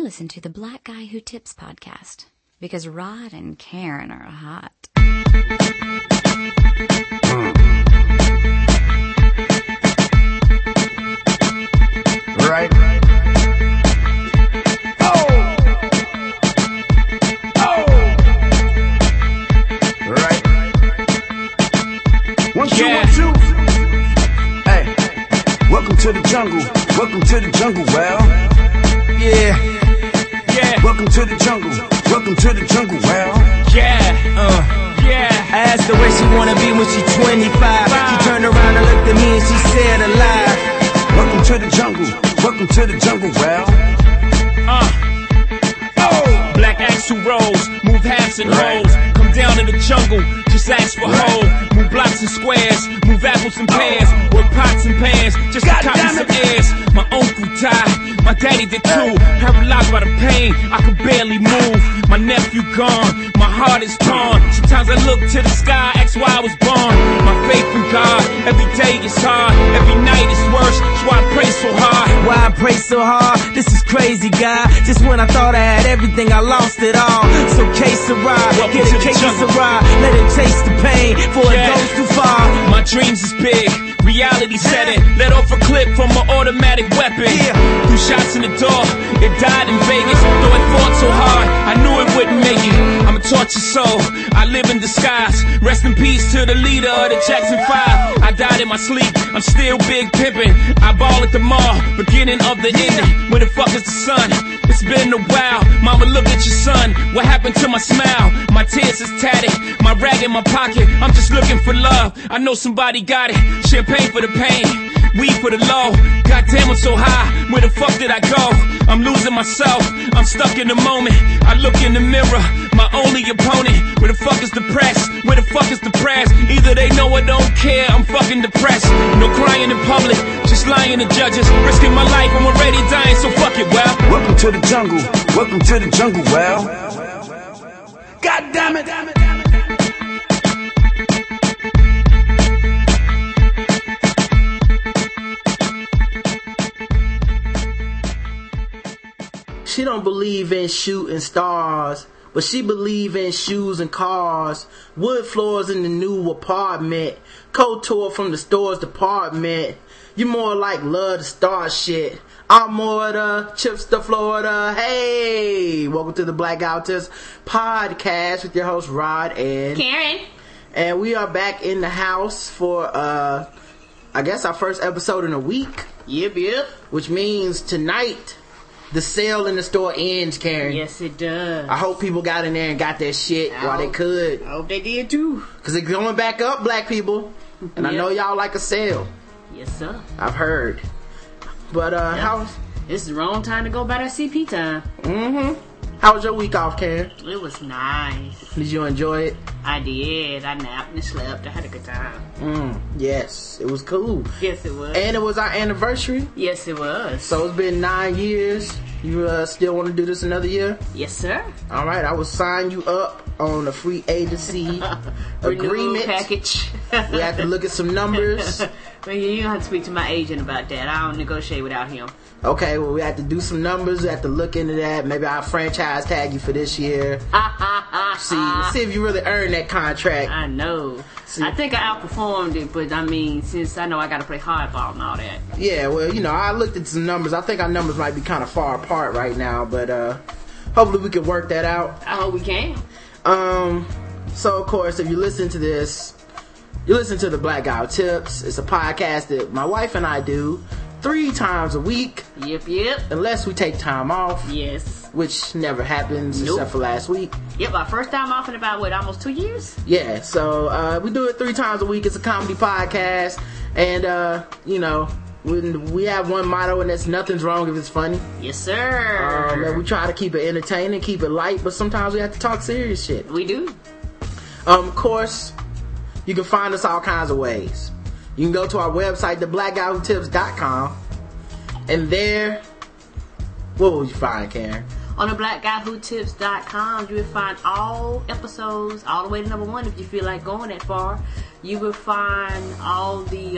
I listen to the Black Guy Who Tips podcast because Rod and Karen are hot. Right. Oh. Oh. Right. 1, 2, 1, 2. Hey. Welcome to the jungle. Welcome to the jungle. Well. Yeah. Welcome to the jungle. Welcome to the jungle. Well, I asked her where she wanna be when she's 25. She turned around and looked at me and she said a lie. Welcome to the jungle. Welcome to the jungle. Well, oh, black axle rolls, move halves and rolls. Come down to the jungle, just ask for hoe. Move blocks and squares, move apples and pears, work pots and pans, just to copy some airs. My uncle died. My daddy did too, paralyzed by the pain, I could barely move. My nephew gone, my heart is torn. Sometimes I look to the sky, ask why I was born. My faith in God, every day is hard, every night is worse, that's why I pray so hard. Why I pray so hard, this is crazy, God. Just when I thought I had everything, I lost it all. So quesera, get a quesera, let it taste the pain, for it goes too far. My dreams is big, reality set it, let off a clip from an automatic weapon. Through shots in the door, it died in Vegas. Though it fought so hard, I knew it wouldn't make it. I'm a tortured soul, I live in disguise. Rest in peace to the leader of the Jackson 5. I died in my sleep, I'm still big pimpin'. I ball at the mall, beginning of the ending. Where the fuck is the sun? It's been a while. Mama, look at your son. What happened to my smile? My tears is tatted, my rag in my pocket. I'm just looking for love, I know somebody got it. Champagne for the pain, weed for the low. Goddamn, I'm so high, where the fuck did I go? I'm losing myself, I'm stuck in the moment. I look in the mirror, my only opponent. Where the fuck is the press? Where the fuck is the press? Either they know or don't care, I'm fucking depressed. No crying in public, just lying to judges. Risking my life, I'm already dying, so fuck it, well. Welcome to the jungle, welcome to the jungle, well. God damn it, damn it, damn it. She don't believe in shooting stars, but she believe in shoes and cars, wood floors in the new apartment, couture from the store's department. You more like love to star shit. I'm more the chips to Florida. Hey, welcome to the Black Guy Who Tips podcast with your host Rod and Karen, and we are back in the house for I guess our first episode in a week. Yep. Which means tonight. The sale in the store ends, Karen. Yes, it does. I hope people got in there and got that shit while they could. I hope they did, too. Because it's going back up, black people. And I know y'all like a sale. Yes, sir. I've heard. But, how... It's the wrong time to go buy that CP time. Mm-hmm. How was your week off, Karen? It was nice. Did you enjoy it? I did. I napped and slept. I had a good time. Yes. It was cool. Yes, it was. And it was our anniversary. Yes, it was. So it's been 9 years. You still want to do this another year? Yes, sir. All right. I will sign you up on a free agency agreement. Package. We have to look at some numbers. Well, you don't have to speak to my agent about that. I don't negotiate without him. Okay, well, we have to do some numbers. We have to look into that. Maybe I'll franchise tag you for this year. See if you really earn that contract. I know. See, I think I outperformed it, but I mean, since I know I got to play hardball and all that. Yeah, well, you know, I looked at some numbers. I think our numbers might be kind of far apart right now, but hopefully we can work that out. I hope we can. So, of course, if you listen to this, you listen to the Black Guy Who Tips. It's a podcast that my wife and I do 3 times a week. Yep. Unless we take time off. Yes. Which never happens except for last week. Yep, our first time off in about, almost 2 years? Yeah, so we do it 3 times a week. It's a comedy podcast. And, we have one motto, and that's nothing's wrong if it's funny. Yes, sir. And we try to keep it entertaining, keep it light, but sometimes we have to talk serious shit. We do. Of course, you can find us all kinds of ways. You can go to our website, theblackguywhotips.com, and there, what will you find, Karen? On theblackguywhotips.com, you will find all episodes, all the way to number 1 if you feel like going that far. You will find all the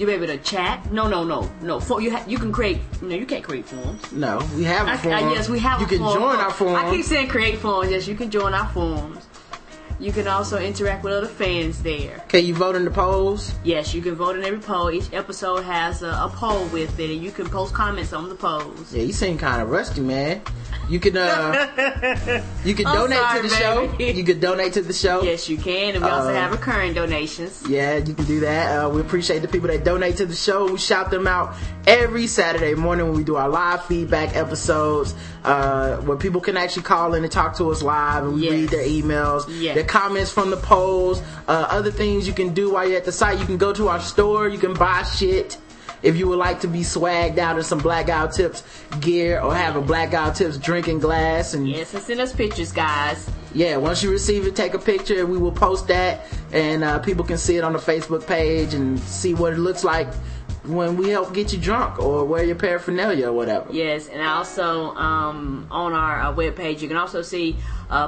You'll be able to chat. No. You can create. No, you can't create forums. No, we have a forum. Yes, we have a forum. You can join our forums. I keep saying create forums. Yes, you can join our forums. You can also interact with other fans there. Can you vote in the polls? Yes, you can vote in every poll. Each episode has a poll with it, and you can post comments on the polls. Yeah, you seem kind of rusty, man. You can donate to the show. You can donate to the show. Yes, you can. And we also have recurring donations. Yeah, you can do that. We appreciate the people that donate to the show. We shout them out every Saturday morning when we do our live feedback episodes, where people can actually call in and talk to us live, and we read their emails. Yes. Their comments from the polls, other things you can do while you're at the site. You can go to our store. You can buy shit if you would like to be swagged out in some Black Guy Who Tips gear or have a Black Guy Who Tips drinking glass. And yes, and send us pictures, guys. Yeah, once you receive it, take a picture. We will post that, and people can see it on the Facebook page and see what it looks like when we help get you drunk or wear your paraphernalia or whatever. Yes, and also on our webpage, you can also see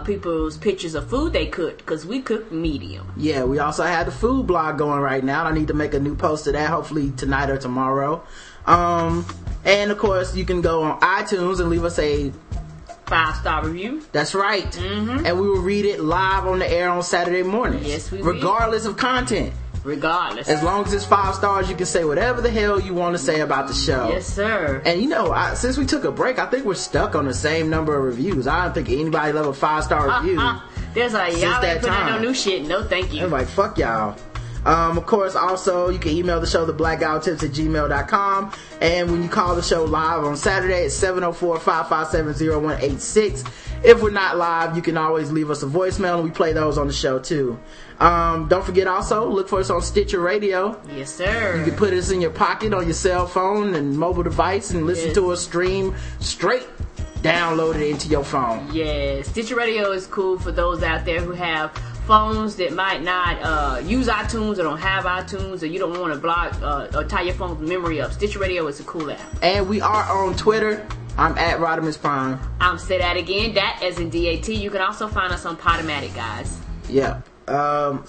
people's pictures of food they cooked, because we cook medium. Yeah, we also have the food blog going right now. I need to make a new post of that, hopefully tonight or tomorrow. And, of course, you can go on iTunes and leave us a 5-star review. That's right. Mm-hmm. And we will read it live on the air on Saturday mornings. Yes, we will. Regardless of content. Regardless. As long as it's 5 stars, you can say whatever the hell you want to say about the show. Yes, sir. And you know, since we took a break, I think we're stuck on the same number of reviews. I don't think anybody left a 5-star review. There's like, y'all ain't putting out no new shit. No, thank you. I'm like, fuck y'all. Of course, also, you can email the show, theblackguywhotips@gmail.com. And when you call the show live on Saturday, it's 704-557-0186. If we're not live, you can always leave us a voicemail, and we play those on the show, too. Don't forget, also, look for us on Stitcher Radio. Yes, sir. You can put us in your pocket on your cell phone and mobile device and listen to us stream straight. Download it into your phone. Yes. Stitcher Radio is cool for those out there who have phones that might not use iTunes or don't have iTunes, or you don't want to block or tie your phone's memory up. Stitcher Radio is a cool app. And we are on Twitter. I'm @RodimusPrime. I'm say that again. That as in D-A-T. You can also find us on Podomatic, guys. Yeah. All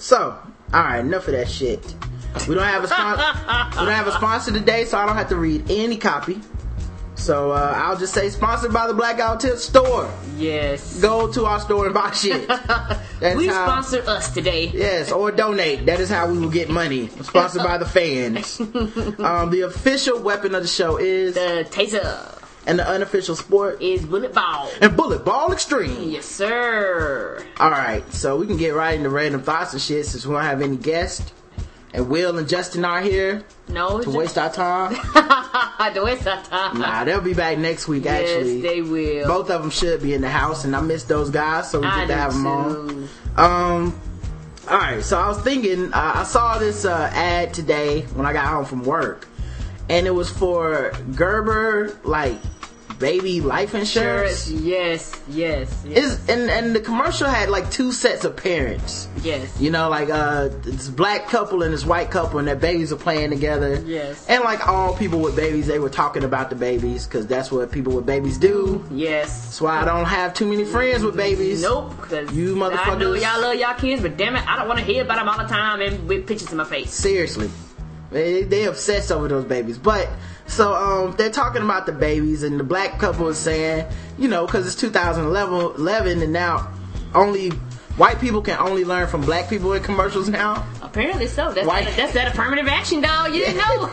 right. Enough of that shit. We don't have a sponsor. We don't have a sponsor today, so I don't have to read any copy. So I'll just say sponsored by the Black Guy Who Tips store. Yes. Go to our store and buy shit. We sponsor us today. Yes, or donate. That is how we will get money. Sponsored by the fans. The official weapon of the show is the taser. And the unofficial sport is bullet ball. And bullet ball extreme. Yes, sir. All right, so we can get right into random thoughts and shit since we don't have any guests. And Will and Justin are here. No, to waste our time. To waste our time. Nah, they'll be back next week, actually. Yes, they will. Both of them should be in the house, and I miss those guys, so we get to have them on. All right, so I was thinking, I saw this ad today when I got home from work. And it was for Gerber, like, baby life insurance. Yes. And the commercial had like two sets of parents. Yes. You know, like this black couple and this white couple, and their babies are playing together. Yes. And like all people with babies, they were talking about the babies, because that's what people with babies do. Yes. That's why I don't have too many friends with babies. Nope. Cause you motherfuckers, I know y'all love y'all kids, but damn it, I don't want to hear about them all the time and with pictures in my face. Seriously. They obsessed over those babies. But so they're talking about the babies, and the black couple is saying, you know, because it's 2011, and now only white people can only learn from black people in commercials now. Apparently so. That's that affirmative action, dog. You didn't know.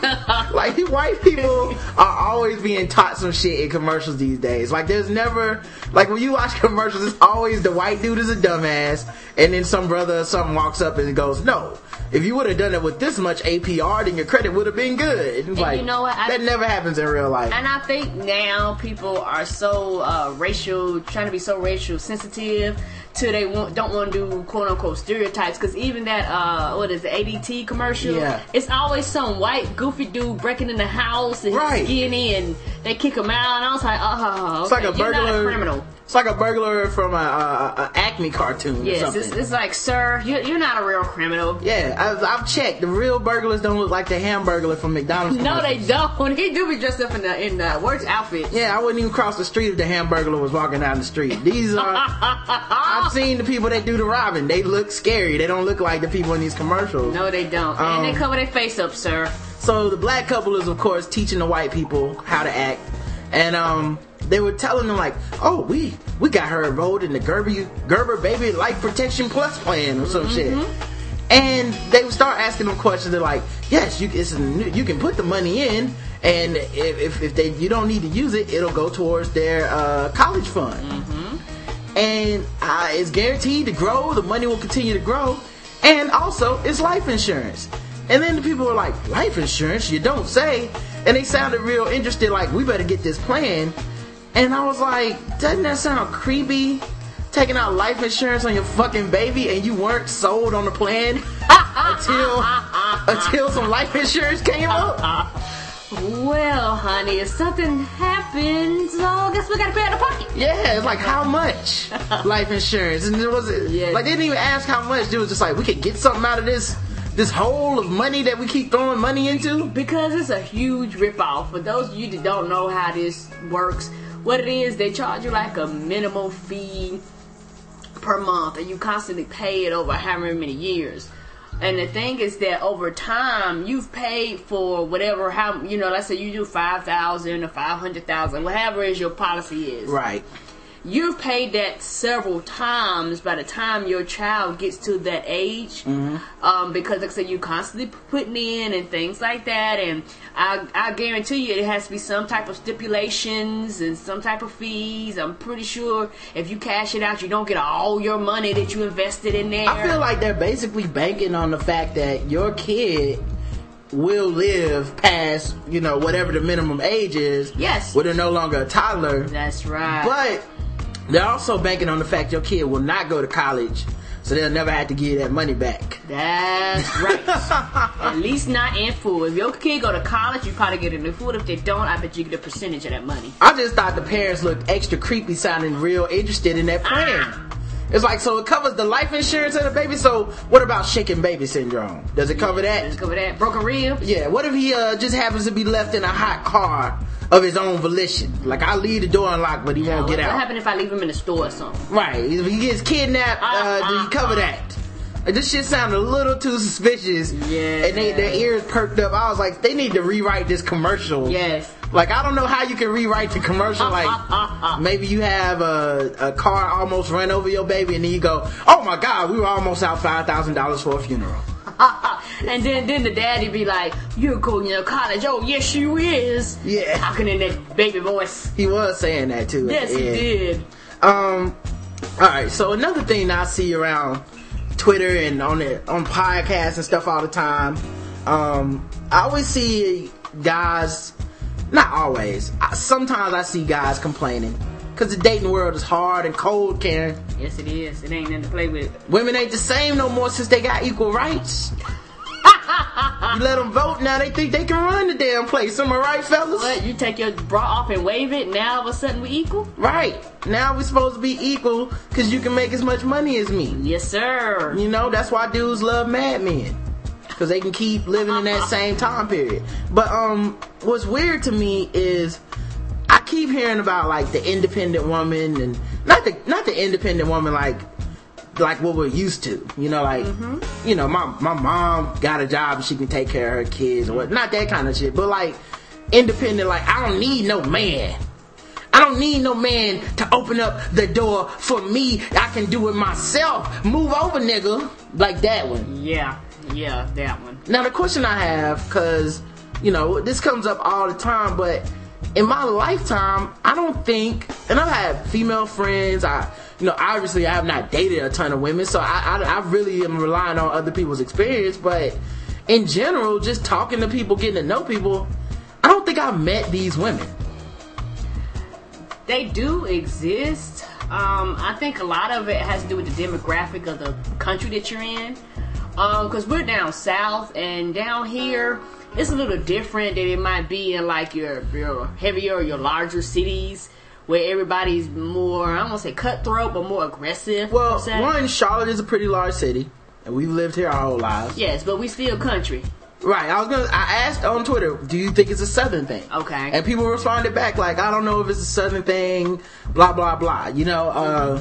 Like, white people are always being taught some shit in commercials these days. Like, there's never, like, when you watch commercials, it's always the white dude is a dumbass, and then some brother or something walks up and goes, no. If you would have done it with this much APR, then your credit would have been good. And like, you know what? That never happens in real life. And I think now people are so trying to be so racial sensitive to don't want to do quote unquote stereotypes. Because even that the ADT commercial? Yeah. It's always some white goofy dude breaking in the house and he's skinny, and they kick him out. And I was like, oh, okay. It's like a burglar. You're not a criminal. It's like a burglar from a Acme cartoon or something. Yes, it's like, sir, you're not a real criminal. Yeah, I've checked. The real burglars don't look like the hamburglar from McDonald's. No, they don't. He do be dressed up in the worst outfit. Yeah, I wouldn't even cross the street if the hamburglar was walking down the street. These are... I've seen the people that do the robbing. They look scary. They don't look like the people in these commercials. No, they don't. And they cover their face up, sir. So the black couple is, of course, teaching the white people how to act. And they were telling them, like, oh, we got her enrolled in the Gerber Baby Life Protection Plus plan or some shit. And they would start asking them questions. They're like, yes, you can put the money in, and if you don't need to use it, it'll go towards their college fund. Mm-hmm. And it's guaranteed to grow. The money will continue to grow. And also, it's life insurance. And then the people were like, life insurance? You don't say. And they sounded real interested, like, we better get this plan. And I was like, doesn't that sound creepy? Taking out life insurance on your fucking baby, and you weren't sold on the plan until some life insurance came up? Well, honey, if something happens, I guess we gotta pay out of pocket. Yeah, it's like, how much life insurance? And like, they didn't even ask how much. They was just like, we could get something out of this hole of money that we keep throwing money into? Because it's a huge ripoff. For those of you that don't know how this works, what it is, they charge you like a minimal fee per month, and you constantly pay it over however many years. And the thing is that over time, you've paid for whatever, how, you know, let's say you do $5,000 or $500,000, whatever is your policy is. Right. You've paid that several times by the time your child gets to that age, because, like I said, you're constantly putting in and things like that, and I guarantee you it has to be some type of stipulations and some type of fees. I'm pretty sure if you cash it out, you don't get all your money that you invested in there. I feel like they're basically banking on the fact that your kid will live past, you know, whatever the minimum age is. Yes. Where they're no longer a toddler. That's right. But they're also banking on the fact your kid will not go to college, so they'll never have to give you that money back. That's right. At least not in full. If your kid go to college, you probably get it in full. If they don't, I bet you get a percentage of that money. I just thought the parents looked extra creepy, sounding real interested in that plan. It's like, so it covers the life insurance of the baby, so what about shaken baby syndrome? Does it cover that? Does it cover that? Broken ribs? Yeah, what if he just happens to be left in a hot car of his own volition? Like, I leave the door unlocked, but he won't get out. What happens if I leave him in the store or something? Right. If he gets kidnapped, does he cover that? Like, this shit sounded a little too suspicious. Yeah. And their ears perked up. I was like, they need to rewrite this commercial. Yes. Like, I don't know how you can rewrite the commercial. Like, maybe you have a car almost run over your baby, and then you go, oh my God, we were almost out $5,000 for a funeral. And then the daddy be like, you're going to college. Oh, yes, you is. Yeah. Talking in that baby voice. He was saying that, too. Yes, he did. All right, so another thing I see around Twitter and on podcasts and stuff all the time, I always see guys, not always, sometimes I see guys complaining because the dating world is hard and cold, Karen. Yes, it is. It ain't nothing to play with. Women ain't the same no more since they got equal rights. You let them vote, now they think they can run the damn place. Am I right, fellas? What? You take your bra off and wave it, now all of a sudden we equal? Right. Now we're supposed to be equal because you can make as much money as me. Yes, sir. You know, that's why dudes love Mad Men, because they can keep living in that same time period. But what's weird to me is I keep hearing about, like, the independent woman, and not the independent woman, like what we're used to, you know, like, you know, my mom got a job and she can take care of her kids or what, not that kind of shit, but like independent, like, I don't need no man to open up the door for me. I can do it myself. Move over, nigga. Like that one. Yeah, that one. Now the question I have, because, you know, this comes up all the time, but in my lifetime, I don't think, and I've had female friends, you know, obviously I have not dated a ton of women, so I really am relying on other people's experience, but in general, just talking to people, getting to know people, I don't think I've met these women. They do exist. I think a lot of it has to do with the demographic of the country that you're in, because we're down south, and down here, it's a little different than it might be in, like, your heavier or your larger cities, where everybody's more, I don't want to say cutthroat, but more aggressive. Well, one, Charlotte is a pretty large city, and we've lived here our whole lives. Yes, but we still country. Right. I asked on Twitter, do you think it's a Southern thing? Okay. And people responded back like, I don't know if it's a Southern thing, blah, blah, blah, you know.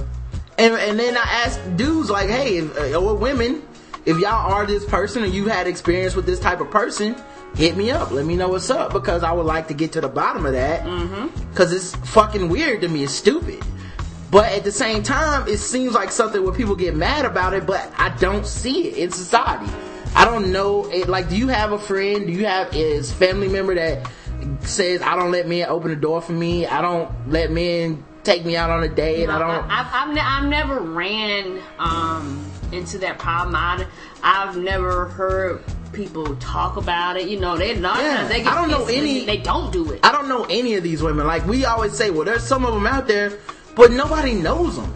And then I asked dudes like, hey, or women, if y'all are this person or you've had experience with this type of person, hit me up. Let me know what's up, because I would like to get to the bottom of that. Because it's fucking weird to me. It's stupid. But at the same time, it seems like something where people get mad about it, but I don't see it in society. I don't know. Like, do you have a friend? Do you have a family member that says, I don't let men open the door for me? I don't let men take me out on a date? No, I don't. I've never ran into that problem. I've never heard people talk about it. You know, they're not. Yeah, they get I don't know any. They don't do it. I don't know any of these women. Like, we always say, well, there's some of them out there, but nobody knows them.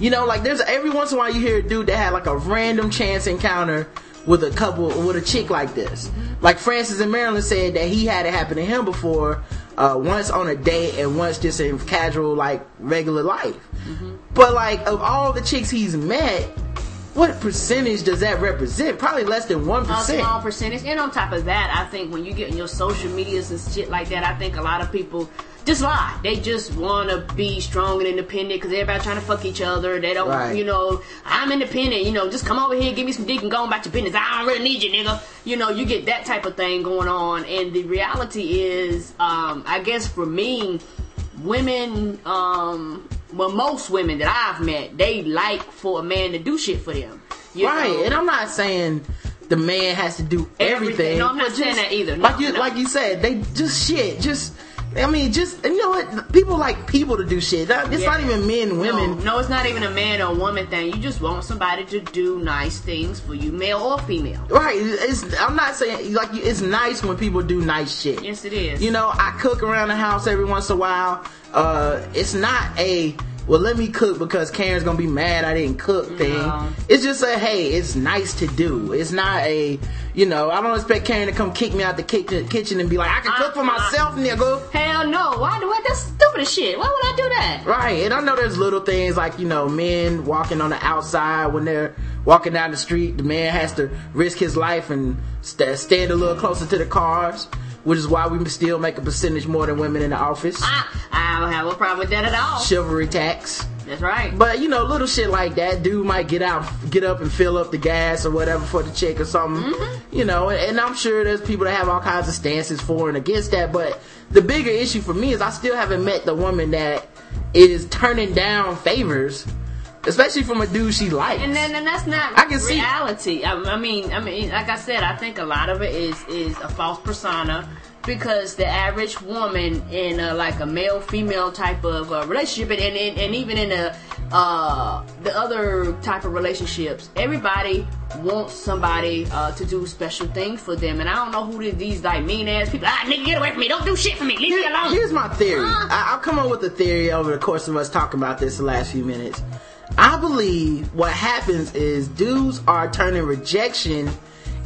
You know, like, there's every once in a while you hear a dude that had like a random chance encounter with a couple, with a chick like this. Like Francis in Maryland said that he had it happen to him before, once on a date and once just in casual, like, regular life. But, like, of all the chicks he's met, what percentage does that represent? Probably less than 1%. A small percentage. And on top of that, I think when you get in your social medias and shit like that, I think a lot of people just lie. They just want to be strong and independent because everybody's trying to fuck each other. They don't, you know, I'm independent, you know, just come over here, give me some dick and go on about your business. I don't really need you, nigga. You know, you get that type of thing going on. And the reality is, I guess for me, women, well, most women that I've met, they like for a man to do shit for them. You know? And I'm not saying the man has to do everything. No, I'm not saying that either. Like you said, they just shit. Just, I mean, just, you know what? People like people to do shit. It's not even men, women. No, it's not even a man or woman thing. You just want somebody to do nice things for you, male or female. Right. I'm not saying, like, it's nice when people do nice shit. Yes, it is. You know, I cook around the house every once in a while. It's not a, well, let me cook because Karen's gonna be mad I didn't cook thing. No. It's just a, hey, it's nice to do. It's not a, you know, I don't expect Karen to come kick me out the kitchen and be like, I can cook for myself, nigga. Hell no. Why do I? That's stupid shit. Why would I do that? Right. And I know there's little things like, you know, men walking on the outside when they're walking down the street. The man has to risk his life and stand a little closer to the cars, which is why we still make a percentage more than women in the office. I don't have a problem with that at all. Chivalry tax. That's right. But, you know, little shit like that. Dude might get up and fill up the gas or whatever for the chick or something. You know, and I'm sure there's people that have all kinds of stances for and against that. But the bigger issue for me is I still haven't met the woman that is turning down favors, especially from a dude she likes. And that's not reality. I mean, like I said, I think a lot of it is a false persona, because the average woman in like a male-female type of relationship, and even in the other type of relationships, everybody wants somebody to do special things for them. And I don't know who these like mean-ass people. Nigga, get away from me! Don't do shit for me. Leave me alone. Here's my theory. I'll come up with a theory over the course of us talking about this the last few minutes. I believe what happens is dudes are turning rejection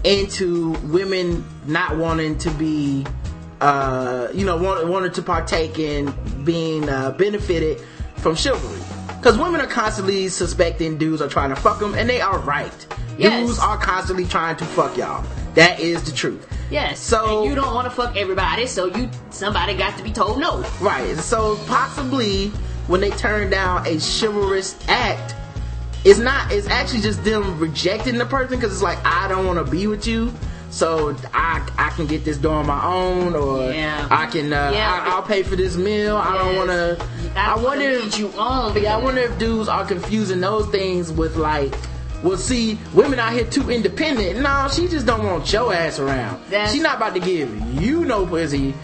into women not wanting to be, you know, wanting to partake in being benefited from chivalry. Because women are constantly suspecting dudes are trying to fuck them, and they are right. Yes. Dudes are constantly trying to fuck y'all. That is the truth. Yes. So, and you don't want to fuck everybody, so somebody got to be told no. Right. So possibly, when they turn down a chivalrous act, it's actually just them rejecting the person, because it's like, I don't want to be with you, so I can get this door on my own, or I can I'll pay for this meal. I don't want to. I wonder if you own. Yeah, I wonder if dudes are confusing those things with like, well, see, women out here too independent. No, she just don't want your ass around. She's not about to give you no pussy.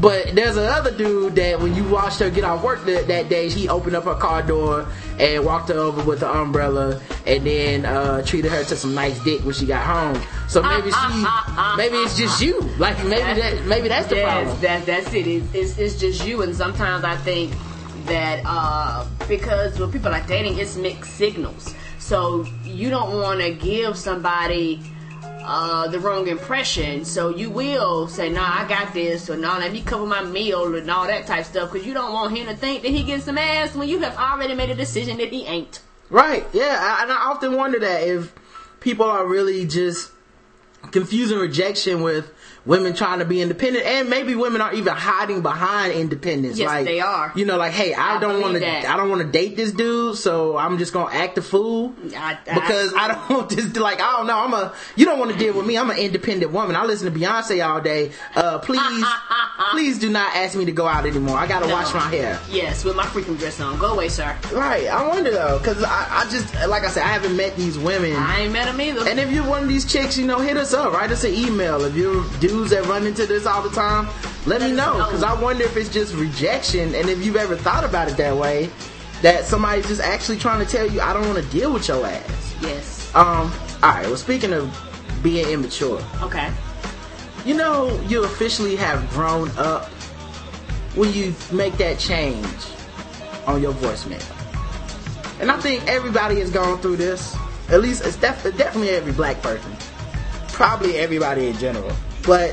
But there's another dude that when you watched her get off work that day, he opened up her car door and walked her over with the umbrella, and then treated her to some nice dick when she got home. So maybe maybe it's just you. Like, maybe that's the problem. That's it. It's just you. And sometimes I think that because when people are dating, it's mixed signals. So you don't want to give somebody the wrong impression, so you will say, nah, I got this, or nah, let me cover my meal, and all that type stuff, because you don't want him to think that he gets some ass when you have already made a decision that he ain't. Right, yeah, and I often wonder that if people are really just confusing rejection with, women trying to be independent, and maybe women are even hiding behind independence. Yes, like, they are. You know, like, hey, I don't want to date this dude, so I'm just gonna act a fool because I don't want this. Like, I don't know. You don't want to deal with me. I'm an independent woman. I listen to Beyonce all day. Please do not ask me to go out anymore. I gotta wash my hair. Yes, with my freaking dress on. Go away, sir. Right. I wonder though, because I just, like I said, I haven't met these women. I ain't met them either. And if you're one of these chicks, you know, hit us up. Write us an email. If you're dudes that run into this all the time, let me know, because I wonder if it's just rejection, and if you've ever thought about it that way, that somebody's just actually trying to tell you, I don't want to deal with your ass. Yes. Alright, well, speaking of being immature. Okay. You know, you officially have grown up when you make that change on your voicemail. And I think everybody has gone through this. At least, it's definitely every black person. Probably everybody in general. But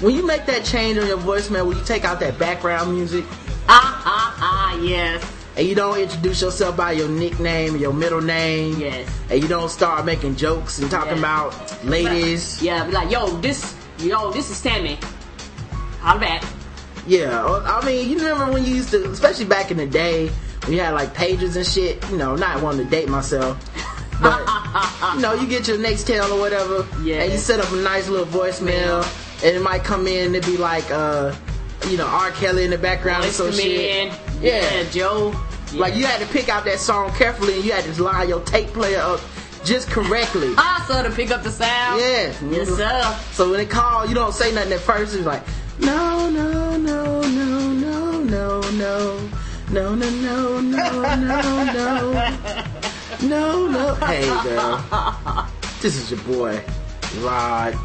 when you make that change on your voicemail, when you take out that background music. Yes. And you don't introduce yourself by your nickname, your middle name. Yes. And you don't start making jokes and talking about ladies. Yeah, be like, yo, this is Sammy. I'm back. Yeah, I mean, you remember when you used to, especially back in the day, when you had like pages and shit, you know, not wanting to date myself. But, you know, you get your Nextel or whatever, and you set up a nice little voicemail, and it might come in and be like, you know, R. Kelly in the background or some shit. Yeah, Joe. Yeah. Like, you had to pick out that song carefully, and you had to line your tape player up just correctly. So to pick up the sound. Yeah. Yes, sir. So when they call, you don't say nothing at first. It's like, no. Hey, girl. This is your boy, Rod.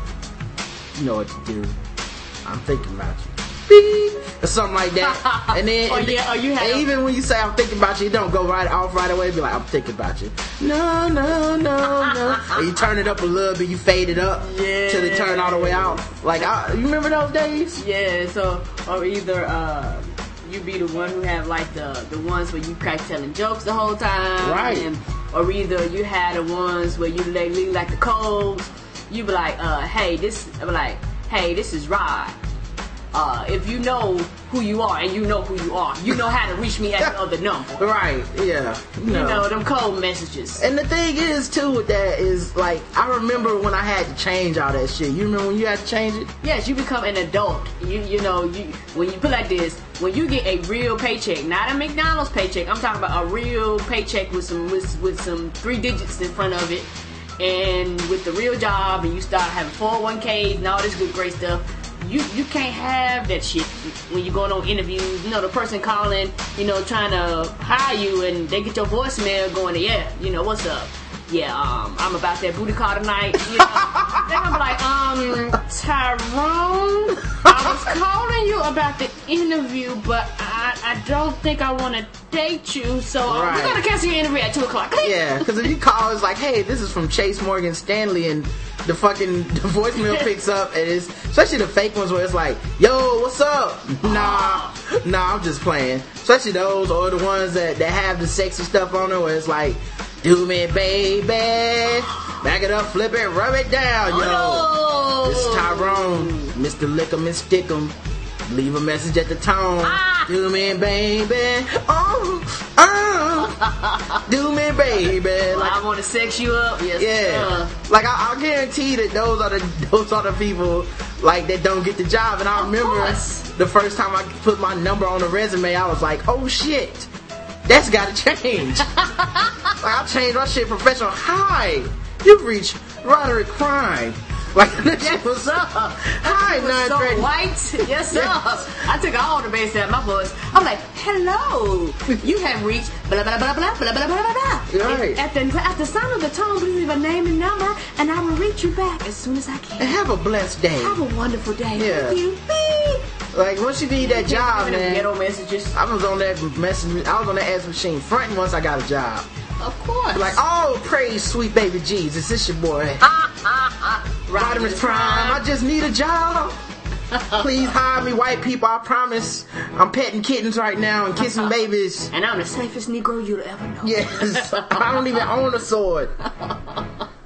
You know what to do. I'm thinking about you. Or something like that, and then even when you say I'm thinking about you, it don't go right away. It'd be like, I'm thinking about you. No. And you turn it up a little bit, you fade it up till it turn all the way out. Like, you remember those days? Yeah. So, or either you be the one who have like the ones where you crack telling jokes the whole time, right? Or either you had the ones where you leave like the codes. You be like, hey, this is Rod. If you know who you are, and you know how to reach me at the other number. Right, yeah. You know, them cold messages. And the thing is, too, with that is, like, I remember when I had to change all that shit. You remember when you had to change it? Yes, you become an adult. You know, when you put like this, when you get a real paycheck, not a McDonald's paycheck, I'm talking about a real paycheck with some 3 digits in front of it, and with the real job, and you start having 401ks and all this good great stuff. You can't have that shit when you're going on interviews. You know, the person calling, you know, trying to hire you, and they get your voicemail going, you know, what's up? Yeah, I'm about that booty call tonight. You know, they're going to be like, Tyrone, I was calling you about the interview, but I don't think I want to date you, so we're going to cancel your interview at 2 o'clock. Yeah, because if you call, it's like, hey, this is from Chase Morgan Stanley, and the voicemail picks up, and it's, especially the fake ones where it's like, yo, what's up? Nah, I'm just playing. Especially those, or the ones that have the sexy stuff on there where it's like, do me, baby, back it up, flip it, rub it down, yo. This is Tyrone, Mr. Lick'em and Stick'em. Leave a message at the tone. Do me, baby. Do me, baby. Well, like, I want to sex you up. Yes, sir. Like, I guarantee that those are the people, like, that don't get the job. And I remember the first time I put my number on a resume, I was like, oh shit, that's gotta change. Like, I changed my shit professional. Hi, you've reached Roderick Crime. Like, yes, what's up? Hi, non-threatening. White? Yes, sir. I took all the bass out of my voice. I'm like, hello, you have reached blah, blah, blah, blah, blah, blah, blah, blah. Right. At the sound of the tone, please leave a name and number, and I will reach you back as soon as I can. And have a blessed day. Have a wonderful day. Yeah. Thank you. Like, once you need that job, man. Ghetto messages. I was on that ass machine fronting once I got a job. Of course. Like, oh, praise sweet baby Jesus. This your boy. Rodimus Prime. I just need a job. Please hire me, white people. I promise. I'm petting kittens right now and kissing babies. And I'm the safest Negro you'll ever know. Yes. I don't even own a sword.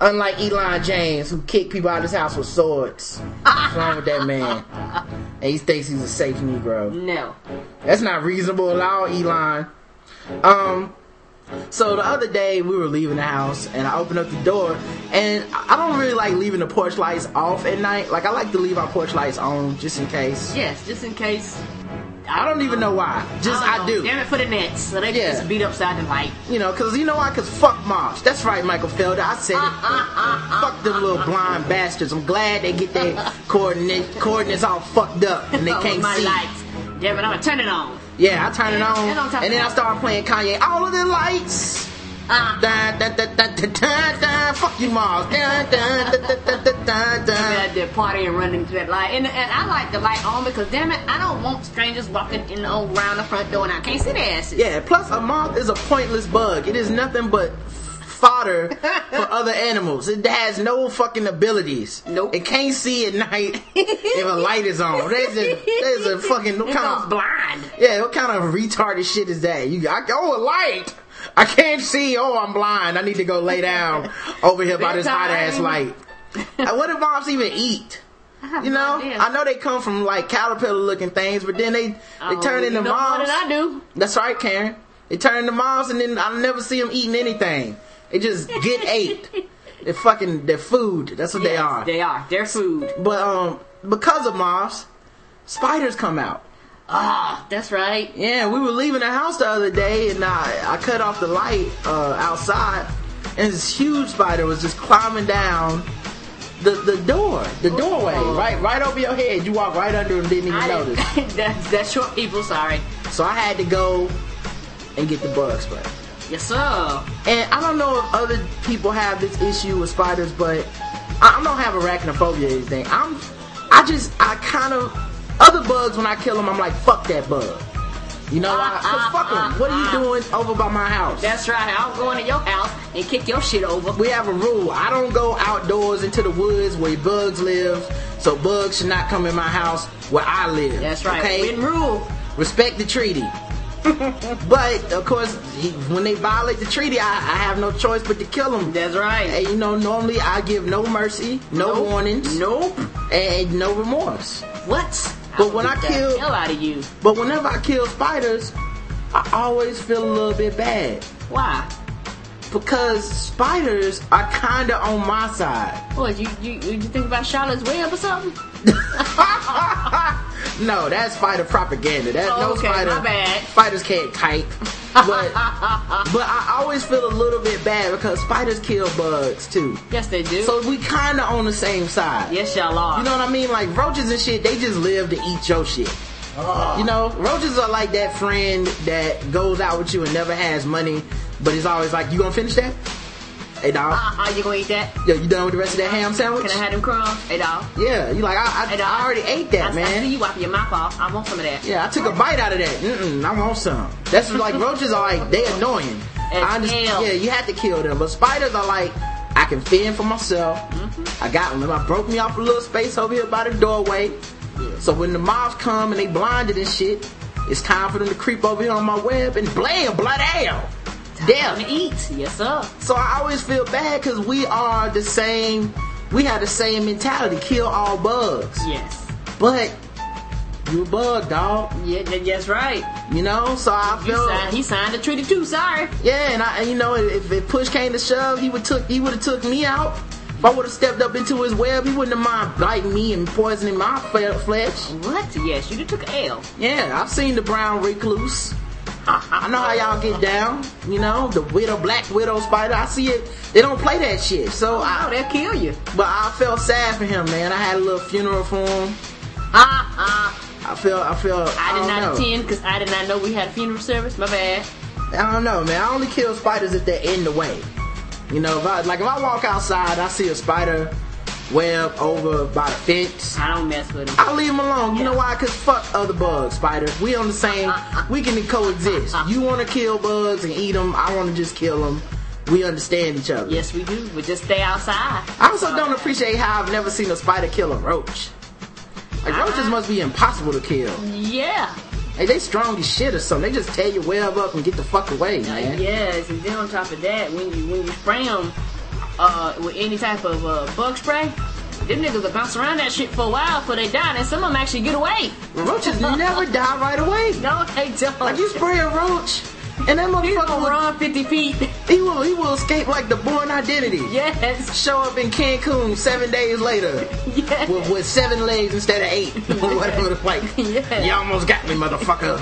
Unlike Elon James, who kicked people out of his house with swords. What's wrong with that man? And he thinks he's a safe Negro. No. That's not reasonable at all, Elon. So the other day, we were leaving the house, and I opened up the door, and I don't really like leaving the porch lights off at night. Like, I like to leave our porch lights on, just in case. Yes, just in case. I don't even know why. Just I do. Damn it for the Nets, so they can just beat upside the light. You know, because you know why? Because fuck mobs. That's right, Michael Felder. I said it. Fuck them little blind bastards. I'm glad they get their coordinates all fucked up, and they can't my see. Lights. Damn it, I'm going to turn it on. Yeah, I turn it on, and then I start playing Kanye. All of the lights. Fuck you, Mars. I did party and running through that light. And I like the light on because, damn it, I don't want strangers walking around the front door and I can't see their asses. Yeah, plus a moth is a pointless bug. It is nothing but fodder for other animals. It has no fucking abilities. Nope. It can't see at night if a light is on. That's a fucking... What kind of blind. Yeah, what kind of retarded shit is that? A light! I can't see. Oh, I'm blind. I need to go lay down over here by this hot-ass light. What do moths even eat? You know? I know they come from, like, caterpillar-looking things, but then they turn into moths. What did I do? That's right, Karen. They turn into moths, and then I never see them eating anything. They just get ate. They're food. That's what they are. They are. They're food. But because of moths, spiders come out. Ah, that's right. Yeah, we were leaving the house the other day, and I cut off the light outside, and this huge spider was just climbing down the doorway, right over your head. You walked right under and didn't even notice. That's short people, sorry. So I had to go and get the bug spray. Yes, sir. And I don't know if other people have this issue with spiders, but I don't have arachnophobia or anything. Other bugs, when I kill them, I'm like, fuck that bug. You know why? Because fuck them. What are you doing over by my house? That's right. I'll go into your house and kick your shit over. We have a rule. I don't go outdoors into the woods where bugs live, so bugs should not come in my house where I live. That's right. Okay? Written rule. Respect the treaty. But, of course, when they violate the treaty, I have no choice but to kill them. That's right. And, you know, normally I give no mercy, no warnings. Nope. And no remorse. What? But when I kill, hell out of you. But whenever I kill spiders, I always feel a little bit bad. Why? Because spiders are kinda on my side. What, you think about Charlotte's Web or something? No, that's spider propaganda. My bad. Spiders can't kite. But I always feel a little bit bad because spiders kill bugs too. Yes, they do. So we kind of on the same side. Yes, y'all are. You know what I mean? Like roaches and shit, they just live to eat your shit. Oh. You know, roaches are like that friend that goes out with you and never has money, but it's always like, you gonna finish that? Hey, dog. You gonna eat that? Yo, you done with the rest of that ham sandwich? Can I have them crumbs? Hey, dog. Yeah, you like, I already ate that, man. I see you wiping your mouth off. I want some of that. Yeah, I took a bite out of that. I want some. That's like, roaches are like, they annoying. Yeah, you have to kill them. But spiders are like, I can fend for myself. Mm-hmm. I got them. I broke me off a little space over here by the doorway. Yeah. So when the mobs come and they blinded and shit, it's time for them to creep over here on my web and blam, blood ale. Damn, eat. Yes, sir. So I always feel bad because we have the same mentality. Kill all bugs. Yes. But you a bug, dog. Yeah, that's right. You know, so I feel he signed the treaty too. Sorry. Yeah, and if push came to shove, he would have took me out. If I would have stepped up into his web, he wouldn't have mind biting me and poisoning my flesh. What? Yes, you took an L. Yeah, I've seen the brown recluse. I know how y'all get down, you know, the black widow spider. I see it. They don't play that shit. So they'll kill you. But I felt sad for him, man. I had a little funeral for him. I did not attend because I did not know we had a funeral service. My bad. I don't know, man. I only kill spiders if they're in the way. You know, if I walk outside, I see a spider web over by the fence, I don't mess with them. I leave them alone. You know why? Because fuck other bugs, spiders. We on the same. We can coexist. You want to kill bugs and eat them. I want to just kill them. We understand each other. Yes, we do. We just stay outside. I also don't appreciate how I've never seen a spider kill a roach. Like, roaches must be impossible to kill. Yeah. Hey, they strong as shit or something. They just tear your web up and get the fuck away, man. Yes, and then on top of that, when you spray them, with any type of bug spray, them niggas will bounce around that shit for a while before they die, and some of them actually get away. Roaches never die right away. No, they don't. Like, you spray a roach, and that motherfucker will run 50 feet. He will escape like the Bourne Identity. Yes. Show up in Cancun 7 days later. Yes. With 7 legs instead of 8. Yes. Or whatever the fuck. Yes. You almost got me, motherfucker.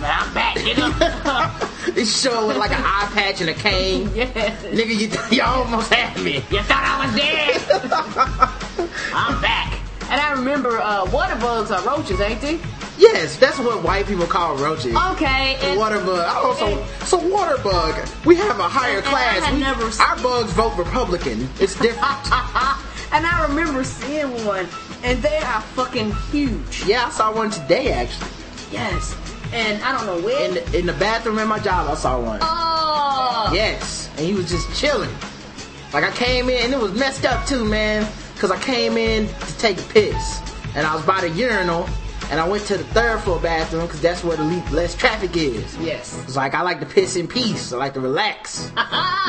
But I'm back, nigga. This show with like an eye patch and a cane. Yes. Nigga, you almost had me. You thought I was dead. I'm back. And I remember water bugs are roaches, ain't they? Yes, that's what white people call roaches. Okay. And water bug. So water bug. We have a higher class. Our bugs vote Republican. It's different. And I remember seeing one, and they are fucking huge. Yeah, I saw one today actually. Yes. And I don't know where. In the bathroom at my job, I saw one. Oh. Yes. And he was just chilling. Like, I came in, and it was messed up too, man, because I came in to take a piss, and I was by the urinal. And I went to the 3rd floor bathroom because that's where the less traffic is. Yes. It's like, I like to piss in peace. I like to relax.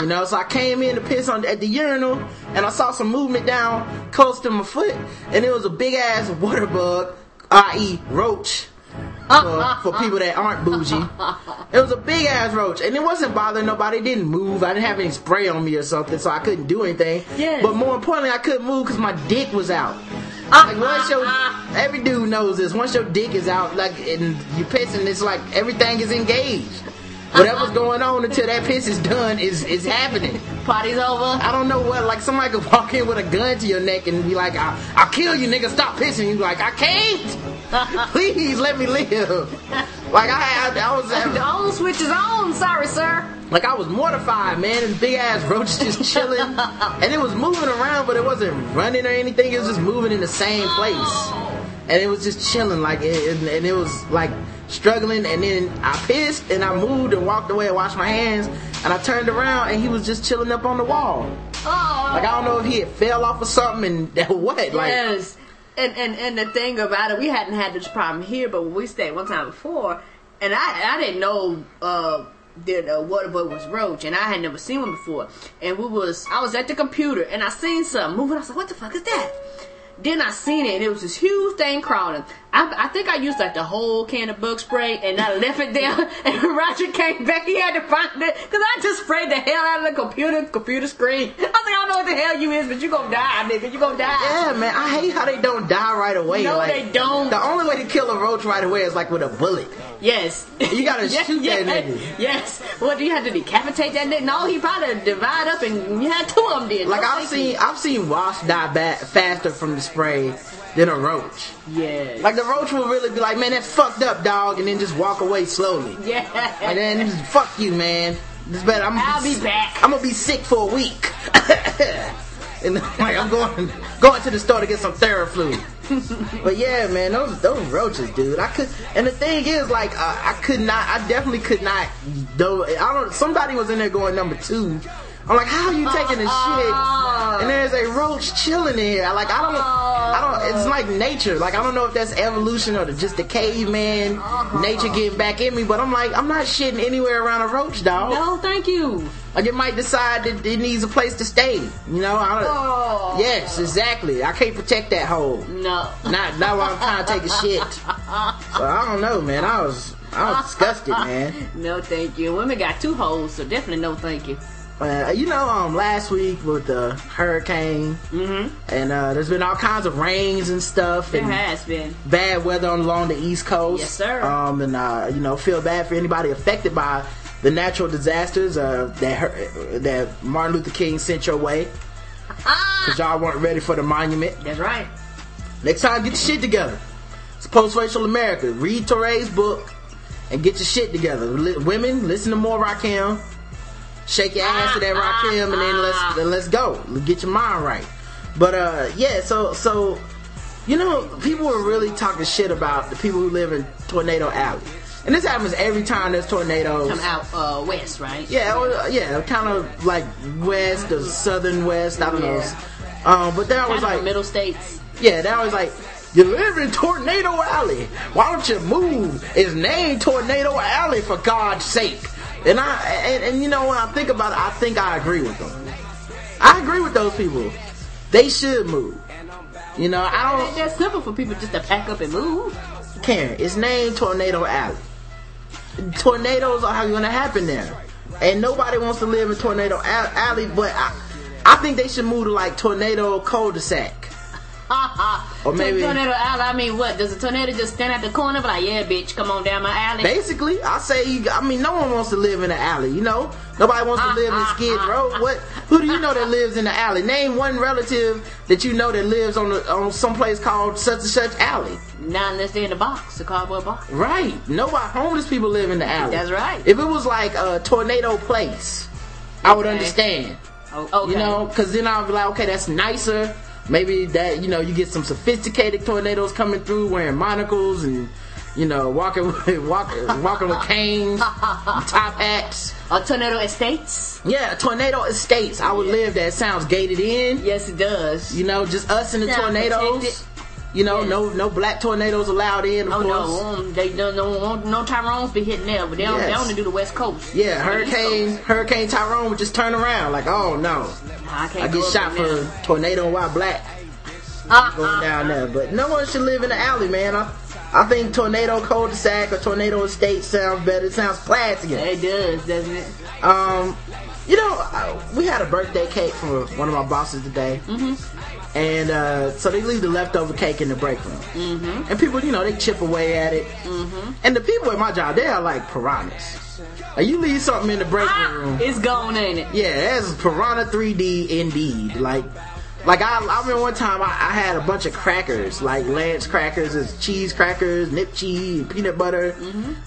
You know, so I came in to piss at the urinal, and I saw some movement down close to my foot, and it was a big ass water bug, i.e. roach, for people that aren't bougie. It was a big ass roach, and it wasn't bothering nobody. It didn't move. I didn't have any spray on me or something, so I couldn't do anything. Yes. But more importantly, I couldn't move because my dick was out. Like, once your, every dude knows this. Once your dick is out, like, and you pissing, it's like everything is engaged. Whatever's going on until that piss is done is happening. Party's over. I don't know what. Like, somebody could walk in with a gun to your neck and be like, "I'll kill you, nigga. Stop pissing." You like, "I can't. Please let me live." Like, I was. The on switch is on. Sorry, sir. Like, I was mortified, man. This big-ass roach just chilling. And it was moving around, but it wasn't running or anything. It was just moving in the same place. And it was just chilling. Like, and it was, like, struggling. And then I pissed, and I moved and walked away and washed my hands. And I turned around, and he was just chilling up on the wall. Oh. Like, I don't know if he had fell off or something and what. Like, yes. And the thing about it, we hadn't had this problem here, but we stayed one time before. And I didn't know... the water bug was roach, and I had never seen one before. And I was at the computer, and I seen something moving. I was like, "What the fuck is that?" Then I seen it, and it was this huge thing crawling. I think I used like the whole can of bug spray, and I left it there. And Roger came back. He had to find it because I just sprayed the hell out of the computer screen. I was like, "I don't know what the hell you is, but you gonna die, nigga. You gonna die." Yeah, man. I hate how they don't die right away. No, like, they don't. The only way to kill a roach right away is like with a bullet. Yes. You gotta shoot that nigga. Yes. What, do you have to decapitate that nigga? No, he probably divide up and you had two of them. Did like, I've seen wasps die faster from the spray than a roach. Yeah. Like, the roach will really be like, "Man, that's fucked up, dog," and then just walk away slowly. Yeah. And then fuck you, man. It's better. I'll be back. I'm gonna be sick for a week. And like, I'm going to the store to get some Theraflu. But yeah, man, those roaches, dude. And the thing is, like, I definitely could not. Though I don't. Somebody was in there going number 2. I'm like, how are you taking this shit? And there's a roach chilling in here. Like, I don't. It's like nature. Like, I don't know if that's evolution or just the caveman nature getting back in me. But I'm like, I'm not shitting anywhere around a roach, dog. No, thank you. Like, it might decide that it needs a place to stay. You know? Yes, exactly. I can't protect that hole. No. Not while I'm trying to take a shit. So I don't know, man. I was disgusted, man. No, thank you. Women got 2 holes, so definitely no thank you. You know, last week with the hurricane, and there's been all kinds of rains and stuff. There has been bad weather along the East Coast. Yes, sir. You know, feel bad for anybody affected by the natural disasters that Martin Luther King sent your way, because y'all weren't ready for the monument. That's right. Next time, get your shit together. It's post-racial America. Read Torre's book and get your shit together. Women, listen to more Rakim. Shake your ass to that Rakim, and then let's go. Get your mind right. But yeah, so you know, people were really talking shit about the people who live in Tornado Alley, and this happens every time there's tornadoes. Come out west, right? Yeah, yeah, kind of like west or southern west. I don't know. But they're always kind of like middle states. Yeah, they're always like, "You live in Tornado Alley. Why don't you move? It's named Tornado Alley, for God's sake." And you know, when I think about it, I think I agree with them. I agree with those people. They should move. You know, I don't... It ain't that simple for people just to pack up and move. Karen, it's named Tornado Alley. Tornadoes are going to happen there. And nobody wants to live in Tornado Alley, but I think they should move to, like, Tornado Cul-de-sac. Or maybe... Tornado Alley, I mean, what? Does a tornado just stand at the corner? But like, yeah, bitch, come on down my alley. Basically, I say, I mean, no one wants to live in an alley, you know? Nobody wants to live in Skid Row. What? Who do you know that lives in the alley? Name one relative that you know that lives on someplace called such and such alley. Not unless they're in a box, the cardboard box. Right. Nobody, homeless people live in the alley. That's right. If it was like a tornado place, I would understand. Okay. You know, because then I'd be like, okay, that's nicer. Maybe that, you know, you get some sophisticated tornadoes coming through wearing monocles and, you know, walking with canes, top hats. Tornado estates? Yeah, tornado estates. I would live there. It sounds gated in. Yes, it does. You know, just us and the tornadoes. Protected. You know, no black tornadoes allowed in, of course. They don't want no Tyrones be hitting there, but they only do the West Coast. Yeah, Hurricane Tyrone would just turn around like, oh no, I get shot for tornado while black going down there. But no one should live in the alley, man. I think tornado cul-de-sac or tornado estate sounds better. It sounds classy. Yeah, it does, doesn't it? You know, we had a birthday cake from one of my bosses today. Mm-hmm. And so they leave the leftover cake in the break room. Mm-hmm. And people, you know, they chip away at it. Mm-hmm. And the people at my job, they are like piranhas. Like, you leave something in the break room. It's gone, ain't it? Yeah, that's piranha 3D indeed. Like I remember one time I had a bunch of crackers, like Lance crackers, cheese crackers, nip cheese, peanut butter,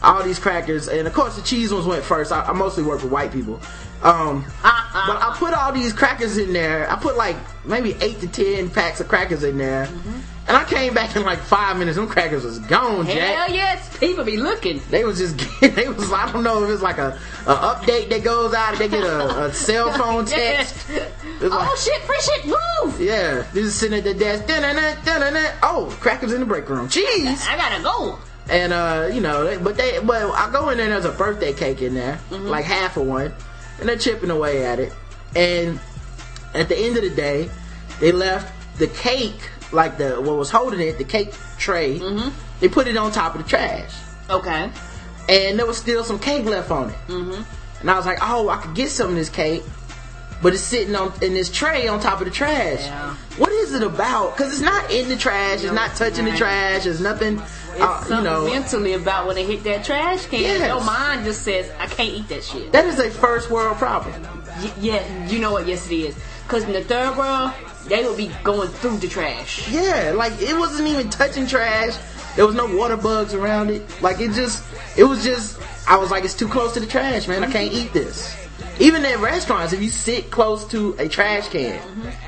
all these crackers. And of course the cheese ones went first. I mostly work with white people. But I put all these crackers in there. I put like maybe 8 to 10 packs of crackers in there. Mm-hmm. And I came back in like 5 minutes. Them crackers was gone, Jack. Hell yes, people be looking. They was. I don't know if it's like a update that goes out. They get a cell phone text. It was shit! Free shit! Move! Yeah, this is sitting at the desk. Oh, crackers in the break room. Jeez, I gotta go. And you know, but I go in there. And there's a birthday cake in there, like half of one, and they're chipping away at it. And at the end of the day, they left the cake. Like what was holding it, the cake tray, they put it on top of the trash. Okay. And there was still some cake left on it. Mm-hmm. And I was like, oh, I could get some of this cake, but it's sitting in this tray on top of the trash. Yeah. What is it about? Because it's not in the trash, it's not touching the trash, there's nothing. It's something mentally about when they hit that trash can. Yes. Your mind just says, I can't eat that shit. That is a first world problem. Yeah, you know what? Yes, it is. Because in the third world, they would be going through the trash. Yeah, like it wasn't even touching trash. There was no water bugs around it. Like it was just. I was like, it's too close to the trash, man. I can't eat this. Even at restaurants, if you sit close to a trash can,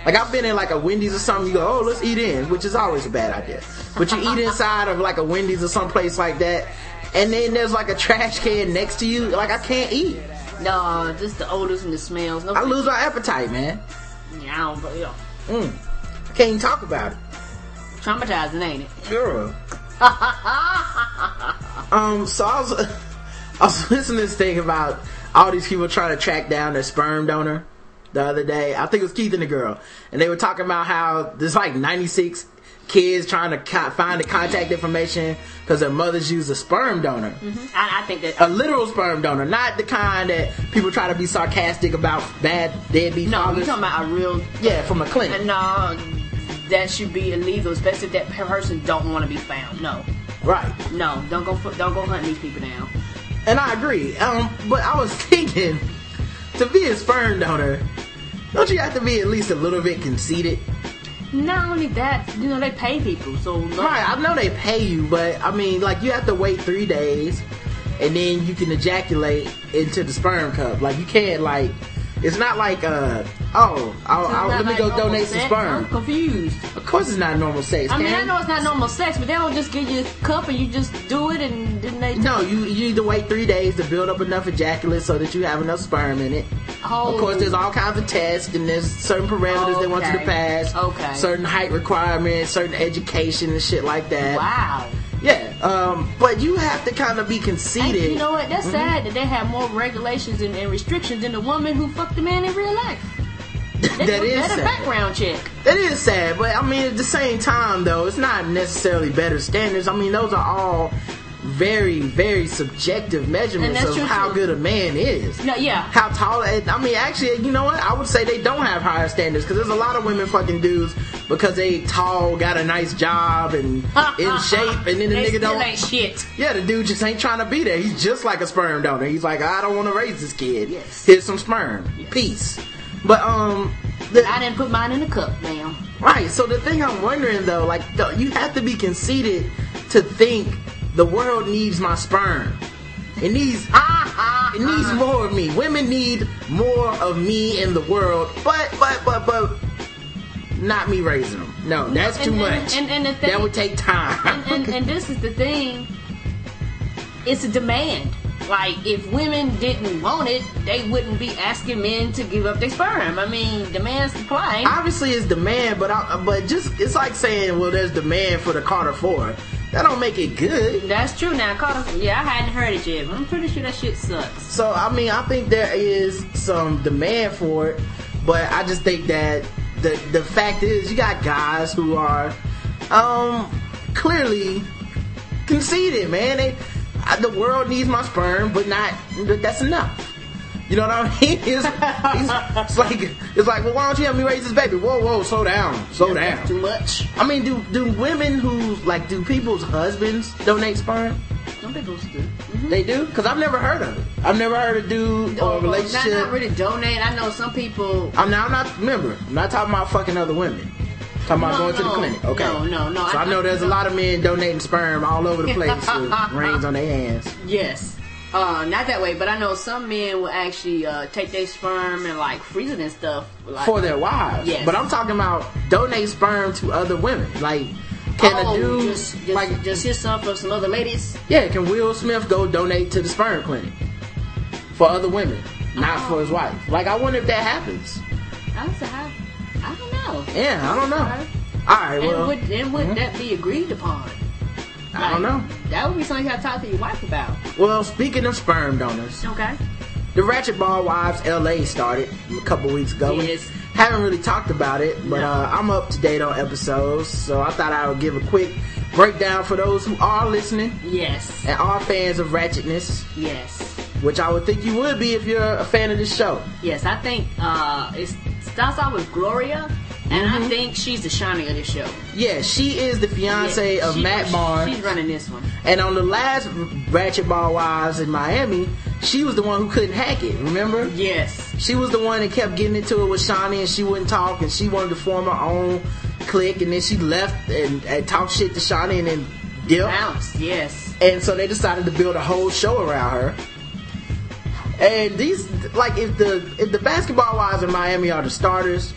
like I've been in like a Wendy's or something, you go, oh, let's eat in, which is always a bad idea. But you eat inside of like a Wendy's or someplace like that, and then there's like a trash can next to you. Like I can't eat. No, just the odors and the smells. I lose my appetite, man. Yeah, I don't believe it. I can't even talk about it. Traumatizing, ain't it? Sure. So I was listening to this thing about all these people trying to track down their sperm donor the other day. I think it was Keith and the girl. And they were talking about how there's like 96 kids trying to find the contact information because their mothers use a sperm donor. Mm-hmm. I think that a literal sperm donor, not the kind that people try to be sarcastic about bad deadbeat fathers. No, you're talking about a real from a clinic. No, that should be illegal, especially if that person don't want to be found. No, right? No, don't go hunting these people down. And I agree, but I was thinking to be a sperm donor, don't you have to be at least a little bit conceited? Not only that, you know, they pay people, so... Right, I know they pay you, but, I mean, like, you have to wait 3 days, and then you can ejaculate into the sperm cup. Like, you can't, like... It's not like, let me go donate some sperm. I'm confused. Of course it's not normal sex, I mean, I know it's not normal sex, but they don't just give you a cup and you just do it and then they... No, you need to wait 3 days to build up enough ejaculate so that you have enough sperm in it. Oh. Of course, there's all kinds of tests and there's certain parameters they want you to pass. Okay. Certain height requirements, certain education and shit like that. Wow. Yeah, but you have to kind of be conceited. And you know what? That's sad that they have more regulations and restrictions than the woman who fucked the man in real life. That is sad. Background check. That is sad, but I mean, at the same time, though, it's not necessarily better standards. I mean, those are all very, very subjective measurements of how good a man is. No, yeah. How tall. I mean, actually, you know what? I would say they don't have higher standards because there's a lot of women fucking dudes because they tall, got a nice job, and in shape, and then the nigga don't. Ain't shit. Yeah, the dude just ain't trying to be there. He's just like a sperm donor. He's like, I don't want to raise this kid. Yes. Here's some sperm. Yes. Peace. But, I didn't put mine in the cup, ma'am. Right, so the thing I'm wondering, though, like, you have to be conceited to think the world needs my sperm. It needs more of me. Women need more of me in the world, but, not me raising them. No, that's too much. And the thing, that would take time. and this is the thing. It's a demand. Like, if women didn't want it, they wouldn't be asking men to give up their sperm. I mean, demand, supply. Obviously, it's demand, but it's like saying, well, there's demand for the Carter 4. That don't make it good. That's true. Now, Carter, yeah, I hadn't heard it yet, but I'm pretty sure that shit sucks. So, I mean, I think there is some demand for it, but I just think that the fact is, you got guys who are clearly conceited, man. The world needs my sperm, but that's enough. You know what I mean? It's like, well, why don't you help me raise this baby? Whoa, slow down. Too much. I mean, do women do people's husbands donate sperm? Some people do. Mm-hmm. They do? Because I've never heard of it. I've never heard of dude or a relationship. Not really donate. I know some people. I'm not talking about fucking other women. Talking about going to the clinic. Okay. No. So I know there's a lot of men donating sperm all over the place with rings on their hands. Yes. Not that way, but I know some men will actually take their sperm and, like, freeze it and stuff. Like, for their wives. Yes. But I'm talking about donate sperm to other women. Like, can hit some for some other ladies? Yeah, can Will Smith go donate to the sperm clinic for other women, not for his wife? Like, I wonder if that happens. I don't know. Yeah, I don't know. All right, well. And would that be agreed upon? I don't know. That would be something you have to talk to your wife about. Well, speaking of sperm donors. Okay. The Ratchet Ball Wives LA started a couple weeks ago. Yes. Haven't really talked about it, but I'm up to date on episodes, so I thought I would give a quick breakdown for those who are listening. Yes. And are fans of ratchetness. Yes. Which I would think you would be if you're a fan of this show. Yes, I think starts out with Gloria, and I think she's the Shaunie of this show. Yeah, she is the fiance of Matt Barnes. She's running this one. And on the last Ratchet Ball Wives in Miami, she was the one who couldn't hack it, remember? Yes. She was the one that kept getting into it with Shaunie, and she wouldn't talk, and she wanted to form her own clique, and then she left and talked shit to Shaunie and then dipped. Bounced, yes. And so they decided to build a whole show around her. And these, like, if the basketball wives in Miami are the starters,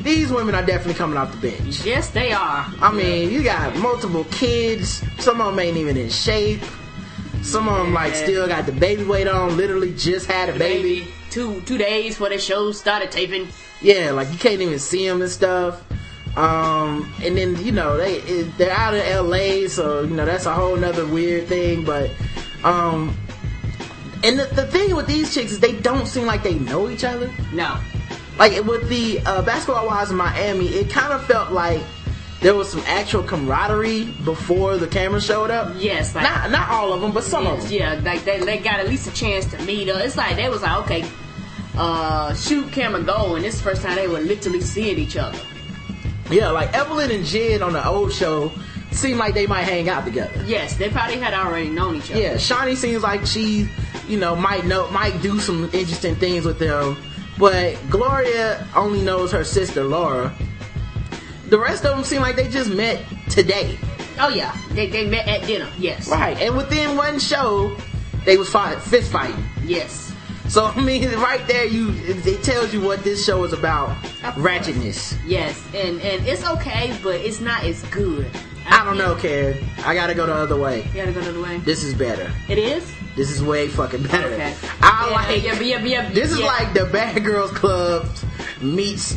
these women are definitely coming off the bench. Yes, they are. I mean, you got multiple kids. Some of them ain't even in shape. Some of them, like, still got the baby weight on. Literally just had a baby. Two days before the show started taping. Yeah, like, you can't even see them and stuff. And then, you know, they're out of L.A., so, you know, that's a whole nother weird thing. But, and the thing with these chicks is they don't seem like they know each other. No. Like, with the Basketball Wives in Miami, it kind of felt like there was some actual camaraderie before the camera showed up. Yes. Like, not all of them, but some of them. Yeah, like, they got at least a chance to meet her. It's like, they was like, okay, shoot, camera, go. And this is the first time they were literally seeing each other. Yeah, like, Evelyn and Jen on the old show seem like they might hang out together. Yes, they probably had already known each other. Yeah, Shaunie seems like she, you know, might do some interesting things with them. But Gloria only knows her sister, Laura. The rest of them seem like they just met today. Oh, yeah. They met at dinner, yes. Right. And within one show, they was fist fighting. Yes. So, I mean, right there, it tells you what this show is about. Ratchetness. Yes. And it's okay, but it's not as good. I don't know, Karen. I gotta go the other way. You gotta go the other way? This is better. It is? This is way fucking better. Okay. This is like the Bad Girls Club meets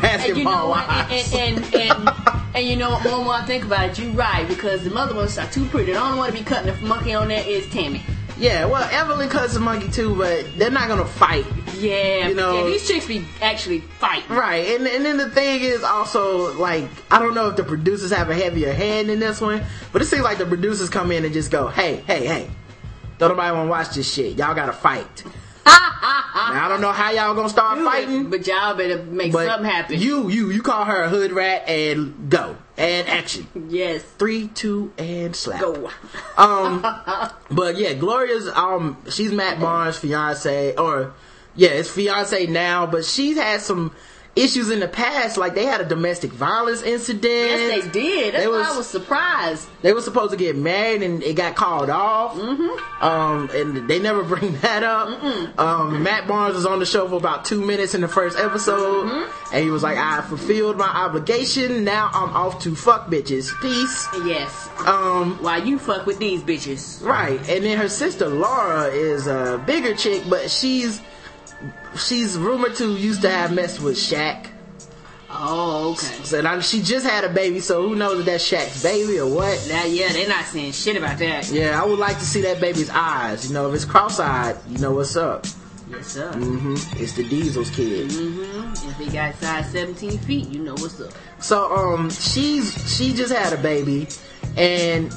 Basketball Wives. And you know what, one more I think about it, you're right, because the mother ones are too pretty. The only one to be cutting the monkey on there is Tammy. Yeah, well, Evelyn cuts the monkey too, but they're not gonna fight. Yeah, you know, yeah, these chicks be actually fighting. Right, and then the thing is also, like, I don't know if the producers have a heavier hand in this one, but it seems like the producers come in and just go, hey, don't nobody want to watch this shit. Y'all got to fight. Now, I don't know how y'all gonna start fighting, but y'all better make something happen. You call her a hood rat and go. And action. Yes. 3, 2, and slap. Go. But yeah, Gloria's she's Matt Barnes' fiance, or yeah, it's fiance now, but she's had some issues in the past. Like, they had a domestic violence incident. Yes, they did. That's why I was surprised. They were supposed to get married and it got called off. Mm-hmm. And they never bring that up. Mm-mm. Matt Barnes was on the show for about 2 minutes in the first episode. Mm-hmm. And he was like, I fulfilled my obligation. Now I'm off to fuck bitches. Peace. Yes. While you fuck with these bitches. Right. And then her sister Laura is a bigger chick, but she's rumored to used to have messed with Shaq. Oh, okay. So she just had a baby, so who knows if that's Shaq's baby or what. Now, yeah, they're not saying shit about that. Yeah, I would like to see that baby's eyes. You know, if it's cross-eyed, you know what's up. Yes, sir. Mm-hmm. It's the Diesel's kid. Mm-hmm. If he got size 17 feet, you know what's up. So, she just had a baby, and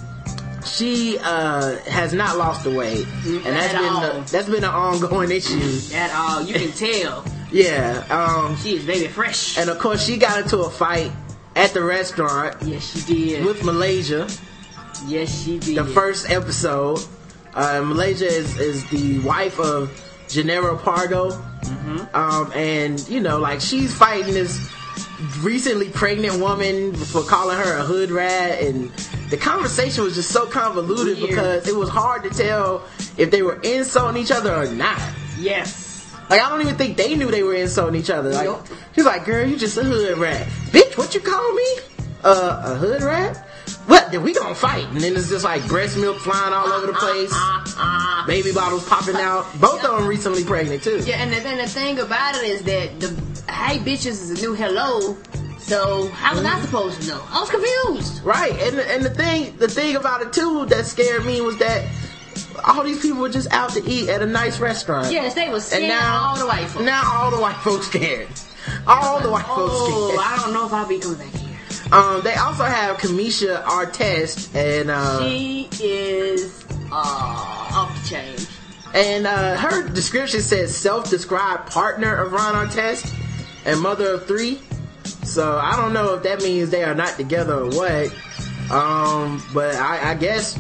she has not lost the weight, and that's been an ongoing issue. At all, you can tell. Yeah, she is baby fresh. And of course, she got into a fight at the restaurant. Yes, she did. With Malaysia. Yes, she did. The first episode. Malaysia is the wife of Gennaro Pargo, mm-hmm. And you know, like, she's fighting this recently pregnant woman for calling her a hood rat, and the conversation was just so convoluted. Weird. Because it was hard to tell if they were insulting each other or not. Yes. Like, I don't even think they knew they were insulting each other. Like, nope. She's like, girl, you just a hood rat. Bitch, what you call me? A hood rat? What? Then we gonna fight. And then it's just like breast milk flying all over the place. Baby bottles popping out. Both of them recently pregnant too. Yeah, and the thing about it is that the hey bitches is a new hello. So how was I supposed to know? I was confused. Right, and the thing about it too that scared me was that all these people were just out to eat at a nice restaurant. Yes, they were scared. And now all the white folks. Scared. All the white folks scared. I don't know if I'll be coming back here. They also have Kamisha Artest, and she is off the chain. And her description says self-described partner of Ron Artest and mother of 3. So I don't know if that means they are not together or what. But I guess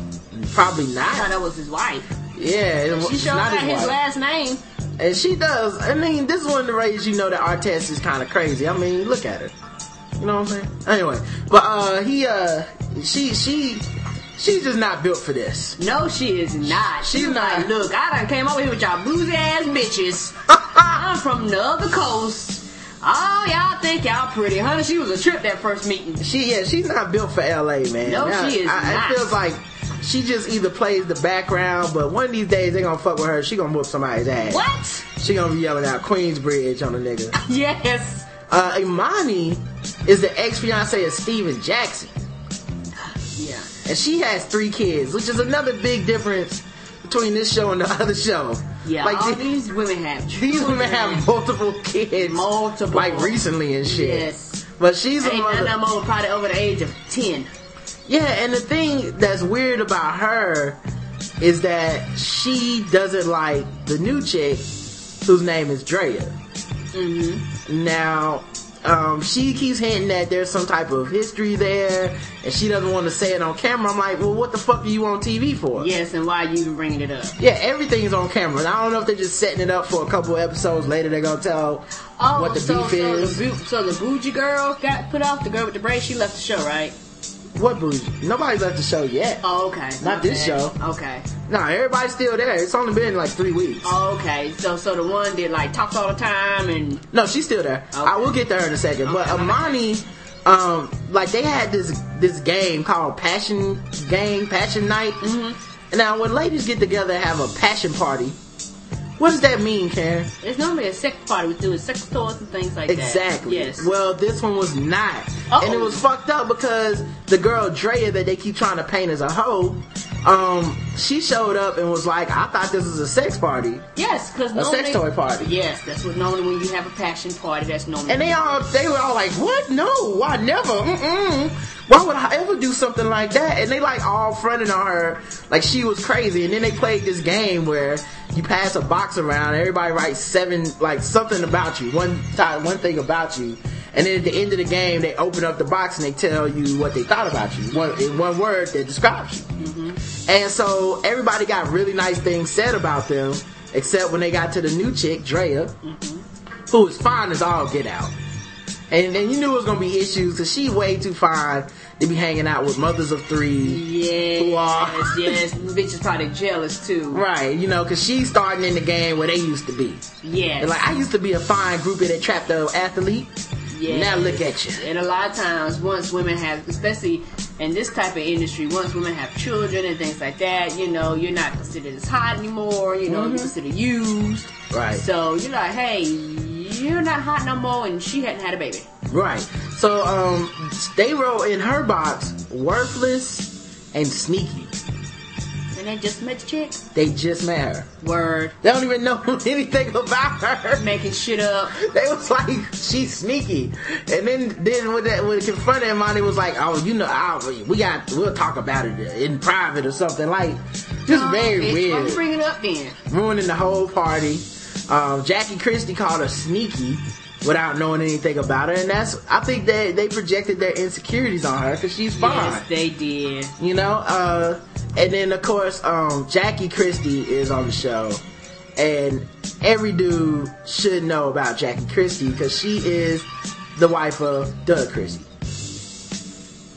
probably not. I thought that was his wife. Yeah, she showed out his last name. And she does. I mean, this is one of the ways you know that Artest is kind of crazy. I mean, look at her. You know what I'm saying? Anyway, but she's just not built for this. No, she is not. She's not. Like, look, I done came over here with y'all bluesy ass bitches. I'm from the other coast. Oh, y'all think y'all pretty, honey. She was a trip that first meeting. She's not built for LA, man. No, now, she is not. It feels like she just either plays the background, but one of these days they gonna fuck with her. She gonna whoop somebody's ass. What? She gonna be yelling out Queensbridge on a nigga. Yes. Imani is the ex-fiancée of Steven Jackson. Yeah. And she has 3 kids, which is another big difference between this show and the other show. Yeah, like, these women have children. These women have multiple kids. Multiple. Like, recently and shit. Yes. But she's a mother. I'm probably over the age of 10. Yeah, and the thing that's weird about her is that she doesn't like the new chick whose name is Drea. Mm-hmm. Now, she keeps hinting that there's some type of history there, and she doesn't want to say it on camera. I'm like, well, what the fuck are you on TV for? Yes, and why are you even bringing it up? Yeah, everything's on camera. And I don't know if they're just setting it up for a couple episodes later. They're going to tell what the beef is. So the bougie girl got put off, the girl with the braid, she left the show, right? What bougie? Nobody's left the show yet. Oh, okay. Not this show. Okay. Nah, everybody's still there. It's only been like 3 weeks. Oh, okay. So the one that like talks all the time and... No, she's still there. Okay. I will get to her in a second. Okay. But Imani, like, they had this game called Passion Night. Mm-hmm. Now, when ladies get together and have a passion party, what does that mean, Karen? It's normally a sex party. We do sex stores and things like that. Exactly. Yes. Well, this one was not. And it was fucked up because the girl Drea that they keep trying to paint as a hoe She showed up and was like, I thought this was a sex party. Yes, because normally... a sex toy party. Yes, that's what normally when you have a passion party, that's normally... And they were all like, what? No, I never. Mm-mm. Why would I ever do something like that? And they like all fronting on her like she was crazy. And then they played this game where you pass a box around, everybody writes seven, like something about you, one thing about you. And then at the end of the game, they open up the box and they tell you what they thought about you. In one word that describes you. Mm-hmm. And so everybody got really nice things said about them, except when they got to the new chick, Drea, mm-hmm. who is fine as all get out. And then you knew it was going to be issues because she way too fine to be hanging out with mothers of three. Yes, the bitch is probably jealous too. Right, you know, because she's starting in the game where they used to be. Yes. And like, I used to be a fine groupie that trapped the athlete. Yes. Now look at you. And a lot of times, once women have, especially in this type of industry, once women have children and things like that, you know, you're not considered as hot anymore. You know, mm-hmm. you're considered used. Right. So you're like, hey, you're not hot no more, and she hadn't had a baby. Right. So they wrote in her box, worthless and sneaky. And they just met the chick? They just met her. Word. They don't even know anything about her. Making shit up. They was like, she's sneaky. And then when confronted Imani was like, oh, you know, we'll talk about it in private or something. Like, just very weird. Why you bring it up then? Ruining the whole party. Jackie Christie called her sneaky without knowing anything about her, and I think they projected their insecurities on her because she's fine. Yes, they did. You know, and then of course Jackie Christie is on the show, and every dude should know about Jackie Christie because she is the wife of Doug Christie,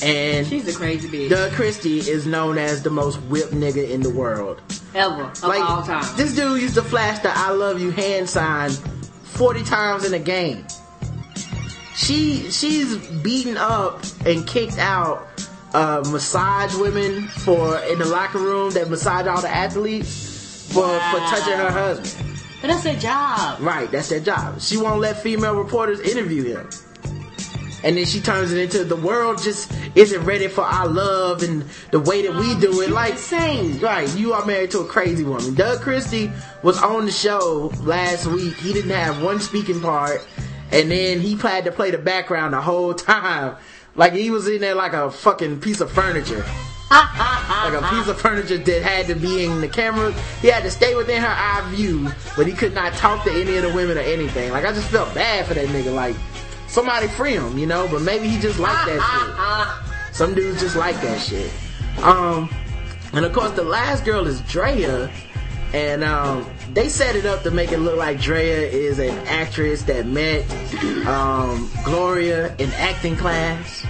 and she's a crazy bitch. Doug Christie is known as the most whipped nigga in the world ever, of like, all time. This dude used to flash the "I love you" hand sign 40 times in a game. She's beaten up and kicked out massage women for in the locker room that massage all the athletes for touching her husband. But that's their job. Right, that's their job. She won't let female reporters interview him. And then she turns it into the world just isn't ready for our love and the way that we do it. Like, insane. Right, you are married to a crazy woman. Doug Christie was on the show last week. He didn't have one speaking part, and then he had to play the background the whole time. Like he was in there like a fucking piece of furniture. Like a piece of furniture that had to be in the camera. He had to stay within her eye view, but he could not talk to any of the women or anything. Like I just felt bad for that nigga. Like, somebody free him, you know, but maybe he just liked that shit. Some dudes just like that shit. And of course the last girl is Drea, and they set it up to make it look like Drea is an actress that met Gloria in acting class.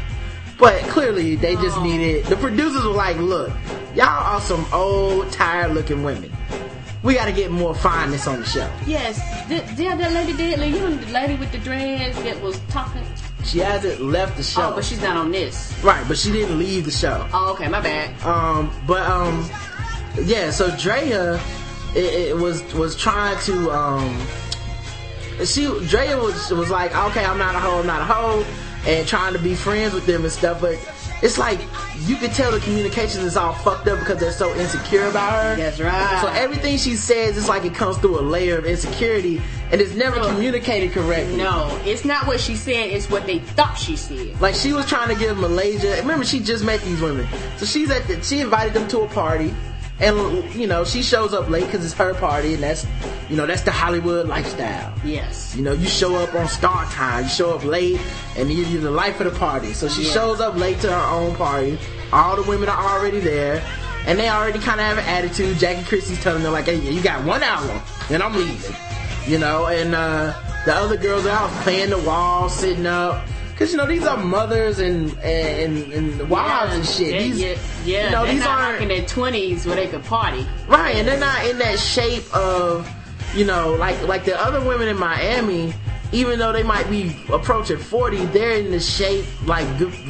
But clearly they just needed, the producers were like, look, y'all are some old, tired looking women. We gotta get more fineness on the show. Yes, that lady did. Like, you know, the lady with the dreads that was talking. She hasn't left the show. Oh, but she's not on this. Right, but she didn't leave the show. Oh, okay, my bad. Yeah. So Drea, it was trying to Drea was like, okay, I'm not a hoe, and trying to be friends with them and stuff, but. It's like, you can tell the communications is all fucked up because they're so insecure about her. That's right. So everything she says, it's like it comes through a layer of insecurity, and it's never communicated correctly. No, it's not what she said, it's what they thought she said. Like, she was trying to give Malaysia... Remember, she just met these women. So she invited them to a party, and, you know, she shows up late because it's her party, and that's, you know, that's the Hollywood lifestyle. Yes. You know, you show up on star time, you show up late, and you're the life of the party. So she shows up late to her own party. All the women are already there, and they already kind of have an attitude. Jackie Christie's telling them, like, hey, you got 1 hour, and I'm leaving. You know, and the other girls are out playing the wall, sitting up. Because, you know, these are mothers and wives and shit. You know, they're not like in their 20s where they could party. Right, and they're not in that shape of, you know, like the other women in Miami even though they might be approaching 40, they're in the shape, like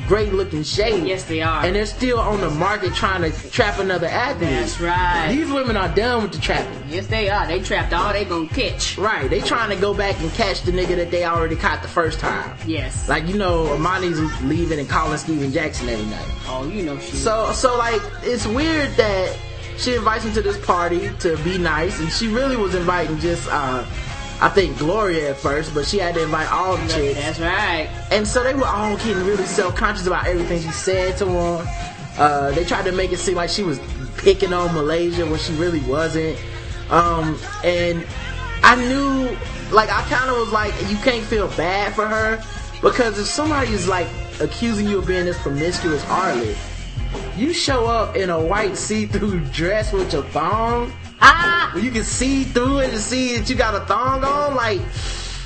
great looking shape. Yes, they are. And they're still on the market trying to trap another athlete. That's right. These women are done with the trapping. Yes, they are. They trapped all they gonna catch. Right. They trying to go back and catch the nigga that they already caught the first time. Yes. Like, you know, Imani's leaving and calling Steven Jackson every night. Oh, you know she. So like, it's weird that she invites him to this party to be nice, and she really was inviting just I think Gloria at first, but she had to invite all the chicks. That's right. And so they were all getting really self-conscious about everything she said to them. They tried to make it seem like she was picking on Malaysia when she really wasn't. And I knew, like, I kind of was like, you can't feel bad for her, because if somebody is, like, accusing you of being this promiscuous harlot, you show up in a white see-through dress with your thong. Well, you can see through it and see that you got a thong on. Like,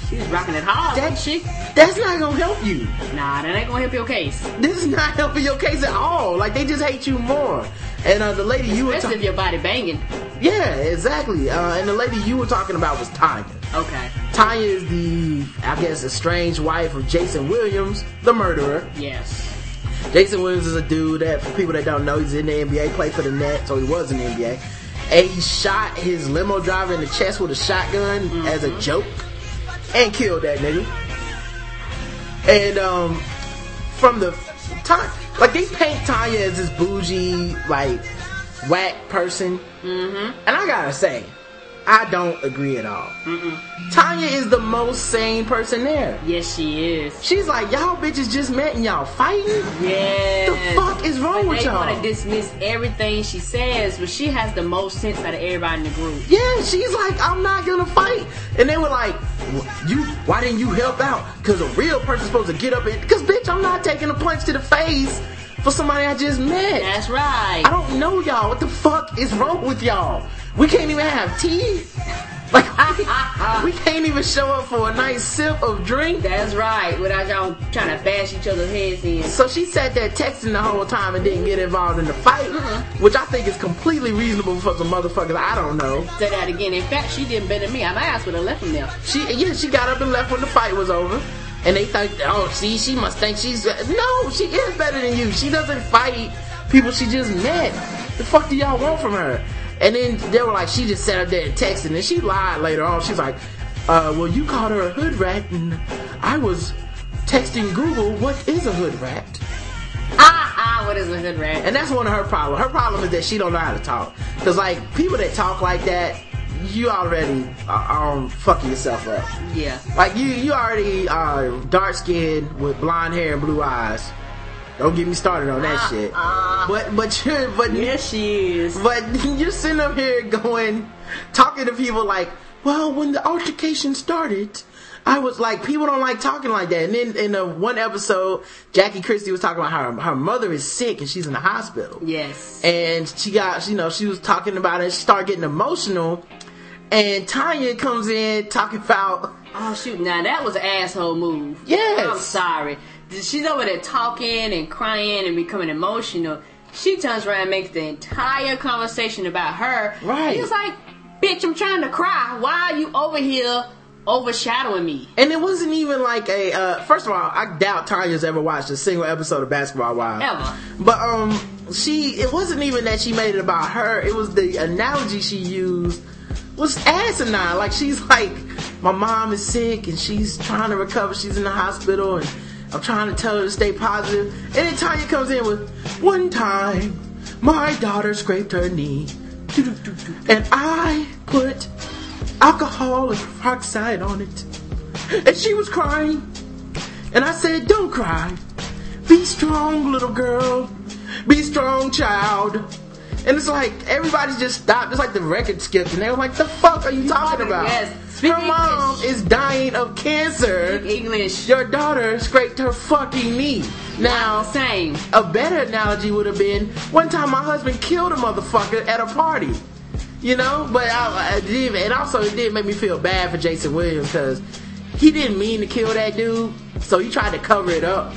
she's rocking it hard. That chick, that's not gonna help you. Nah, that ain't gonna help your case. This is not helping your case at all. Like, they just hate you more. And the lady you were talking, especially if your body banging. Yeah, exactly. And the lady you were talking about was Tanya. Okay. Tanya is the, I guess, estranged wife of Jayson Williams, the murderer. Yes. Jayson Williams is a dude that, for people that don't know, he's in the NBA, played for the Nets, so he was in the NBA. And he shot his limo driver in the chest with a shotgun as a joke and killed that nigga. And from the time, like, they paint Tanya as this bougie, like, whack person. Mm-hmm. And I gotta say, I don't agree at all. Mm-mm. Tanya is the most sane person there. Yes, she is. She's like, y'all bitches just met and y'all fighting? Yeah. The fuck is wrong with y'all? They want to dismiss everything she says, but she has the most sense out of everybody in the group. Yeah, she's like, I'm not gonna fight. And they were like, why didn't you help out? Because a real person's supposed to get up and, because bitch, I'm not taking a punch to the face for somebody I just met. That's right. I don't know y'all. What the fuck is wrong with y'all? We can't even have tea. Like, we can't even show up for a nice sip of drink. That's right. Without y'all trying to bash each other's heads in. So she sat there texting the whole time and didn't get involved in the fight, which I think is completely reasonable for some motherfuckers. I don't know. Say that again. In fact, she didn't better me. I might ask her to left him there. She got up and left when the fight was over. And they think, oh, see, she must think she's... No, she is better than you. She doesn't fight people she just met. The fuck do y'all want from her? And then they were like, she just sat up there and texted, and she lied later on. She's like, well, you called her a hood rat, and I was texting Google, what is a hood rat? What is a hood rat? And that's one of her problems. Her problem is that she don't know how to talk. Because, like, people that talk like that, you already are fucking yourself up. Yeah. Like, you already are dark-skinned with blonde hair and blue eyes. Don't get me started on that shit. But yes, she is. But you're sitting up here talking to people like, well, when the altercation started, I was like, people don't like talking like that. And then in one episode, Jackie Christie was talking about how her mother is sick and she's in the hospital. Yes. And she got, she was talking about it. She started getting emotional. And Tanya comes in talking about... Oh, shoot. Now, that was an asshole move. Yes. I'm sorry. She's over there talking and crying and becoming emotional. She turns around and makes the entire conversation about her. Right. He's like, bitch, I'm trying to cry. Why are you over here overshadowing me? And it wasn't even like a... first of all, I doubt Tanya's ever watched a single episode of Basketball Wives. Ever. But it wasn't even that she made it about her. It was the analogy she used... was asinine. Like, she's like, my mom is sick and she's trying to recover, she's in the hospital, and I'm trying to tell her to stay positive. And then Tanya comes in with, one time my daughter scraped her knee and I put alcohol and peroxide on it, and she was crying, and I said, don't cry, be strong, little girl, be strong, child. And it's like, everybody just stopped. It's like the record skipped. And they were like, the fuck are you talking about? Yes. Speak English. Her mom is dying of cancer. Speak English. Your daughter scraped her fucking knee. Now, same. A better analogy would have been, one time my husband killed a motherfucker at a party. You know? But I didn't. And also, it did make me feel bad for Jayson Williams, because he didn't mean to kill that dude. So he tried to cover it up.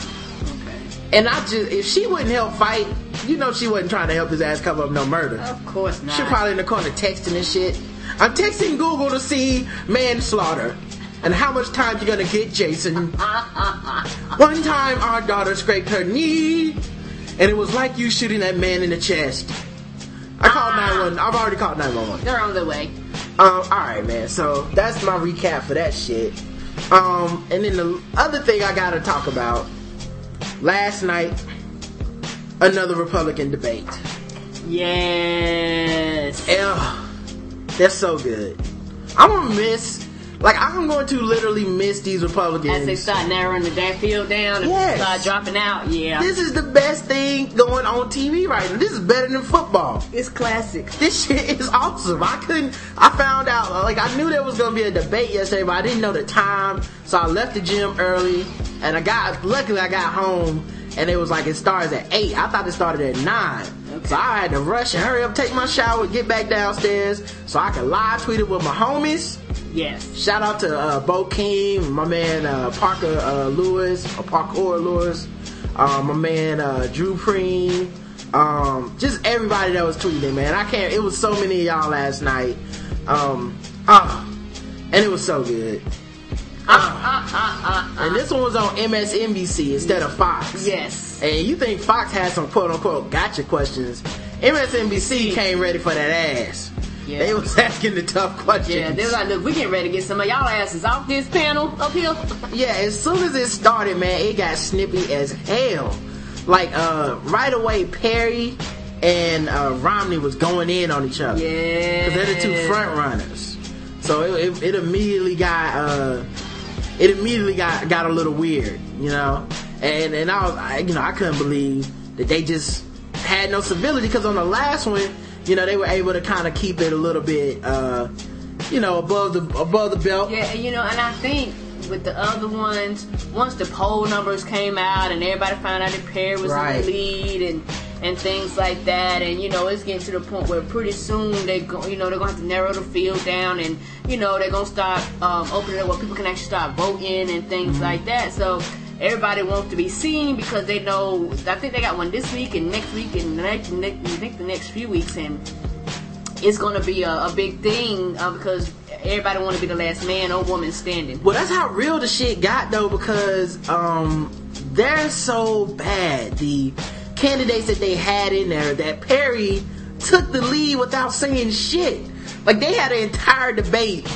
And if she wouldn't help fight, you know she wasn't trying to help his ass cover up no murder. Of course not. She probably in the corner texting and shit. I'm texting Google to see manslaughter. And how much time you gonna get, Jayson? One time our daughter scraped her knee, and it was like you shooting that man in the chest. I called 911. I've already called 911. They're on their way. Alright, man. So, that's my recap for that shit. And then the other thing I gotta talk about. Last night, another Republican debate. Yes. That's so good. I'm gonna miss... Like, I'm going to literally miss these Republicans. As they start narrowing the damn field down and start dropping out, This is the best thing going on TV right now. This is better than football. It's classic. This shit is awesome. I found out, like, I knew there was going to be a debate yesterday, but I didn't know the time. So I left the gym early, and luckily I got home, and it was like, it starts at 8. I thought it started at 9. Okay. So I had to rush and hurry up, take my shower, get back downstairs, so I could live tweet it with my homies. Yes. Shout out to Bo King, my man Parker Lewis, or Parkour Lewis, my man Drew Preen, just everybody that was tweeting, man. It was so many of y'all last night. And it was so good. And this one was on MSNBC instead of Fox. Yes. And you think Fox had some quote unquote gotcha questions. MSNBC came ready for that ass. Yeah. They was asking the tough questions. Yeah, they was like, look, we getting ready to get some of y'all asses off this panel up here. Yeah, as soon as it started, man, it got snippy as hell. Like, right away, Perry and Romney was going in on each other. Yeah. Because they're the two front runners. So it immediately got, a little weird, you know? And I couldn't believe that they just had no civility, because on the last one, you know, they were able to kind of keep it a little bit, above the belt. Yeah, and I think with the other ones, once the poll numbers came out and everybody found out that Perry was in the lead and things like that, and, it's getting to the point where pretty soon they're going to have to narrow the field down, and, they're going to start opening up where people can actually start voting and things like that. So everybody wants to be seen because they know. I think they got one this week and next week and the next few weeks, and it's going to be a big thing because everybody want to be the last man or woman standing. Well, that's how real the shit got though, because they're so bad. The candidates that they had in there, that Perry took the lead without saying shit. Like, they had an entire debate.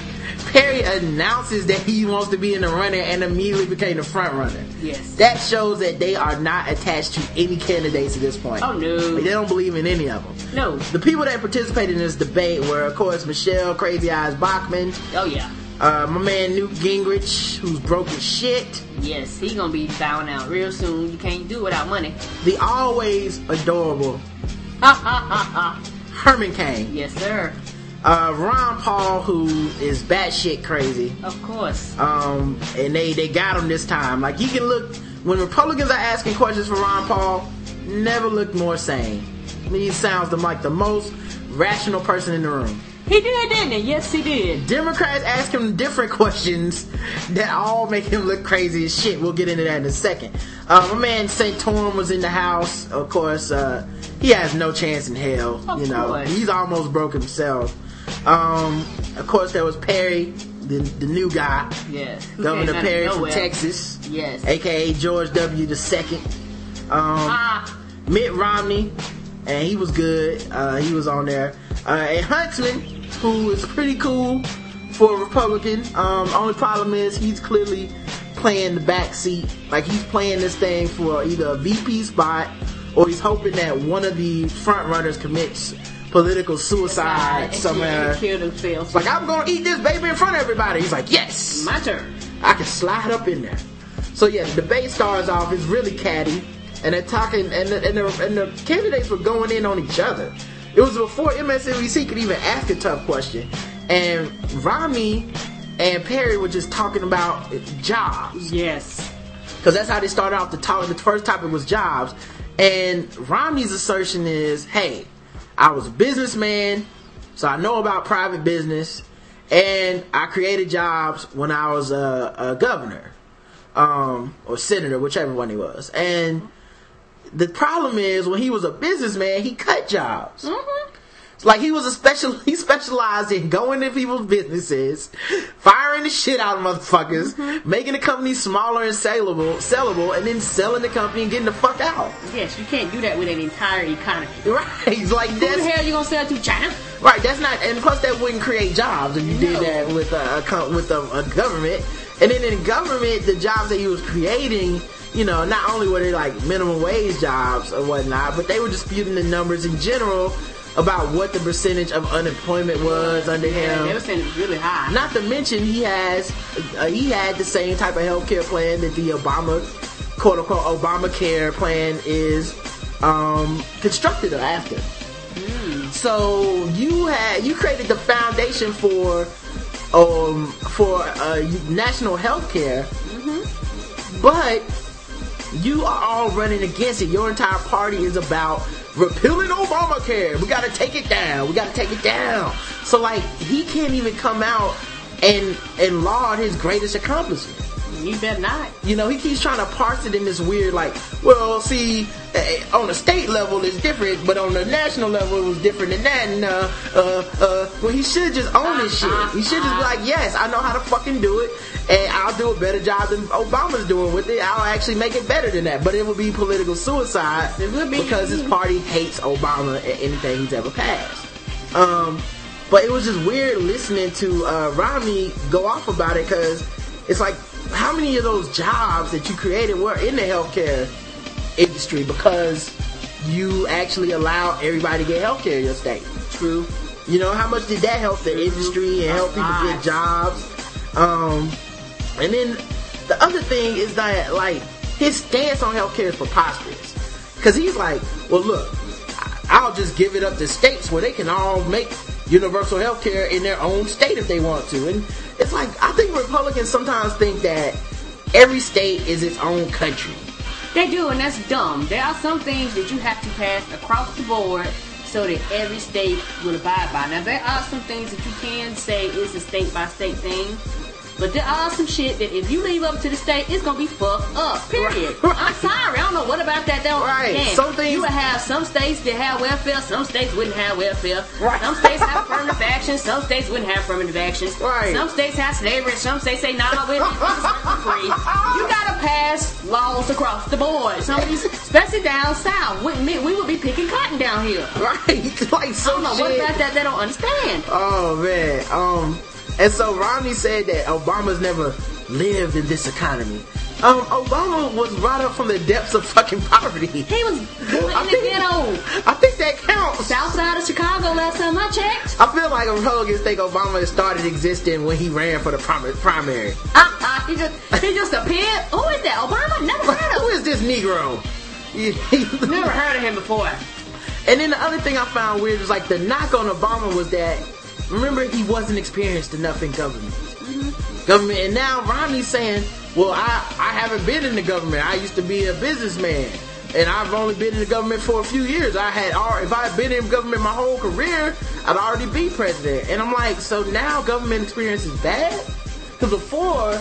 Perry announces that he wants to be in the running and immediately became the front runner. Yes. That shows that they are not attached to any candidates at this point. Oh, no. Like, they don't believe in any of them. No. The people that participated in this debate were, of course, Michelle Crazy Eyes Bachmann. Oh, yeah. My man Newt Gingrich, who's broke as shit. Yes, he's going to be bowing out real soon. You can't do it without money. The always adorable Herman Cain. Yes, sir. Ron Paul, who is batshit crazy. Of course. And they got him this time. Like, he can look... When Republicans are asking questions for Ron Paul, never looked more sane. He sounds like the most rational person in the room. He did, didn't he? Yes, he did. Democrats ask him different questions that all make him look crazy as shit. We'll get into that in a second. My man Santorum was in the house. Of course, he has no chance in hell. Of course. He's almost broke himself. Of course, there was Perry, the new guy. Yes. Governor Perry from Texas. Yes. A.K.A. George W. the Second. Mitt Romney, and he was good. He was on there. And Huntsman, who is pretty cool for a Republican. Only problem is he's clearly playing the back seat. Like, he's playing this thing for either a VP spot, or he's hoping that one of the front runners commits political suicide somewhere. Like, I'm gonna eat this baby in front of everybody. He's like, yes, my turn. I can slide up in there. So yeah, the debate starts off. It's really catty, and they're talking, and the candidates were going in on each other. It was before MSNBC could even ask a tough question, and Romney and Perry were just talking about jobs. Yes, because that's how they started off the talk. The first topic was jobs, and Romney's assertion is, hey, I was a businessman, so I know about private business, and I created jobs when I was a governor, or senator, whichever one he was. And the problem is, when he was a businessman, he cut jobs. Mm-hmm. Like, he was he specialized in going into people's businesses, firing the shit out of motherfuckers, making the company smaller and sellable, and then selling the company and getting the fuck out. Yes, you can't do that with an entire economy. Right. Like, who the hell are you going to sell to? China? Right, that's not, and plus that wouldn't create jobs if you did that with a government. And then in government, the jobs that he was creating, you know, not only were they like minimum wage jobs or whatnot, but they were disputing the numbers in general about what the percentage of unemployment was under him. They were saying it was really high. Not to mention he had the same type of health care plan that the Obama, quote unquote, Obamacare plan is constructed after. So you created the foundation for national health care, but you are all running against it. Your entire party is about repealing Obamacare. We got to take it down. We got to take it down. So, like, he can't even come out and laud his greatest accomplishment. You better not. You know, he keeps trying to parse it in this weird, like, well, see, on the state level it's different, but on the national level it was different than that. And, well, he should just own this shit. He should just be like, yes, I know how to fucking do it, and I'll do a better job than Obama's doing with it. I'll actually make it better than that. But it would be political suicide because his party hates Obama and anything he's ever passed. But it was just weird listening to Romney go off about it, because it's like, how many of those jobs that you created were in the healthcare industry because you actually allowed everybody to get healthcare in your state? True. You know, how much did that help the industry and help people get jobs? And then the other thing is that, like, his stance on healthcare is preposterous. Because he's like, well, look, I'll just give it up to states where they can all make universal healthcare in their own state if they want to. And it's like, I think Republicans sometimes think that every state is its own country. They do, and that's dumb. There are some things that you have to pass across the board so that every state will abide by. Now, there are some things that you can say is a state-by-state thing, but there are some shit that if you leave up to the state, it's going to be fucked up, period. Right. I'm sorry. I don't know what about that. Some things, you would have some states that have welfare, some states wouldn't have welfare. Right. Some states have affirmative actions, some states wouldn't have affirmative actions. Right. Some states have slavery, some states say, nah, we're free. You got to pass laws across the board. Some of these, especially down south, we would be picking cotton down here. Right. Like some shit. I don't know what about that. They don't understand. Oh, man. And so Romney said that Obama's never lived in this economy. Obama was brought up from the depths of fucking poverty. He was born in the ghetto. I think that counts. South side of Chicago last time I checked. I feel like Republicans think Obama started existing when he ran for the primary. He just appeared. Who is that? Obama? Never heard of him. Who is this Negro? Never heard of him before. And then the other thing I found weird was, like, the knock on Obama was that, remember, he wasn't experienced enough in government. Government, and now Romney's saying, well, I haven't been in the government. I used to be a businessman, and I've only been in the government for a few years. If I had been in government my whole career, I'd already be president. And I'm like, so now government experience is bad? Because before,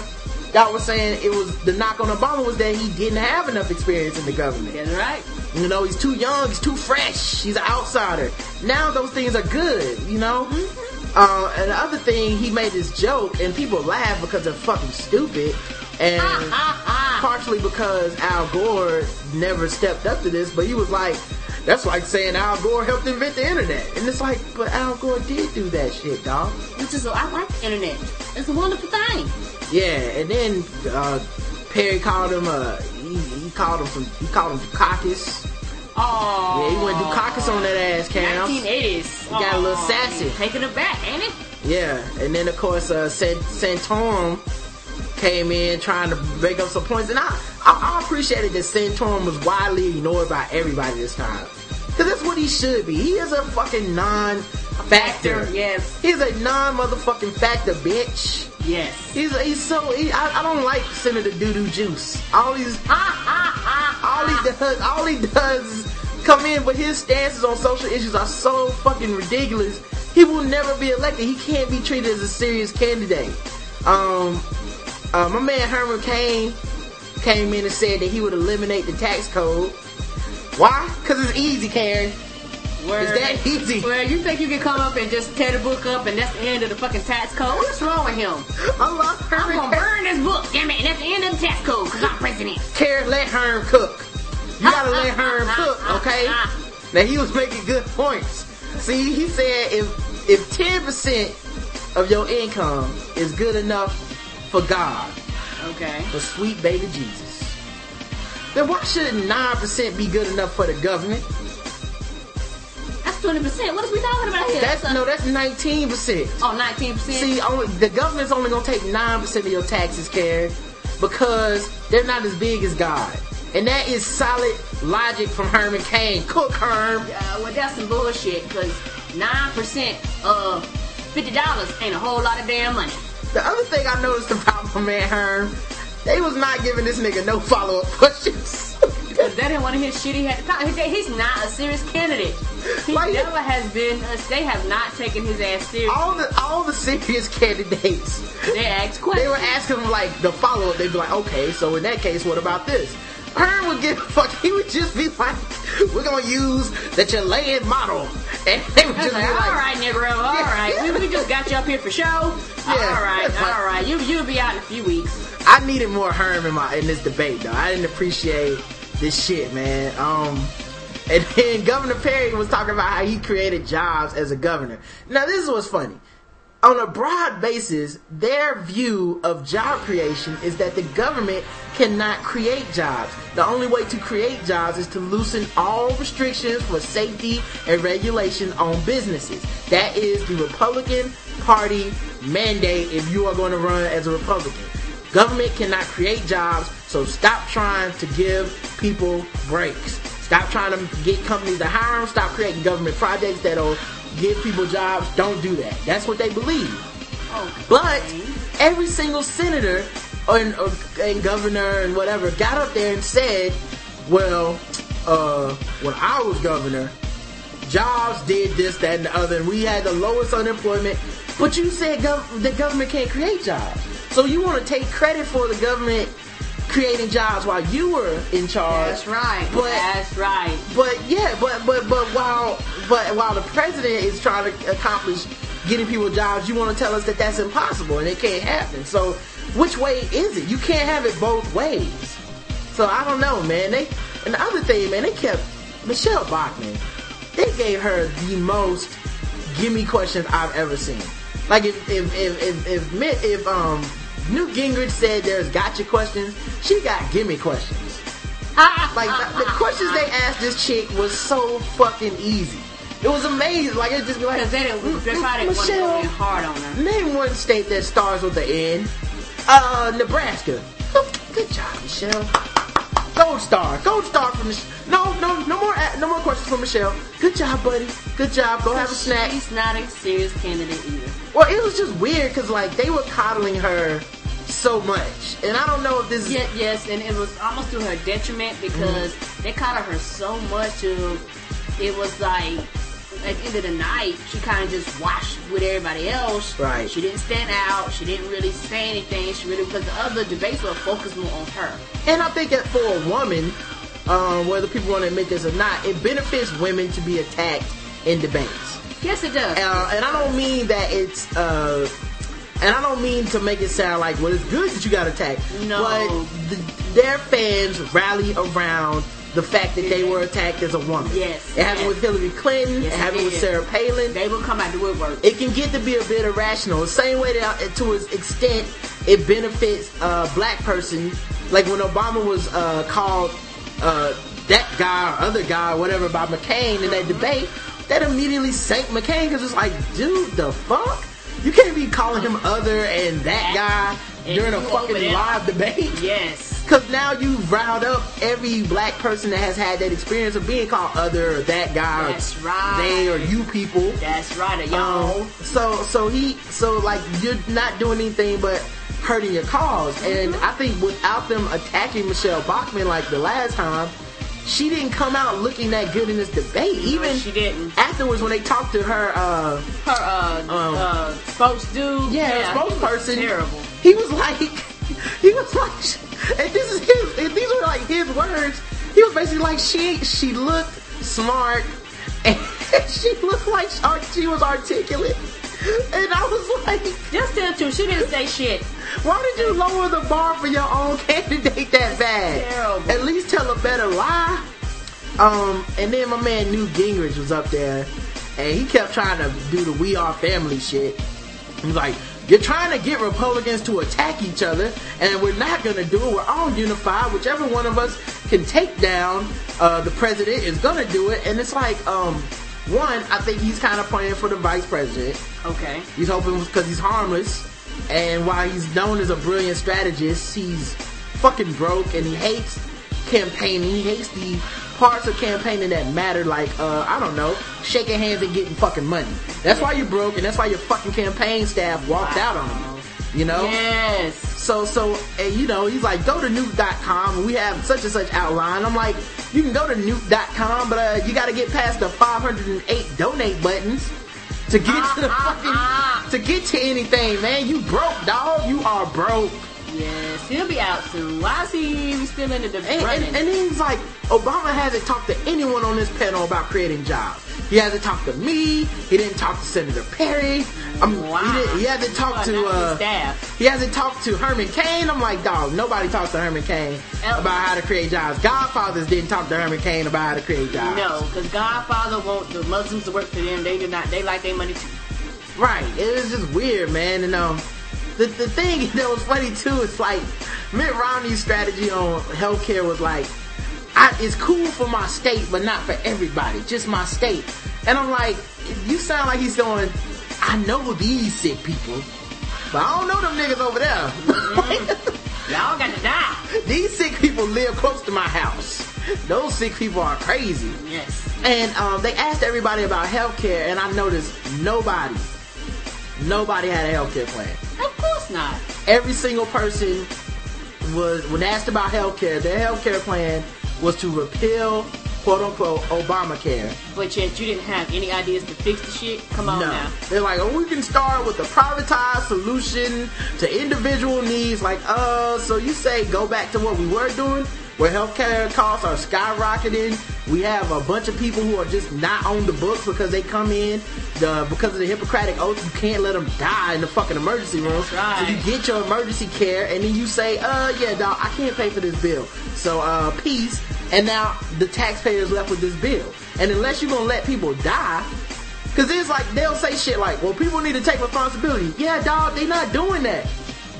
I was saying it was the knock on Obama was that he didn't have enough experience in the government. That's right. You know, he's too young, he's too fresh, he's an outsider. Now those things are good, you know? And the other thing, he made this joke, and people laugh because they're fucking stupid, and partially because Al Gore never stepped up to this, but he was like, that's like saying Al Gore helped invent the internet. And it's like, but Al Gore did do that shit, dog. I like the internet. It's a wonderful thing. Yeah, and then Perry called him, he called him Dukakis. Oh, yeah, he went Dukakis on that ass, Cam. 1980s. He got a little sassy. Man, taking it back, ain't it? Yeah, and then of course Santorum came in trying to make up some points, and I appreciated that Santorum was widely ignored by everybody this time, because that's what he should be. He is a fucking non-factor. Yes, he's a non-motherfucking factor, bitch. Yes. I don't like Senator Doo-Doo Juice. All he does is come in, but his stances on social issues are so fucking ridiculous. He will never be elected. He can't be treated as a serious candidate. My man Herman Cain came in and said that he would eliminate the tax code. Why? Because it's easy, Karen. Word. It's that easy. Where you think you can come up and just tear the book up and that's the end of the fucking tax code? What's wrong with him? I'm going to burn this book, damn it, and that's the end of the tax code because I'm president. Let Herm cook. You got to let Herm cook, okay? Now, he was making good points. See, he said if 10% of your income is good enough for God, okay, for sweet baby Jesus, then why shouldn't 9% be good enough for the government? That's 20%. What is we talking about here? That's 19%. Oh, 19%. See, the government's only going to take 9% of your taxes, Karen, because they're not as big as God. And that is solid logic from Herman Cain. Cook, Herm. Well, that's some bullshit, because 9% of $50 ain't a whole lot of damn money. The other thing I noticed about my man Herm, they was not giving this nigga no follow-up questions. Because that ain't one of his shit he had to talk. He's not a serious candidate. He never has been. They have not taken his ass seriously. All the serious candidates, they asked questions. They were asking him, like, the follow-up. They'd be like, okay, so in that case, what about this? Herm would give a fuck. He would just be like, we're going to use the Chilean model. And they would just be like, all right, Negro, all right. We just got you up here for show. Yeah, all right. You'll be out in a few weeks. I needed more Herm in this debate, though. I didn't appreciate this shit, man. And then Governor Perry was talking about how he created jobs as a governor. Now, this is what's funny. On a broad basis, their view of job creation is that the government cannot create jobs. The only way to create jobs is to loosen all restrictions for safety and regulation on businesses. That is the Republican Party mandate if you are going to run as a Republican. Government cannot create jobs, so stop trying to give people breaks. Stop trying to get companies to hire them. Stop creating government projects that'll give people jobs. Don't do that. That's what they believe. Okay. But every single senator and governor and whatever got up there and said, well, when I was governor, jobs did this, that, and the other, and we had the lowest unemployment. But you said the government can't create jobs. So you want to take credit for the government creating jobs while you were in charge. That's right. But while the president is trying to accomplish getting people jobs, you want to tell us that that's impossible and it can't happen. So which way is it? You can't have it both ways. So I don't know, man. And the other thing, man, they kept Michelle Bachmann. They gave her the most gimme question I've ever seen. Like if Newt Gingrich said there's gotcha questions, she got gimme questions. Like, the questions they asked this chick was so fucking easy. It was amazing. Like, it just be like, because they probably didn't want to go in hard on her. Name one state that starts with the N. Nebraska. Good job, Michelle. Gold star from Michelle. No more questions for Michelle. Good job, buddy. Good job. Go have a snack. She's not a serious candidate either. Well, it was just weird because, like, they were coddling her so much, and I don't know if this is... Yes, and it was almost to her detriment because they coddled her so much of it was like at the end of the night she kind of just washed with everybody else. Right. She didn't stand out. She didn't really say anything. Because the other debates were focused more on her. And I think that for a woman, whether people want to admit this or not, it benefits women to be attacked in debates. Yes, it does. And I don't mean that it's... And I don't mean to make it sound like, well, it's good that you got attacked. No. But their fans rally around the fact that they were attacked as a woman. Yes. It happened with Hillary Clinton. Yes, it happened with Sarah Palin. They will come out the woodwork. It can get to be a bit irrational. The same way that, to its extent, it benefits a black person. Like when Obama was called that guy or other guy or whatever by McCain in that debate, that immediately sank McCain because it's like, dude, the fuck? You can't be calling him other and that guy during a fucking live debate. Yes. Because now you've riled up every black person that has had that experience of being called other or that guy. That's right. They or you people. That's right. Y'all. So you're not doing anything but hurting your cause. Mm-hmm. And I think without them attacking Michelle Bachmann like the last time, she didn't come out looking that good in this debate. Even she didn't. Afterwards, when they talked to her spokesdude. Yeah, spokesperson. Terrible. He was like, and this is his. And these were like his words. He was basically like, she looked smart. And she looked like she was articulate. And I was like... Just tell the truth. She didn't say shit. Why did you lower the bar for your own candidate that bad? Terrible. At least tell a better lie. And then my man Newt Gingrich was up there. And he kept trying to do the We Are Family shit. He was like, you're trying to get Republicans to attack each other, and we're not going to do it. We're all unified. Whichever one of us can take down the president is going to do it. And it's like, one, I think he's kind of playing for the vice president. Okay. He's hoping, because he's harmless. And while he's known as a brilliant strategist, he's fucking broke, and he hates campaigning. He hates the parts of campaigning that matter, like, I don't know, shaking hands and getting fucking money. That's why you're broke, and that's why your fucking campaign staff walked out on you, you know? Yes. So, and you know, he's like, go to Newt.com, and we have such and such outline. I'm like, you can go to Newt.com, but you gotta get past the 508 donate buttons to get to the fucking, to get to anything, man. You broke, dog. You are broke. Yes, he'll be out soon. Why is he even still in the debate? And he's like, Obama hasn't talked to anyone on this panel about creating jobs. He hasn't talked to me. He didn't talk to Senator Perry. He hasn't talked to staff. He hasn't talked to Herman Cain. I'm like, dog, nobody talks to Herman Cain about how to create jobs. Godfathers didn't talk to Herman Cain about how to create jobs. No, because Godfather want the Muslims to work for them. They do not. They like their money too. Right. It was just weird, man. And the thing that was funny too is like Mitt Romney's strategy on healthcare was like, it's cool for my state, but not for everybody. Just my state. And I'm like, you sound like he's going, I know these sick people, but I don't know them niggas over there. Mm-hmm. Y'all got to die. These sick people live close to my house. Those sick people are crazy. Yes. And they asked everybody about healthcare, and I noticed nobody had a healthcare plan. Of course not. Every single person was, when asked about healthcare, their healthcare plan was to repeal, quote unquote, Obamacare. But yet you didn't have any ideas to fix the shit? Come on now. They're like, oh, we can start with a privatized solution to individual needs. Like, so you say go back to what we were doing, where healthcare costs are skyrocketing. We have a bunch of people who are just not on the books because they come in because of the Hippocratic Oath. You can't let them die in the fucking emergency room. That's right. So you get your emergency care, and then you say, yeah, dog, I can't pay for this bill. So, peace. And now the taxpayer is left with this bill. And unless you're going to let people die, because it's like, they'll say shit like, well, people need to take responsibility. Yeah, dog, they not doing that.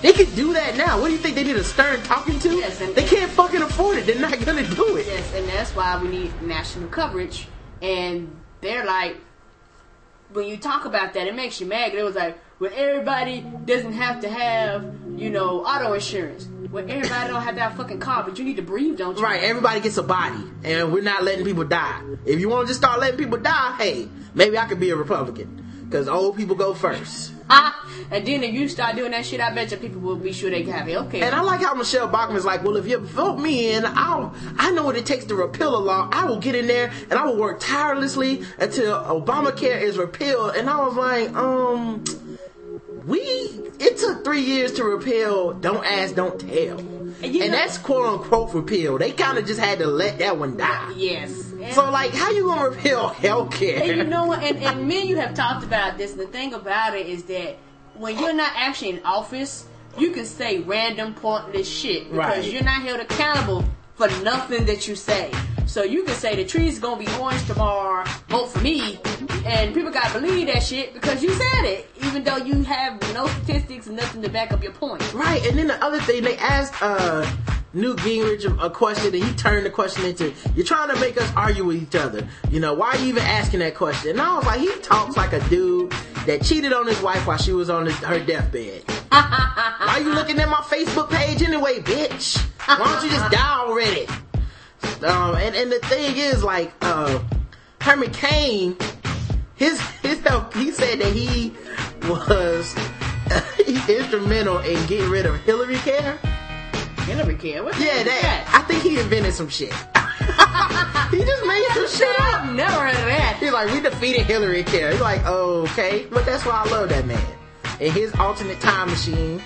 They can do that now. What do you think they need a stern talking to? Yes, and they can't fucking afford it. They're not going to do it. Yes, and that's why we need national coverage. And they're like, when you talk about that, it makes you mad. It was like, well, everybody doesn't have to have, auto insurance. Well, everybody don't have that fucking car, but you need to breathe, don't you? Right, everybody gets a body, and we're not letting people die. If you want to just start letting people die, hey, maybe I could be a Republican. Because old people go first. And then if you start doing that shit, I bet you people will be sure they can have health care. And I like how Michelle Bachmann's like, well, if you vote me in, I know what it takes to repeal a law. I will get in there, and I will work tirelessly until Obamacare is repealed. And I was like, it took 3 years to repeal Don't Ask, Don't Tell. And that's quote-unquote repeal. They kind of just had to let that one die. Yes. So, like, how you going to repeal health care? And you know what? And me and you have talked about this. The thing about it is that when you're not actually in office, you can say random, pointless shit. Because you're not held accountable for nothing that you say. So you can say the tree's going to be orange tomorrow, vote for me, and people got to believe that shit because you said it, even though you have no statistics and nothing to back up your point. Right, and then the other thing, they asked Newt Gingrich a question, and he turned the question into, you're trying to make us argue with each other. Why are you even asking that question? And I was like, he talks like a dude that cheated on his wife while she was on her deathbed. Why are you looking at my Facebook page anyway, bitch? Why don't you just die already? And the thing is, like, Herman Cain, his help, he said that he was instrumental in getting rid of Hillary Care. Hillary Care? What's that? I think he invented some shit. He just made some shit up. I've never heard of that. He's like, we defeated Hillary Care. He's like, okay. But that's why I love that man. In his alternate time machine,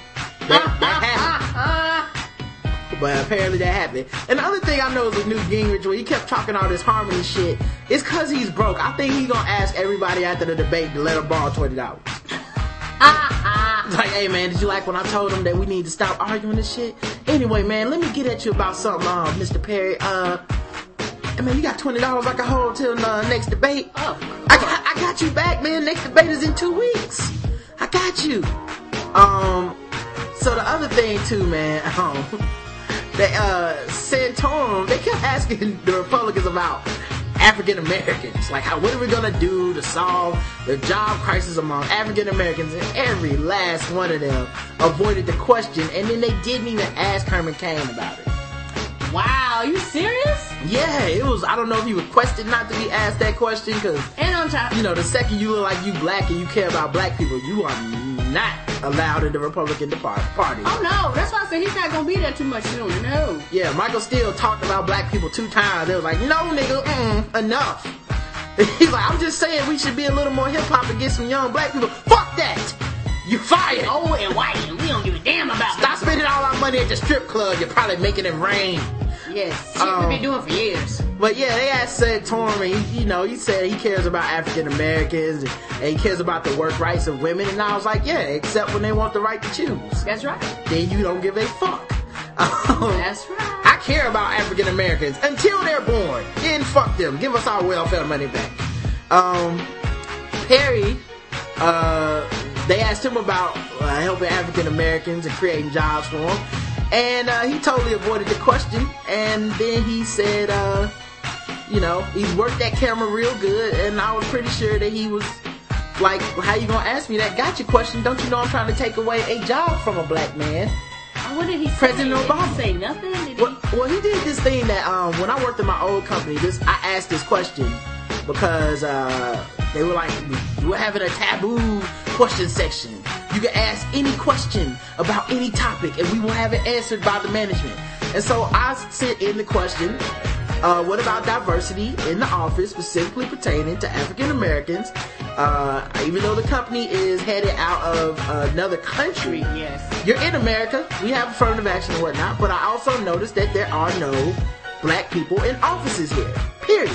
that happened. but apparently that happened. And the other thing I know is with Newt Gingrich, when he kept talking all this harmony shit, it's because he's broke. I think he's going to ask everybody after the debate to let him borrow $20. It's like, hey, man, did you like when I told him that we need to stop arguing this shit? Anyway, man, let me get at you about something, Mr. Perry. Man, you got $20 I can hold till next debate. Oh, I got you back, man. Next debate is in 2 weeks. I got you. So the other thing too, man, that Santorum, they kept asking the Republicans about African Americans, like, how, what are we gonna do to solve the job crisis among African Americans? And every last one of them avoided the question, and then they didn't even ask Herman Cain about it. Wow, are you serious? Yeah, it was, I don't know if he requested not to be asked that question, because, you know, the second you look like you black and you care about black people, you are not allowed in the Republican Party. Oh, no, that's why I said he's not going to be there too much soon, no. Yeah, Michael Steele talked about black people 2 times. They was like, no, nigga, enough. He's like, I'm just saying we should be a little more hip-hop and get some young black people. Fuck that! You fired! Old and white, and we don't give a damn about it. Stop spending all our money at the strip club. You're probably making it rain. Yes, shit we've been doing for years. But yeah, they asked Santorum, and he, you know, he said he cares about African Americans and he cares about the work rights of women. And I was like, yeah, except when they want the right to choose. That's right. Then you don't give a fuck. That's right. I care about African Americans until they're born. Then fuck them. Give us our welfare money back. Perry, they asked him about helping African Americans and creating jobs for them. And he totally avoided the question. And then he said, you know, he's worked that camera real good. And I was pretty sure that he was like, how you going to ask me that gotcha question? Don't you know I'm trying to take away a job from a black man? What did he say? President Obama. Did he say nothing? Did he? Well, he did this thing that when I worked in my old company, I asked this question because they were like, we're having a taboo question section. You can ask any question about any topic, and we will have it answered by the management. And so I sent in the question, what about diversity in the office, specifically pertaining to African Americans? Even though the company is headed out of another country, yes, you're in America, we have affirmative action and whatnot, but I also noticed that there are no black people in offices here, period.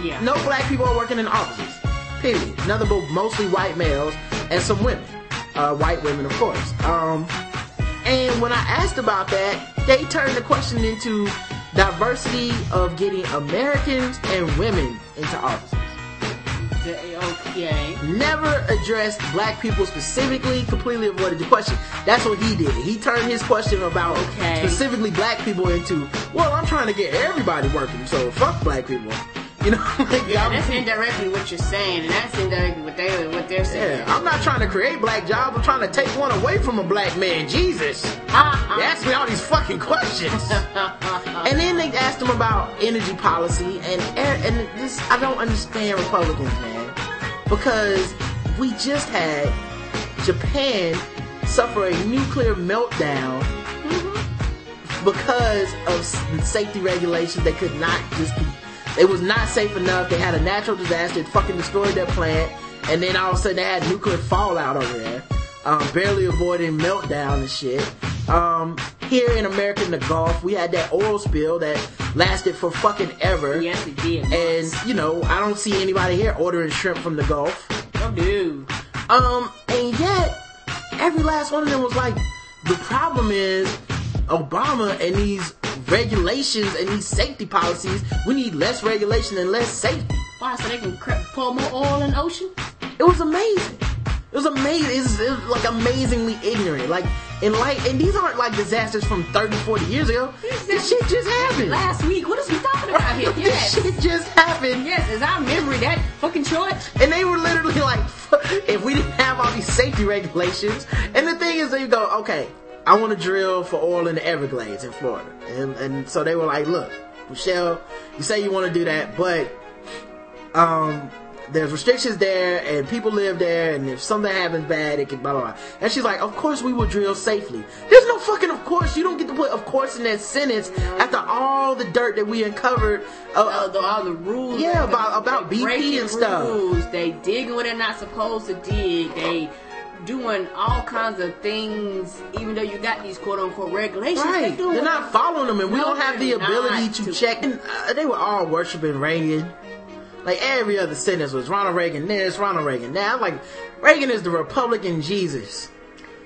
Yeah. No black people are working in offices, period. Nothing but mostly white males and some women. White women, of course. And when I asked about that, they turned the question into diversity of getting Americans and women into offices. Okay. Never addressed black people specifically, completely avoided the question. That's what he did. He turned his question about specifically black people into, well, I'm trying to get everybody working, so fuck black people. You know, like, yeah, that's indirectly what you're saying, and that's indirectly what they're saying. Yeah, I'm not trying to create black jobs. I'm trying to take one away from a black man. Jesus, they asked me all these fucking questions, and then they asked him about energy policy, and this I don't understand Republicans, man, because we just had Japan suffer a nuclear meltdown. Mm-hmm. Because of safety regulations, they could not just be. It was not safe enough. They had a natural disaster. It fucking destroyed their plant. And then all of a sudden they had nuclear fallout over there. Barely avoiding meltdown and shit. Here in America, in the Gulf, we had that oil spill that lasted for fucking ever. Yes, it did. And, you know, I don't see anybody here ordering shrimp from the Gulf. No, dude. And yet, every last one of them was like, the problem is Obama and these regulations and these safety policies. We need less regulation and less safety. Why? So they can pour more oil in the ocean? It was amazing. It was like amazingly ignorant. Like, and these aren't like disasters from 30, 40 years ago. This shit just happened. Last week. What is we talking about here? Yes. This shit just happened. Yes, is our memory that fucking short? And they were literally like, if we didn't have all these safety regulations. And the thing is, they go, okay, I want to drill for oil in the Everglades in Florida. And so they were like, look, Michelle, you say you want to do that, but there's restrictions there, and people live there, and if something happens bad, it can blah, blah, blah. And she's like, of course we will drill safely. There's no fucking of course. You don't get to put of course in that sentence after all the dirt that we uncovered. All the rules. Yeah, about BP and stuff. Rules. They dig where they're not supposed to dig. They doing all kinds of things, even though you got these quote-unquote regulations. Right. They're not following them, and we don't have the ability to check. And they were all worshiping Reagan. Like, every other sentence was Ronald Reagan this, Ronald Reagan that. I'm like, Reagan is the Republican Jesus.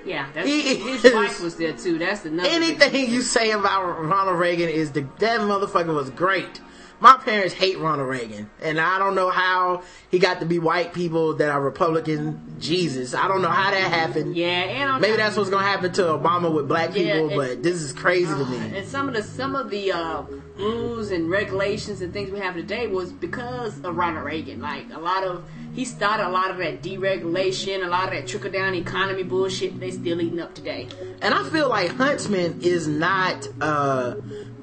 Yeah, that's, his wife was there, too. That's another thing you say about Ronald Reagan is that motherfucker was great. My parents hate Ronald Reagan, and I don't know how he got to be white people that are Republican Jesus. I don't know how that happened. Yeah, and maybe that's what's going to happen to Obama with black people, but this is crazy to me. And some of the rules and regulations and things we have today was because of Ronald Reagan. Like, he started a lot of that deregulation, a lot of that trickle-down economy bullshit they still eating up today. And I feel like Huntsman is not...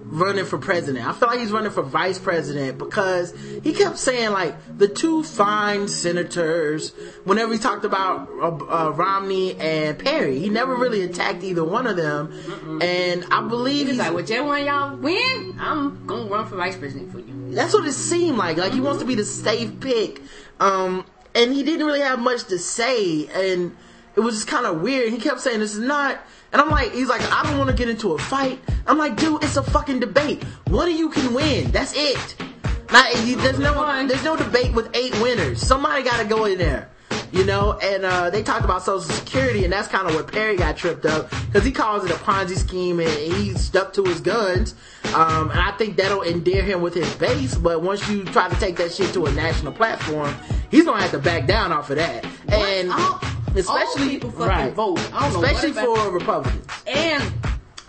running for president. I feel like he's running for vice president because he kept saying, like, the two fine senators whenever he talked about Romney and Perry. He never really attacked either one of them. Mm-mm. And I believe he's like, whichever one y'all win, I'm gonna run for vice president for you. That's what it seemed like. Like, he wants to be the safe pick. And he didn't really have much to say. And it was just kind of weird. He kept saying, this is not... And I'm like, he's like, I don't want to get into a fight. I'm like, dude, it's a fucking debate. One of you can win. That's it. There's no debate with 8 winners. Somebody got to go in there, you know? And they talked about Social Security, and that's kind of where Perry got tripped up because he calls it a Ponzi scheme, and he stuck to his guns. And I think that'll endear him with his base. But once you try to take that shit to a national platform, he's going to have to back down off of that. And... especially people fucking vote. I don't know for Republicans. And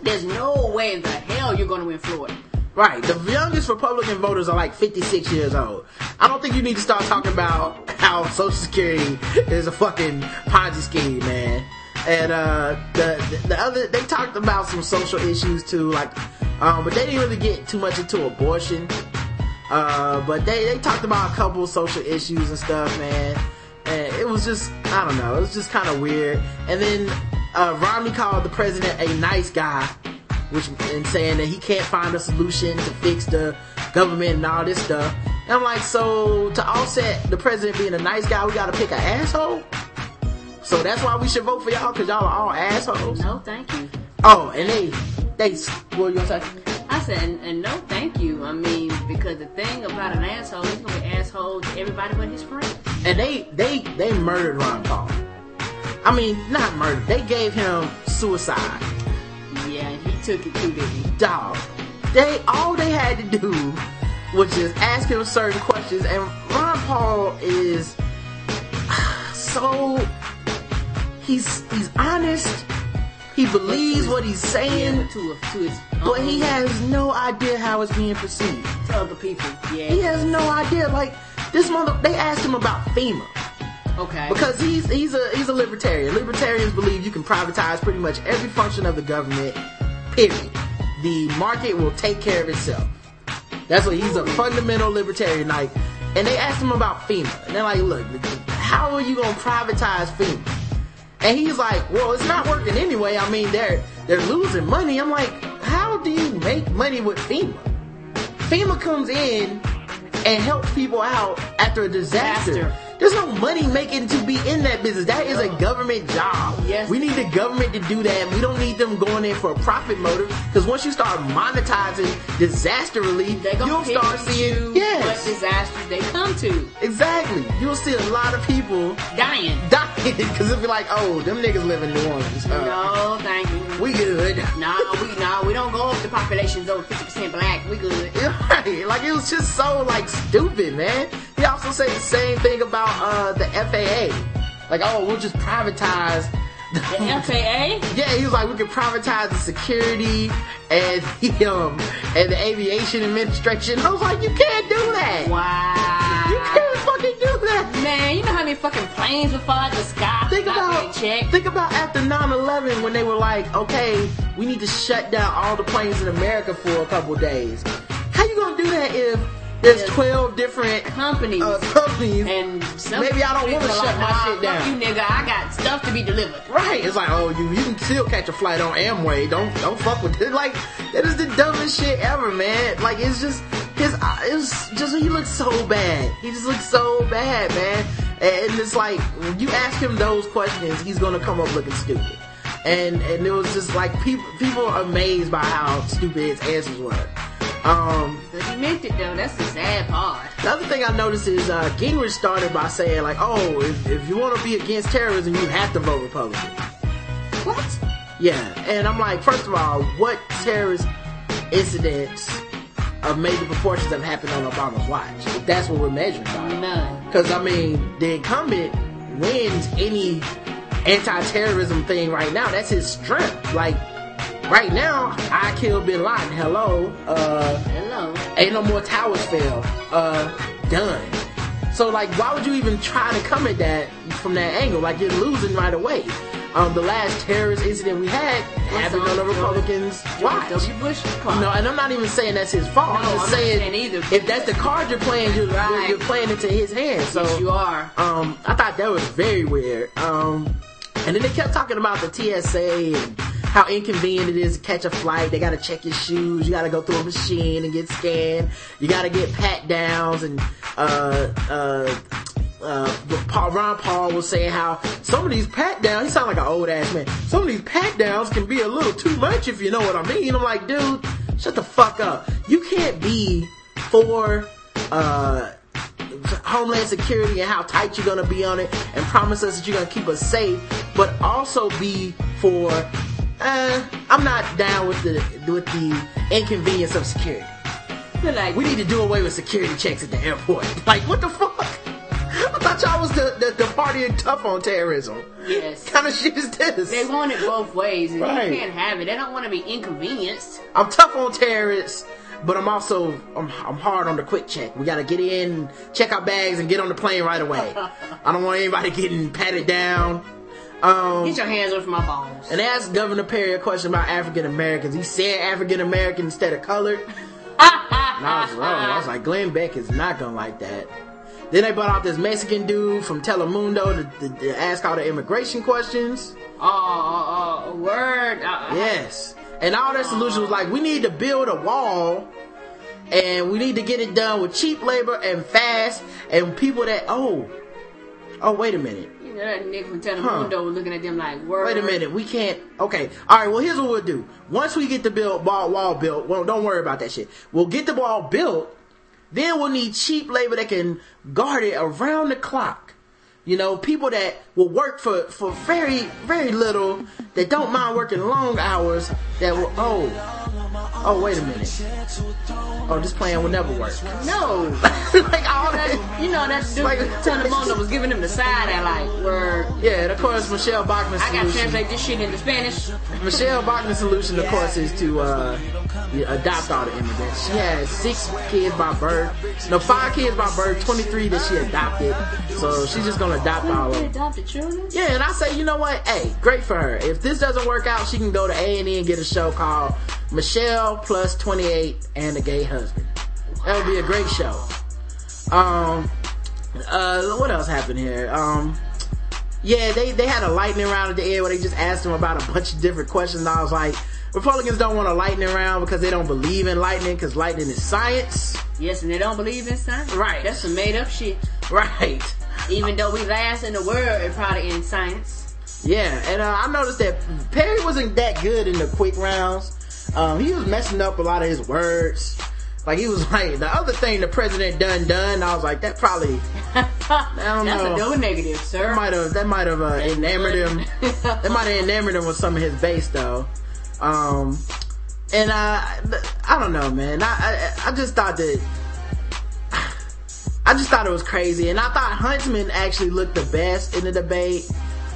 there's no way in the hell you're going to win Florida. Right. The youngest Republican voters are like 56 years old. I don't think you need to start talking about how Social Security is a fucking Ponzi scheme, man. And they talked about some social issues too, like, but they didn't really get too much into abortion. But they talked about a couple of social issues and stuff, man. And it was just, I don't know, it was just kind of weird. And then Romney called the president a nice guy, and saying that he can't find a solution to fix the government and all this stuff. And I'm like, so to offset the president being a nice guy, we got to pick an asshole? So that's why we should vote for y'all, because y'all are all assholes? No, thank you. Oh, and what were you going to say? I said, and no, thank you. I mean, because the thing about an asshole, he's going to be an asshole to everybody but his friends. And they murdered Ron Paul. I mean, not murdered. They gave him suicide. Yeah, he took it too, didn't he? Dog. All they had to do was just ask him certain questions. And Ron Paul is so... He's honest. He believes what he's saying. Yeah, to his but he has no idea how it's being perceived. To other people, yeah. He has no idea, like... They asked him about FEMA. Okay. Because he's a libertarian. Libertarians believe you can privatize pretty much every function of the government, period. The market will take care of itself. That's what he's a fundamental libertarian. Like, and they asked him about FEMA. And they're like, look, how are you going to privatize FEMA? And he's like, well, it's not working anyway. I mean, they're losing money. I'm like, how do you make money with FEMA? FEMA comes in and help people out after a disaster. There's no money making to be in that business. That is a government job. Yes. We need the government to do that. We don't need them going in for a profit motive. Because once you start monetizing disaster relief, you'll start seeing what disasters they come to. Exactly. You'll see a lot of people dying. Because it'll be like, oh, them niggas live in New Orleans. No, thank you. We good. No, we don't go up to populations over 50% black. We good. Right. Like, it was just so, like, stupid, man. He also said the same thing about the FAA. Like, oh, we'll just privatize the FAA? Yeah, he was like, we can privatize the security and the aviation administration. I was like, you can't do that. Wow. You can't fucking do that. Man, you know how many fucking planes would fall out the sky? Think about after 9/11 when they were like, okay, we need to shut down all the planes in America for a couple days. How you gonna do that if... There's 12 different companies, and maybe I don't want to shut my shit down. You nigga, I got stuff to be delivered. Right? It's like, oh, you can still catch a flight on Amway. Don't fuck with it. Like, that is the dumbest shit ever, man. Like, it's just his he looks so bad. He just looks so bad, man. And it's like, when you ask him those questions, he's going to come up looking stupid. And it was just like, people are amazed by how stupid his answers were. But he meant it, though. That's the sad part. The other thing I noticed is Gingrich started by saying, like, oh, if you want to be against terrorism, you have to vote Republican. What? Yeah. And I'm like, first of all, what terrorist incidents of major proportions have happened on Obama's watch? If that's what we're measuring by. None. Because, I mean, the incumbent wins any anti-terrorism thing right now. That's his strength. Like, right now, I killed Bin Laden. Hello. Hello. Ain't no more towers fell. Done. So, like, why would you even try to come at that from that angle? Like, you're losing right away. The last terrorist incident we had happened on the Republicans' watch. W. Bush's part. No, and I'm not even saying that's his fault. No, I'm just saying if that's the card you're playing, you're playing into his hands. So, yes, you are. I thought that was very weird. And then they kept talking about the TSA and how inconvenient it is to catch a flight. They got to check your shoes. You got to go through a machine and get scanned. You got to get pat-downs and... Ron Paul was saying how some of these pat-downs, he sounded like an old-ass man, some of these pat-downs can be a little too much, if you know what I mean. I'm like, dude, shut the fuck up. You can't be for Homeland Security and how tight you're going to be on it and promise us that you're going to keep us safe, but also be for, I'm not down with the inconvenience of security. Like, we need to do away with security checks at the airport. Like, what the fuck? I thought y'all was the party and tough on terrorism. Yes. What kind of shit is this? They want it both ways. And right. You can't have it. They don't want to be inconvenienced. I'm tough on terrorists, but I'm also I'm hard on the quick check. We got to get in, check our bags, and get on the plane right away. I don't want anybody getting patted down. Get your hands off my balls. And asked Governor Perry a question about African Americans. He said African American instead of colored. And I was wrong. I was like, Glenn Beck is not going to like that. Then they brought out this Mexican dude from Telemundo to ask all the immigration questions. Word. Yes. And all their solution was like, we need to build a wall, and we need to get it done with cheap labor and fast, and people that, oh, wait a minute. You know that nigga from Telemundo was looking at them like, word. Wait a minute, we can't, okay. All right, well, here's what we'll do. Once we get the wall built, well, don't worry about that shit. We'll get the wall built. Then we'll need cheap labor that can guard it around the clock. You know, people that will work for very, very little, that don't mind working long hours, that will, wait a minute. Oh, this plan will never work. No. Like, all that, you know, that dude, like, Telemundo was giving him the side eye, like, word. Yeah, and of course, Michelle Bachmann's solution. I gotta translate this shit into Spanish. Michelle Bachmann's solution, of course, is to, adopt all the immigrants. She has 6 kids by birth. No, 5 kids by birth, 23 that she adopted. So she's just gonna adopt all of them. Adopted children? Yeah, and I say, you know what? Hey, great for her. If this doesn't work out, she can go to A&E and get a show called Michelle Plus 28 and a Gay Husband. That would be a great show. What else happened here? Yeah, they had a lightning round at the end where they just asked them about a bunch of different questions. And I was like, Republicans don't want a lightning round because they don't believe in lightning, because lightning is science. Yes, and they don't believe in science. Right. That's some made up shit. Right. Even though we last in the world, it probably in science. Yeah, and I noticed that Perry wasn't that good in the quick rounds. He was messing up a lot of his words. Like, he was like, the other thing the president done, I was like, that probably, I don't know. That's a double negative, sir. That might have enamored him. That might have enamored him with some of his base, though. And I don't know, man. I just thought it was crazy, and I thought Huntsman actually looked the best in the debate.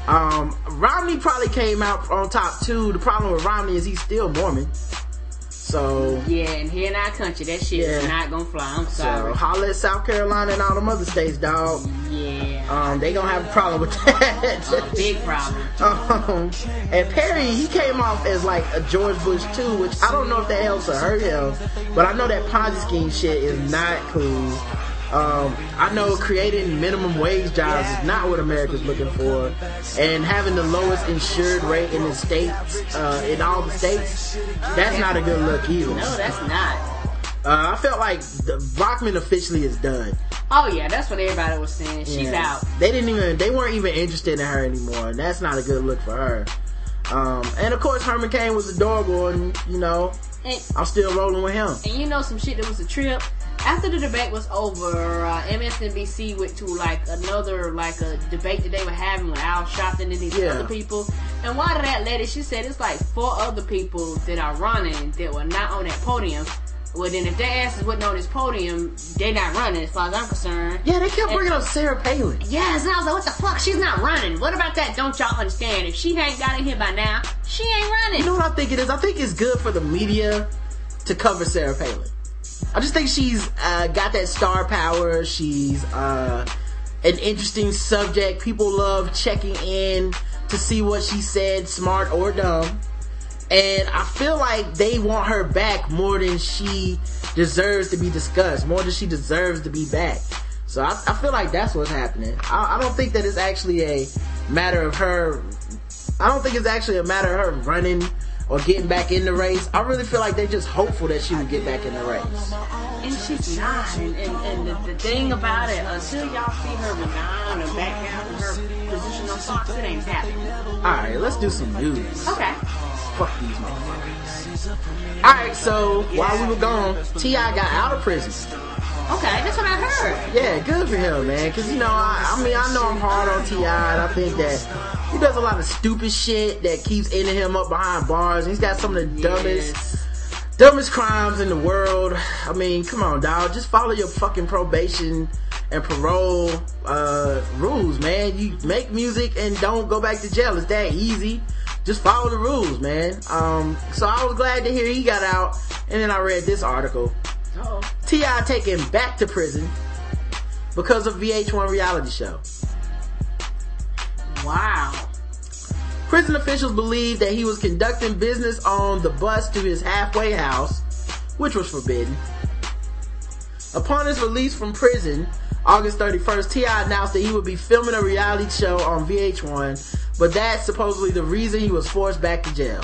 Romney probably came out on top too. The problem with Romney is he's still Mormon. So yeah, and here in our country, that shit is not gonna fly. I'm sorry. So holla at South Carolina and all them other states, dog. Yeah. They gonna have a problem with that. A big problem. And Perry, he came off as like a George Bush too, which I don't know if that helps or hurt him, but I know that Ponzi scheme shit is not cool. I know creating minimum wage jobs is not what America's looking for, and having the lowest insured rate in the states, in all the states, that's not a good look either. No, that's not. I felt like the Bachmann officially is done. Oh yeah, that's what everybody was saying. She's out. They weren't even interested in her anymore, and that's not a good look for her. And of course Herman Cain was adorable, and you know, I'm still rolling with him. And you know some shit that was a trip. After the debate was over, MSNBC went to another debate that they were having with Al Sharpton and these other people. And one of that lady, she said it's like 4 other people that are running that were not on that podium. Well, then if their asses wasn't on this podium, they not running as far as I'm concerned. Yeah, they kept bringing up Sarah Palin. Yes, and I was like, what the fuck? She's not running. What about that? Don't y'all understand? If she ain't got in here by now, she ain't running. You know what I think it is? I think it's good for the media to cover Sarah Palin. I just think she's got that star power. She's an interesting subject. People love checking in to see what she said, smart or dumb. And I feel like they want her back more than she deserves to be discussed, more than she deserves to be back. So I feel like that's what's happening. I don't think that it's actually a matter of her. I don't think it's actually a matter of her running or getting back in the race. I really feel like they're just hopeful that she would get back in the race. And she's not. And the thing about it, until y'all see her resign or back out of her position on Fox, it ain't happening. All right, let's do some news. Okay. Fuck these motherfuckers. Alright, so while we were gone, T.I. got out of prison. Okay, that's what I heard. Yeah, good for him, man. Cause you know, I know I'm hard on T.I. and I think that he does a lot of stupid shit that keeps ending him up behind bars. He's got some of the dumbest crimes in the world. I mean, come on, dog. Just follow your fucking probation and parole rules, man. You make music and don't go back to jail. It's that easy. Just follow the rules, man. So I was glad to hear he got out. And then I read this article. T.I. taken back to prison because of VH1 reality show. Wow. Prison officials believe that he was conducting business on the bus to his halfway house, which was forbidden. Upon his release from prison, August 31st, T.I. announced that he would be filming a reality show on VH1, but that's supposedly the reason he was forced back to jail.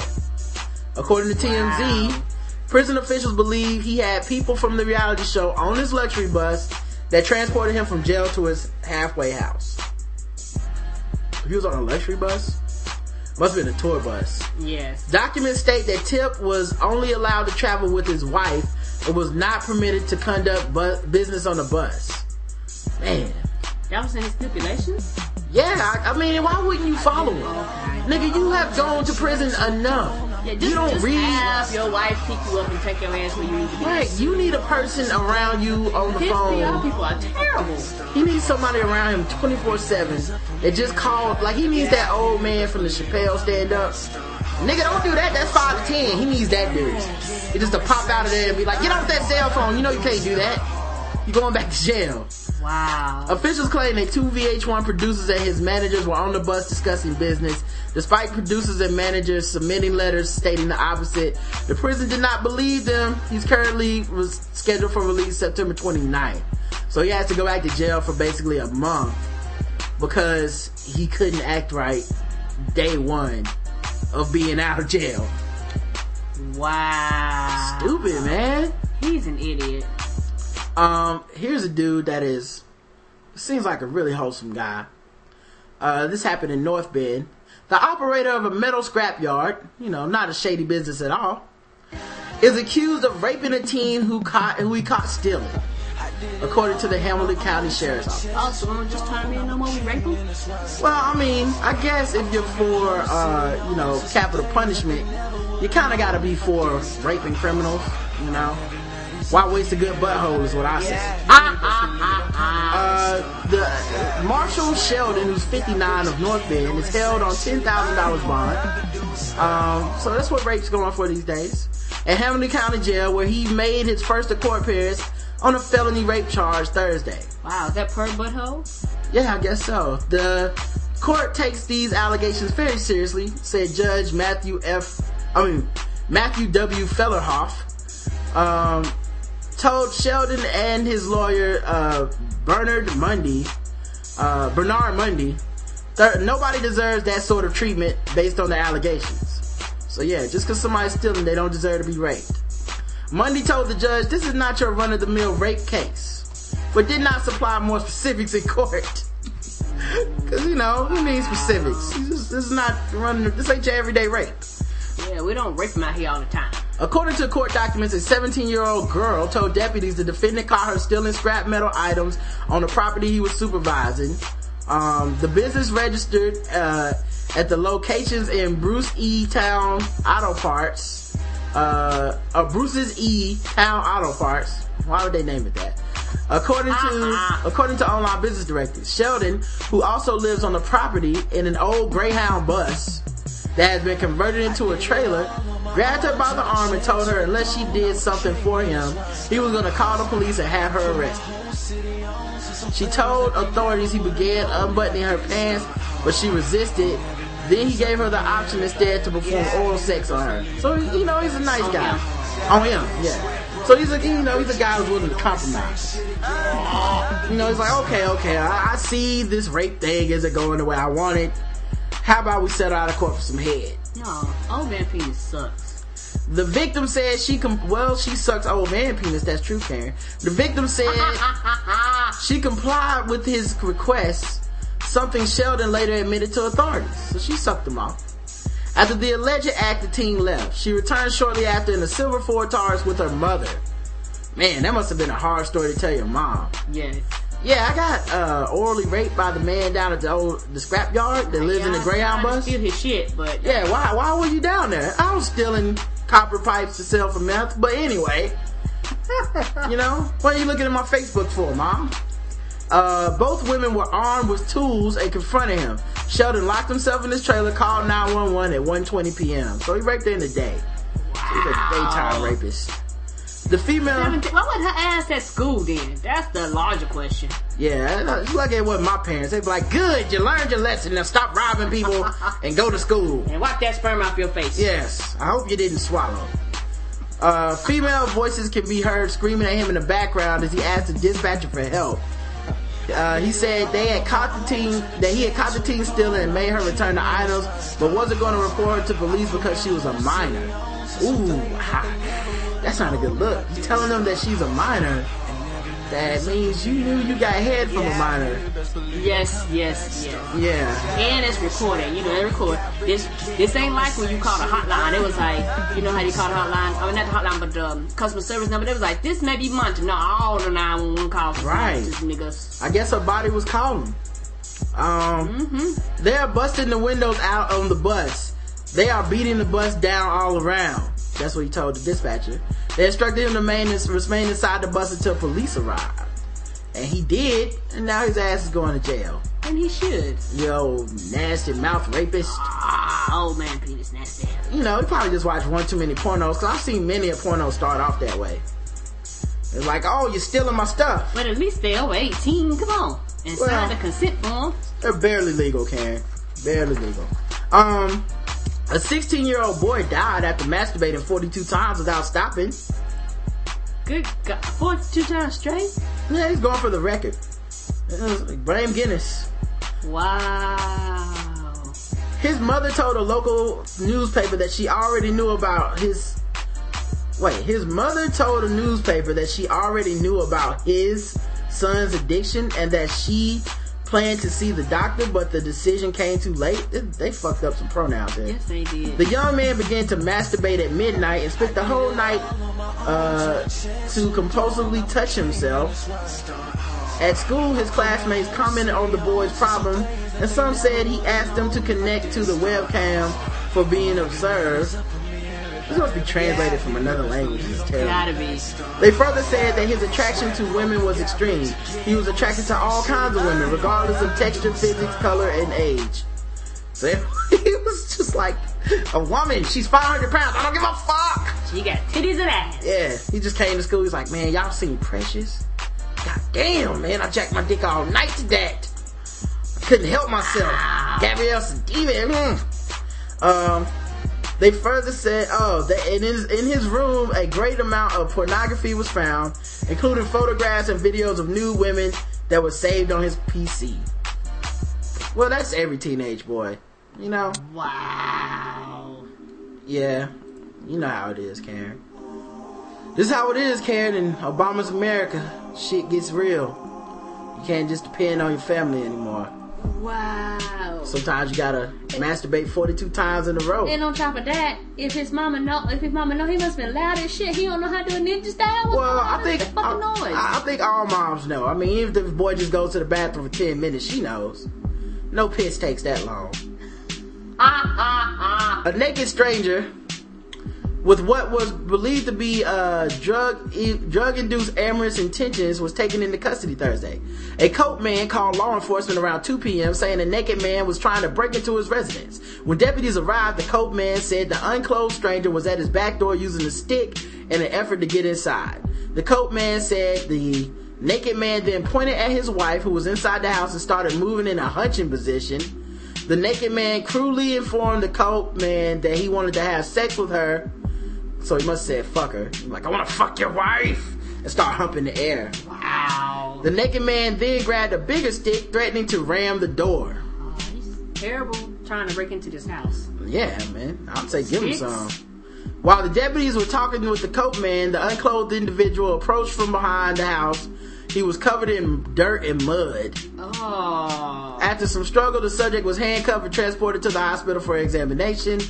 According to TMZ, prison officials believe he had people from the reality show on his luxury bus that transported him from jail to his halfway house. He was on a luxury bus? Must have been a tour bus. Yes. Documents state that Tip was only allowed to travel with his wife and was not permitted to conduct business on the bus. Man, that was in his stipulations? Yeah, I mean, why wouldn't you follow him? Nigga, you have gone to prison enough. Yeah, you don't read. Have your wife pick you up and take your ass where you need to be. Right, you need a person around you on the phone. PR people are terrible. He needs somebody around him 24/7 that just calls. Like, he needs that old man from the Chappelle stand-up. Nigga, don't do that. That's 5'10". He needs that dude. He just to pop out of there and be like, get off that cell phone. You know you can't do that. You're going back to jail. Wow. Officials claim that 2 VH1 producers and his managers were on the bus discussing business. Despite producers and managers submitting letters stating the opposite, the prison did not believe them. He's currently scheduled for release September 29th. So he has to go back to jail for basically a month because he couldn't act right day one of being out of jail. Wow. Stupid, man. He's an idiot. Here's a dude that seems like a really wholesome guy. This happened in North Bend. The operator of a metal scrapyard, you know, not a shady business at all, is accused of raping a teen who he caught stealing, according to the Hamilton County Sheriff's Office. Oh, so I'm just turn me in no more, we rape him? Well, I mean, I guess if you're for, you know, capital punishment, you kind of got to be for raping criminals, you know. Why waste a good butthole is what I say. The Marshall Sheldon, who's 59 of North Bend, is held on $10,000 bond. So that's what rape's going for these days. At Hamilton County Jail, where he made his first court appearance on a felony rape charge Thursday. Wow, is that per butthole? Yeah, I guess so. The court takes these allegations very seriously, said Judge Matthew W. Fellerhoff. Told Sheldon and his lawyer, Bernard Mundy, nobody deserves that sort of treatment based on the allegations. So yeah, just because somebody's stealing, they don't deserve to be raped. Monday told the judge this is not your run-of-the-mill rape case, but did not supply more specifics in court. Because, you know, who needs specifics? This is not running, this ain't your everyday rape. Yeah, we don't rape them out here all the time. According to court documents, a 17-year-old girl told deputies the defendant caught her stealing scrap metal items on the property he was supervising. The business registered at the locations in Bruce E. Town Auto Parts, Bruce's E. Town Auto Parts. Why would they name it that? According to online business directors, Sheldon, who also lives on the property in an old Greyhound bus that has been converted into a trailer, grabbed her by the arm and told her unless she did something for him, he was going to call the police and have her arrested. She told authorities he began unbuttoning her pants, but she resisted. Then he gave her the option instead to perform oral sex on her. So, you know, he's a nice guy. On him, yeah. So he's a guy who's willing to compromise. You know, he's like, okay, I see this rape thing isn't going the way I want it. How about we settle out of court for some head? No, old man penis sucks. The victim said she sucks old man penis. That's true, Karen. The victim said she complied with his request, something Sheldon later admitted to authorities. So she sucked him off. After the alleged act, the teen left. She returned shortly after in a silver Ford Taurus with her mother. Man, that must have been a hard story to tell your mom. Yes. Yeah, I got orally raped by the man down at the scrap yard that lives in the Greyhound bus. Steal his shit, but yeah, why were you down there? I was stealing copper pipes to sell for meth, but anyway, you know, what are you looking at my Facebook for, Mom? Both women were armed with tools and confronted him. Sheldon locked himself in his trailer, called 911 at 1:20 p.m. So he raped her in the day. Wow. He's a daytime rapist. The female... Why was her ass at school then? That's the larger question. Yeah, it's like it wasn't my parents. They'd be like, good, you learned your lesson. Now stop robbing people and go to school. And wipe that sperm off your face. Yes, I hope you didn't swallow. Female voices can be heard screaming at him in the background as he asked the dispatcher for help. He said he had caught the teen stealing and made her return the items, but wasn't going to report her to police because she was a minor. Ooh, that's not a good look. You telling them that she's a minor? That means you knew you got head from a minor. Yes. Yeah. And it's recorded. You know, they record. This ain't like when you called a hotline. It was like, you know how you called a hotline? I mean, not the hotline, but the customer service number. They was like, this may be monitored. No, all the 911 calls. Right. Niggas. I guess her body was calling. Mm-hmm. They are busting the windows out on the bus. They are beating the bus down all around. That's what he told the dispatcher. They instructed him to remain inside the bus until police arrived. And he did, and now his ass is going to jail. And he should. Yo, nasty mouth rapist. Old man penis nasty. You know, he probably just watched one too many pornos, because I've seen many a porno start off that way. It's like, oh, you're stealing my stuff. But at least they're over 18, come on. And sign the consent form. They're barely legal, Karen. Barely legal. A 16-year-old boy died after masturbating 42 times without stopping. Good God. 42 times straight? Yeah, he's going for the record. Like Graham Guinness. Wow. His mother told a local newspaper that she already knew about his... Wait, his mother told a newspaper that she already knew about his son's addiction and that she... planned to see the doctor, but the decision came too late. They fucked up some pronouns there. Yes, they did. The young man began to masturbate at midnight and spent the whole night to compulsively touch himself. At school, his classmates commented on the boy's problem, and some said he asked them to connect to the webcam for being observed. This must be translated from another language. It's terrible. Gotta be. They further said that his attraction to women was extreme. He was attracted to all kinds of women, regardless of texture, physics, color, and age. So he was just like, a woman, she's 500 pounds, I don't give a fuck! She got titties and ass. Yeah, he just came to school, he's like, man, y'all seem precious. God damn, man, I jacked my dick all night to that. I couldn't help myself. Gabrielle's a demon. They further said, in his room, a great amount of pornography was found, including photographs and videos of nude women that were saved on his PC. Well, that's every teenage boy, you know? Wow. Yeah, you know how it is, Karen. This is how it is, Karen, in Obama's America. Shit gets real. You can't just depend on your family anymore. Wow. Sometimes you gotta masturbate 42 times in a row. And on top of that, if his mama know, he must have been loud as shit. He don't know how to do a ninja style. Well, I think all moms know. I mean, even if the boy just goes to the bathroom for 10 minutes, she knows. No piss takes that long. A naked stranger with what was believed to be drug-induced amorous intentions was taken into custody Thursday. A coat man called law enforcement around 2 p.m. saying a naked man was trying to break into his residence. When deputies arrived, the coat man said the unclothed stranger was at his back door using a stick in an effort to get inside. The coat man said the naked man then pointed at his wife, who was inside the house, and started moving in a hunching position. The naked man cruelly informed the coat man that he wanted to have sex with her. So he must have said, fuck her. He's like, I want to fuck your wife. And start humping the air. Wow. The naked man then grabbed a bigger stick, threatening to ram the door. He's terrible trying to break into this house. Yeah, man. I'll say give him some. While the deputies were talking with the coat man, the unclothed individual approached from behind the house. He was covered in dirt and mud. Oh. After some struggle, the subject was handcuffed and transported to the hospital for examination.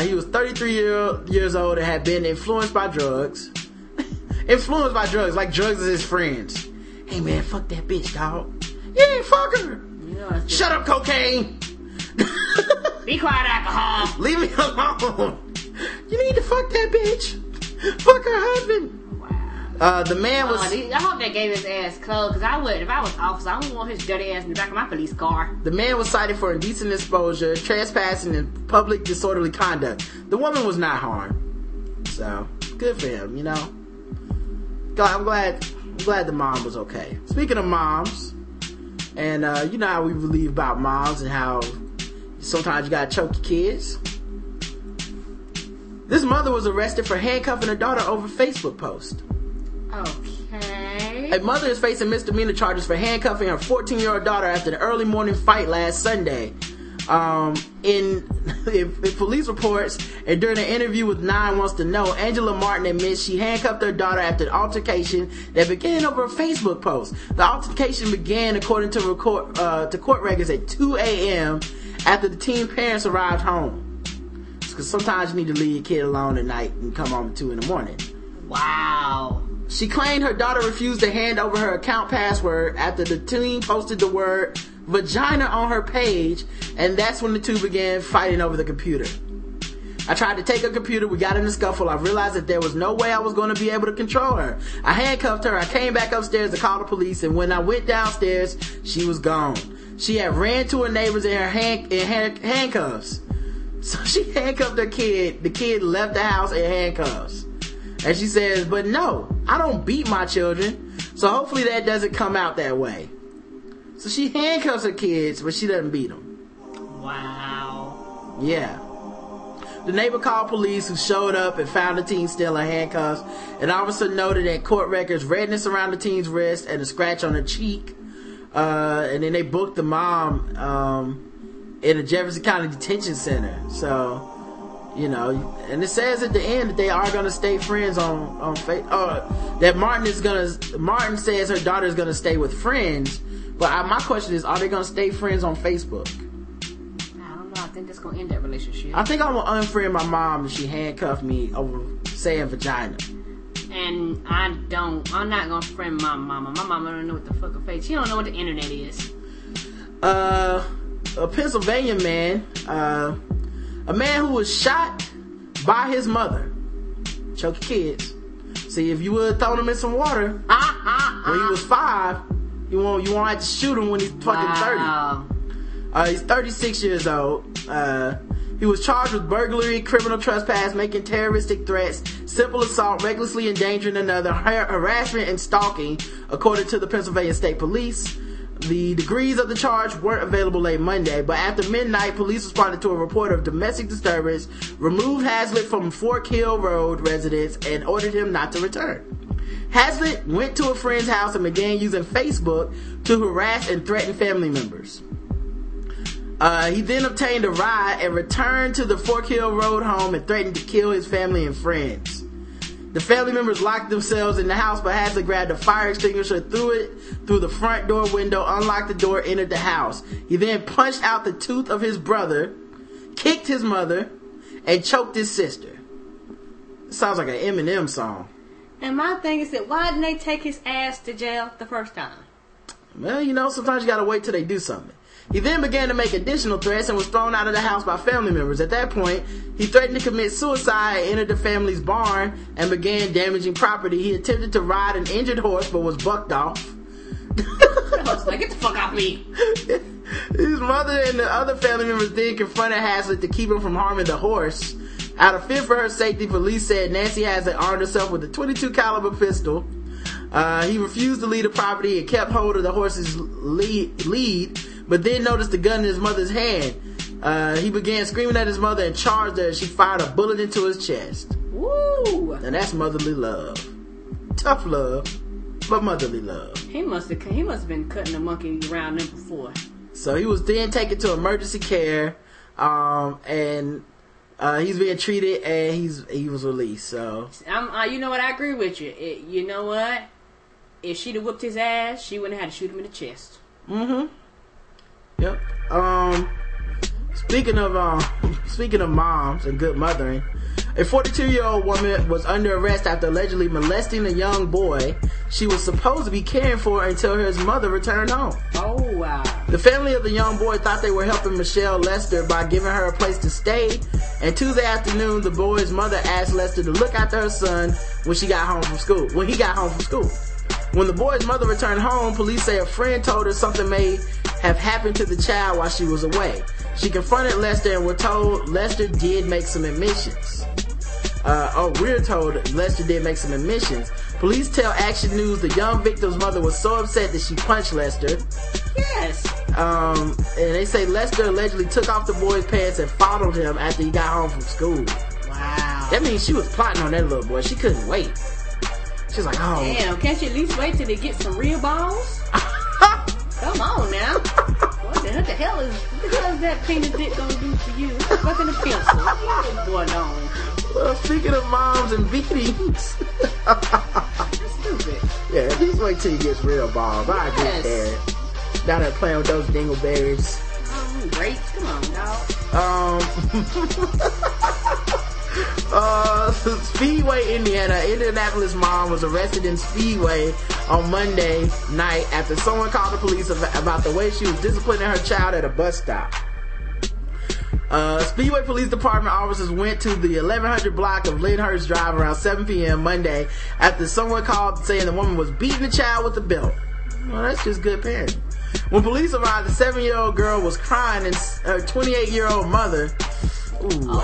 He was 33 years old and had been influenced by drugs. Influenced by drugs, like drugs is his friends. Hey man, fuck that bitch, dog. You didn't fuck her. You know shut up, cocaine. Be quiet, alcohol. Leave me alone. You need to fuck that bitch. Fuck her husband. Wow. The man was. I hope they gave his ass clothes, because I would. If I was officer, I wouldn't want his dirty ass in the back of my police car. The man was cited for indecent exposure, trespassing, and public disorderly conduct. The woman was not harmed, so good for him. You know, I'm glad the mom was okay. Speaking of moms, and you know how we believe about moms and how sometimes you gotta choke your kids. This mother was arrested for handcuffing her daughter over Facebook post. Okay. A mother is facing misdemeanor charges for handcuffing her 14-year-old daughter after an early morning fight last Sunday. In police reports, and during an interview with Nine Wants to Know, Angela Martin admits she handcuffed her daughter after an altercation that began over a Facebook post. The altercation began, according to court records, at 2 a.m. after the teen parents arrived home. Because sometimes you need to leave your kid alone at night and come home at 2 in the morning. Wow. She claimed her daughter refused to hand over her account password after the teen posted the word vagina on her page, and that's when the two began fighting over the computer. I tried to take her computer, we got in a scuffle, I realized that there was no way I was going to be able to control her. I handcuffed her, I came back upstairs to call the police, and when I went downstairs, she was gone. She had ran to her neighbors in her handcuffs. So she handcuffed her kid, the kid left the house in handcuffs. And she says, but no, I don't beat my children, so hopefully that doesn't come out that way. So she handcuffs her kids, but she doesn't beat them. Wow. Yeah. The neighbor called police, who showed up and found the teen still in handcuffs. An officer noted that court records redness around the teen's wrist and a scratch on her cheek. And then they booked the mom in a Jefferson County Detention Center. So, you know, and it says at the end that they are going to stay friends on that Martin says her daughter is going to stay with friends, but my question is, are they going to stay friends on Facebook? I don't know. I think that's going to end that relationship. I think I'm going to unfriend my mom if she handcuffed me over saying vagina. And I'm not going to friend my mama. My mama don't know what the fuck her face. She don't know what the internet is. A Pennsylvania man, a man who was shot by his mother. Choke your kids. See, if you would have thrown him in some water when he was 5, you won't have to shoot him when he's fucking 30. He's 36 years old. He was charged with burglary, criminal trespass, making terroristic threats, simple assault, recklessly endangering another, harassment, and stalking, according to the Pennsylvania State Police. The degrees of the charge weren't available late Monday, but after midnight, police responded to a report of domestic disturbance, removed Haslett from Fork Hill Road residence, and ordered him not to return. Haslett went to a friend's house and began using Facebook to harass and threaten family members. He then obtained a ride and returned to the Fork Hill Road home and threatened to kill his family and friends. The family members locked themselves in the house but had to grab the fire extinguisher, threw it through the front door window, unlocked the door, entered the house. He then punched out the tooth of his brother, kicked his mother, and choked his sister. It sounds like an Eminem song. And my thing is that why didn't they take his ass to jail the first time? Well, you know, sometimes you gotta wait till they do something. He then began to make additional threats and was thrown out of the house by family members. At that point, he threatened to commit suicide, entered the family's barn, and began damaging property. He attempted to ride an injured horse, but was bucked off. The horse was like, get the fuck off me. His mother and the other family members then confronted Haslett to keep him from harming the horse. Out of fear for her safety, police said Nancy Haslett armed herself with a .22 caliber pistol. He refused to leave the property and kept hold of the horse's lead, but then noticed the gun in his mother's hand. He began screaming at his mother and charged her as she fired a bullet into his chest. Woo! And that's motherly love. Tough love, but motherly love. He must have been cutting the monkey around them before. So he was then taken to emergency care, and he's being treated, and he was released. So you know what? I agree with you. You know what? If she'd have whooped his ass, she wouldn't have had to shoot him in the chest. Mm-hmm. Yep. Speaking of moms and good mothering, a 42-year-old woman was under arrest after allegedly molesting a young boy she was supposed to be caring for until his mother returned home. Oh, wow. The family of the young boy thought they were helping Michelle Lester by giving her a place to stay, and Tuesday afternoon, the boy's mother asked Lester to look after her son when he got home from school. When the boy's mother returned home, police say a friend told her something may have happened to the child while she was away. She confronted Lester and were told Lester did make some admissions. We're told Lester did make some admissions. Police tell Action News the young victim's mother was so upset that she punched Lester. Yes. And they say Lester allegedly took off the boy's pants and fondled him after he got home from school. Wow. That means she was plotting on that little boy. She couldn't wait. She's like, oh. Damn, can't you at least wait till they get some real balls? Come on now. What the hell is that penis dick gonna do for you? Fucking a pencil. What's going on? Well, speaking of moms and beatings. That's stupid. Yeah, at least wait till you get real balls. Yes. I agree there. Down there playing with those dingleberries. Oh, great. Come on, dog. Speedway, Indiana. Indianapolis mom was arrested in Speedway on Monday night after someone called the police about the way she was disciplining her child at a bus stop. Speedway Police Department officers went to the 1100 block of Lyndhurst Drive around 7 p.m. Monday after someone called saying the woman was beating the child with a belt. Well, that's just good parenting. When police arrived, the 7-year-old girl was crying and her 28-year-old mother... Ooh.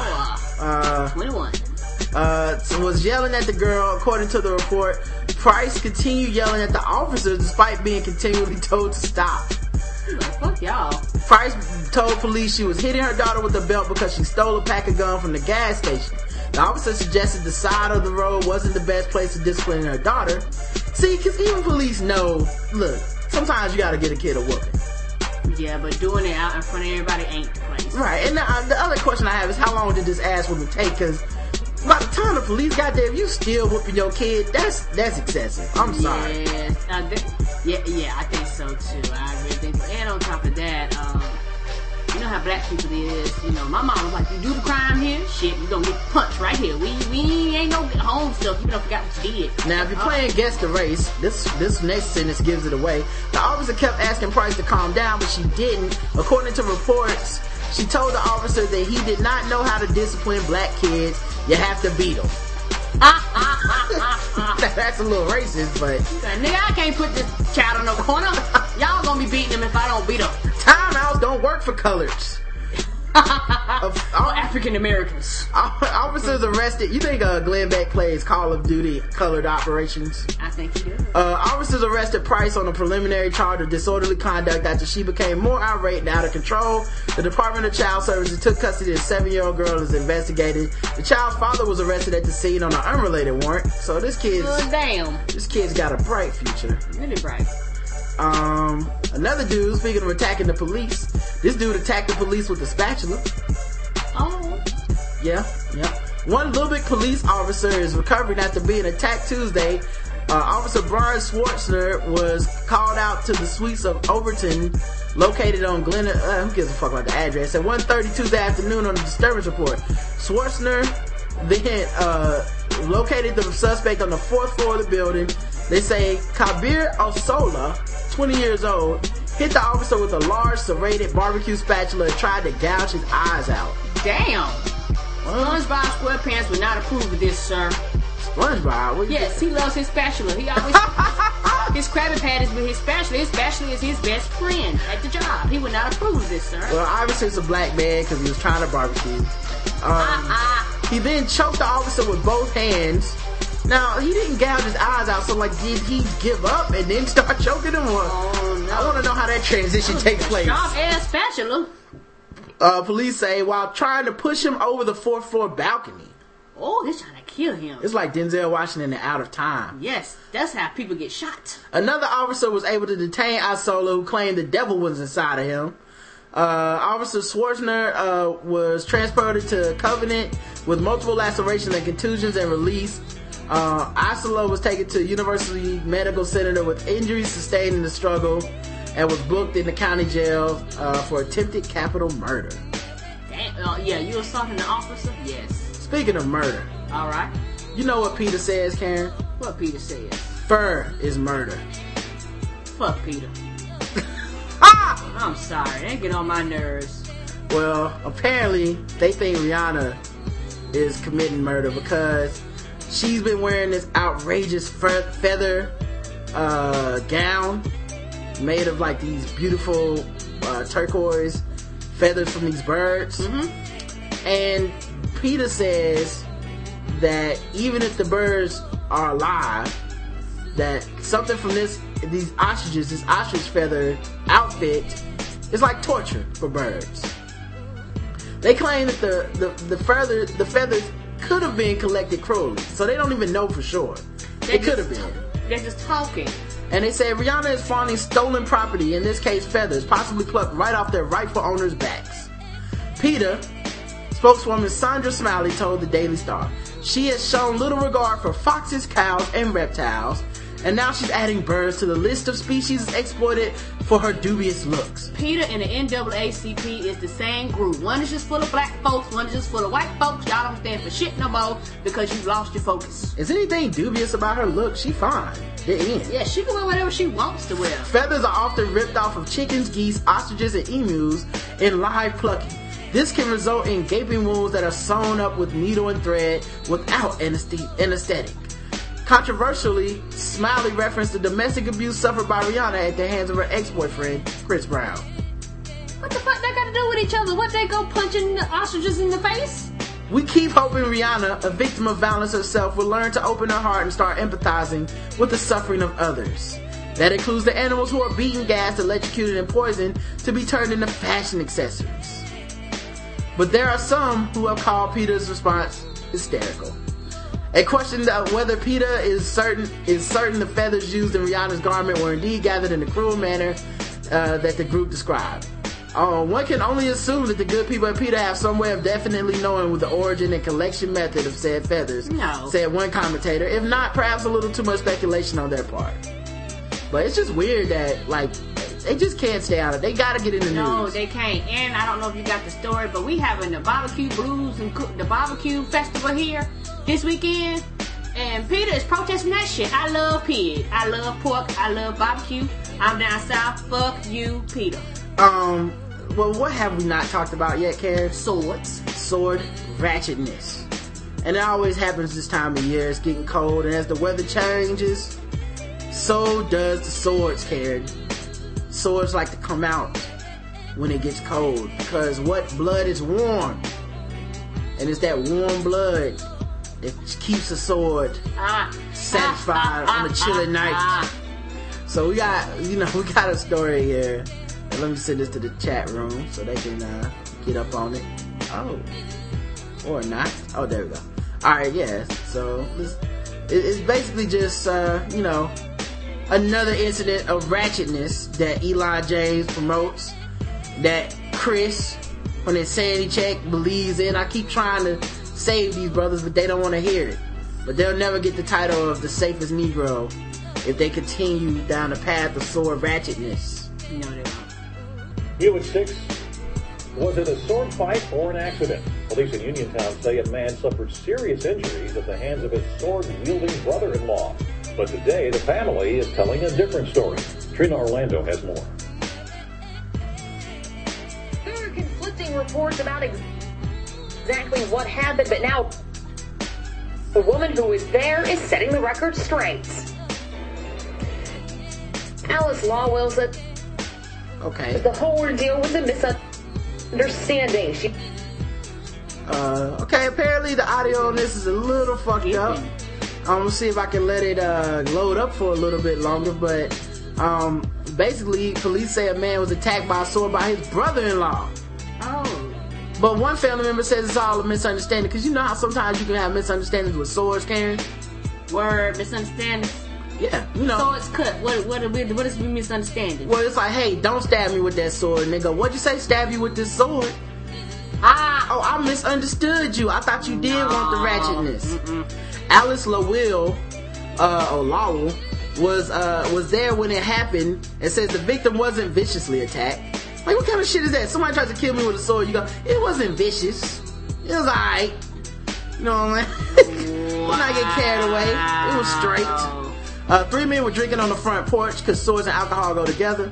Was yelling at the girl. According to the report, Price continued yelling at the officers despite being continually told to stop. Fuck y'all. Price told police she was hitting her daughter with a belt because she stole a pack of gum from the gas station. The officer suggested the side of the road wasn't the best place to discipline her daughter. See, because even police know, look, sometimes you gotta get a kid a whooping. Yeah, but doing it out in front of everybody ain't the place. Right, and the other question I have is how long did this ass woman take? Because by the time the police got there, if you still whooping your kid, that's excessive. I'm sorry. Yes, I think so too. I really think. And on top of that, you know how black people is. You know, my mom was like, you do the crime here, shit, you gonna get punched right here. We ain't no home stuff. You don't forgot what you did. Now, if you're playing guess the race, this next sentence gives it away. The officer kept asking Price to calm down, but she didn't. According to reports, she told the officer that he did not know how to discipline black kids. You have to beat them. That's a little racist, but... Nigga, I can't put this child in no corner. Y'all gonna be beating him if I don't beat him. Timeouts don't work for colors. All African-Americans. Officers arrested... You think Glenn Beck plays Call of Duty colored operations? I think he does. Officers arrested Price on a preliminary charge of disorderly conduct after she became more irate and out of control. The Department of Child Services took custody of a 7-year-old girl is investigated. The child's father was arrested at the scene on an unrelated warrant. So this kid's... Oh, damn. This kid's got a bright future. Really bright. Another dude, speaking of attacking the police, this dude attacked the police with a spatula. Oh. Yeah. One Lubbock police officer is recovering after being attacked Tuesday. Officer Brian Schwartzner was called out to the suites of Overton, located on Glen... who gives a fuck about the address? At 1:30 Tuesday afternoon on a disturbance report. Schwartzner then located the suspect on the fourth floor of the building. They say Kabir Osola, 20 years old, hit the officer with a large serrated barbecue spatula and tried to gouge his eyes out. Damn! SpongeBob SquarePants would not approve of this, sir. SpongeBob? Yes, he loves his spatula. He always... his Krabby Pat is with his spatula. His spatula is his best friend at the job. He would not approve of this, sir. Well, obviously it's a black man because he was trying to barbecue. He then choked the officer with both hands. Now, he didn't gouge his eyes out, so, like, did he give up and then start choking him? Oh, no. I want to know how that transition takes place. Sharp-ass spatula. Police say while trying to push him over the fourth floor balcony. Oh, they're trying to kill him. It's like Denzel Washington in Out of Time. Yes, that's how people get shot. Another officer was able to detain Isola, who claimed the devil was inside of him. Officer Schwartzner was transported to Covenant with multiple lacerations and contusions and released. Isola was taken to University Medical Center with injuries sustained in the struggle and was booked in the county jail for attempted capital murder. Yeah, you assaulting the officer? Yes. Speaking of murder. All right. You know what PETA says, Karen? What PETA says? Fur is murder. Fuck PETA. I'm sorry. They get on my nerves. Well, apparently, they think Rihanna is committing murder because... she's been wearing this outrageous feather gown made of like these beautiful turquoise feathers from these birds. Mm-hmm. And PETA says that even if the birds are alive, that something from this ostrich feather outfit is like torture for birds. They claim that the feathers could have been collected cruelly, so they don't even know for sure. It could have been. They're just talking. And they said Rihanna is fawning stolen property, in this case feathers, possibly plucked right off their rightful owners' backs. PETA spokeswoman Sandra Smiley told the Daily Star, she has shown little regard for foxes, cows, and reptiles, and now she's adding birds to the list of species exploited for her dubious looks. PETA and the NAACP is the same group. One is just full of black folks, one is just full of white folks. Y'all don't stand for shit no more because you've lost your focus. Is anything dubious about her look? She fine. Yeah, she can wear whatever she wants to wear. Feathers are often ripped off of chickens, geese, ostriches, and emus in live plucking. This can result in gaping wounds that are sewn up with needle and thread without anesthetic. Controversially, Smiley referenced the domestic abuse suffered by Rihanna at the hands of her ex-boyfriend, Chris Brown. What the fuck they gotta do with each other? What, they go punching the ostriches in the face? We keep hoping Rihanna, a victim of violence herself, will learn to open her heart and start empathizing with the suffering of others. That includes the animals who are beaten, gassed, electrocuted, and poisoned to be turned into fashion accessories. But there are some who have called Peter's response hysterical. A question of whether PETA is certain the feathers used in Rihanna's garment were indeed gathered in the cruel manner that the group described. One can only assume that the good people at PETA have some way of definitely knowing the origin and collection method of said feathers, said one commentator. If not, perhaps a little too much speculation on their part. But it's just weird that, like, they just can't stay out of it. They gotta get in the news. No, they can't. And I don't know if you got the story, but we having the barbecue blues and the barbecue festival here this weekend, and PETA is protesting that shit. I love pig. I love pork. I love barbecue. I'm down south. Fuck you, PETA. Well, what have we not talked about yet, Karen? Swords. Sword ratchetness. And it always happens this time of year. It's getting cold, and as the weather changes, so does the swords, Karen. Swords like to come out when it gets cold, because what blood is warm? And it's that warm blood that keeps a sword satisfied on a chilly night. So we got a story here. And let me send this to the chat room so they can get up on it. Oh, or not. Oh, there we go. All right, yeah. So it's basically just another incident of ratchetness that Eli James promotes, that Chris on Insanity Check believes in. I keep trying to save these brothers, but they don't want to hear it. But they'll never get the title of the safest Negro if they continue down the path of sore ratchetness. You know they won't. Here with 6, was it a sword fight or an accident? Police in Uniontown say a man suffered serious injuries at the hands of his sword-wielding brother-in-law. But today, the family is telling a different story. Trina Orlando has more. There are conflicting reports about exactly what happened, but now the woman who was there is setting the record straight. Alice Lawwell said, okay, the whole ordeal was a misunderstanding. Okay, apparently the audio on this is a little fucked up. I'm gonna see if I can let it load up for a little bit longer, but basically police say a man was attacked by a sword by his brother-in-law. Oh. But one family member says it's all a misunderstanding, because you know how sometimes you can have misunderstandings with swords, Karen? Word, misunderstandings. Yeah, you know. Swords cut. What is we misunderstanding? Well, it's like, hey, don't stab me with that sword. And they go, what'd you say? Stab you with this sword? I misunderstood you. I thought you did want the ratchetness. Mm-mm. Alice Lawwell, was there when it happened and says the victim wasn't viciously attacked. Like, what kind of shit is that? Somebody tries to kill me with a sword, you go, it wasn't vicious. It was alright. You know what I'm saying? Wow. When I get carried away, it was straight. 3 men were drinking on the front porch because swords and alcohol go together.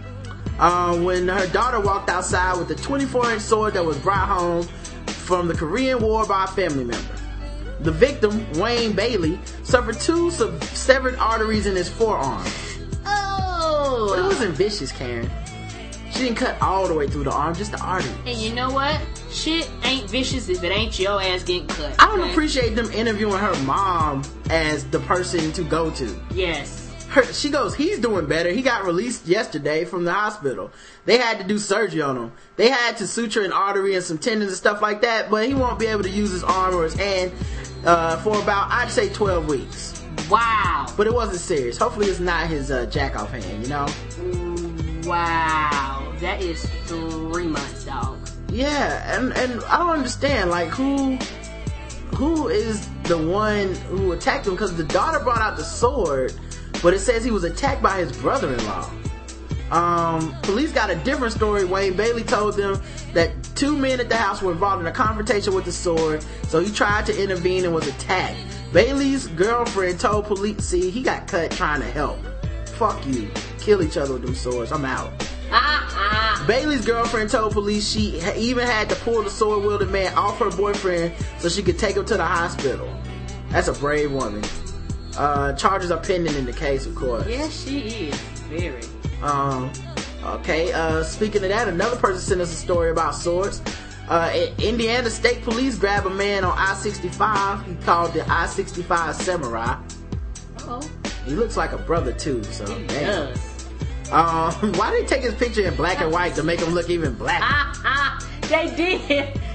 When her daughter walked outside with a 24-inch sword that was brought home from the Korean War by a family member. The victim, Wayne Bailey, suffered 2 severed arteries in his forearm. Oh! But it wasn't vicious, Karen. She didn't cut all the way through the arm, just the artery. And you know what? Shit ain't vicious if it ain't your ass getting cut. Okay? I don't appreciate them interviewing her mom as the person to go to. Yes. She goes, he's doing better. He got released yesterday from the hospital. They had to do surgery on him. They had to suture an artery and some tendons and stuff like that, but he won't be able to use his arm or his hand for about, I'd say, 12 weeks. Wow. But it wasn't serious. Hopefully it's not his jack-off hand, you know? Wow. That is 3 months, dog. Yeah, and I don't understand, like, who is the one who attacked him? Because the daughter brought out the sword, but it says he was attacked by his brother-in-law. Police got a different story. Wayne Bailey told them that 2 men at the house were involved in a confrontation with the sword, so he tried to intervene and was attacked. Bailey's girlfriend told police, see, he got cut trying to help. Fuck you. Kill each other with them swords. I'm out. Bailey's girlfriend told police she even had to pull the sword-wielding man off her boyfriend so she could take him to the hospital. That's a brave woman. Charges are pending in the case, of course. Yes, she is. Very. Speaking of that, another person sent us a story about swords. Indiana State Police grabbed a man on I-65. He called the I-65 Samurai. Uh-oh. He looks like a brother, too, so he does. Why did they take his picture in black and white to make him look even blacker? They did.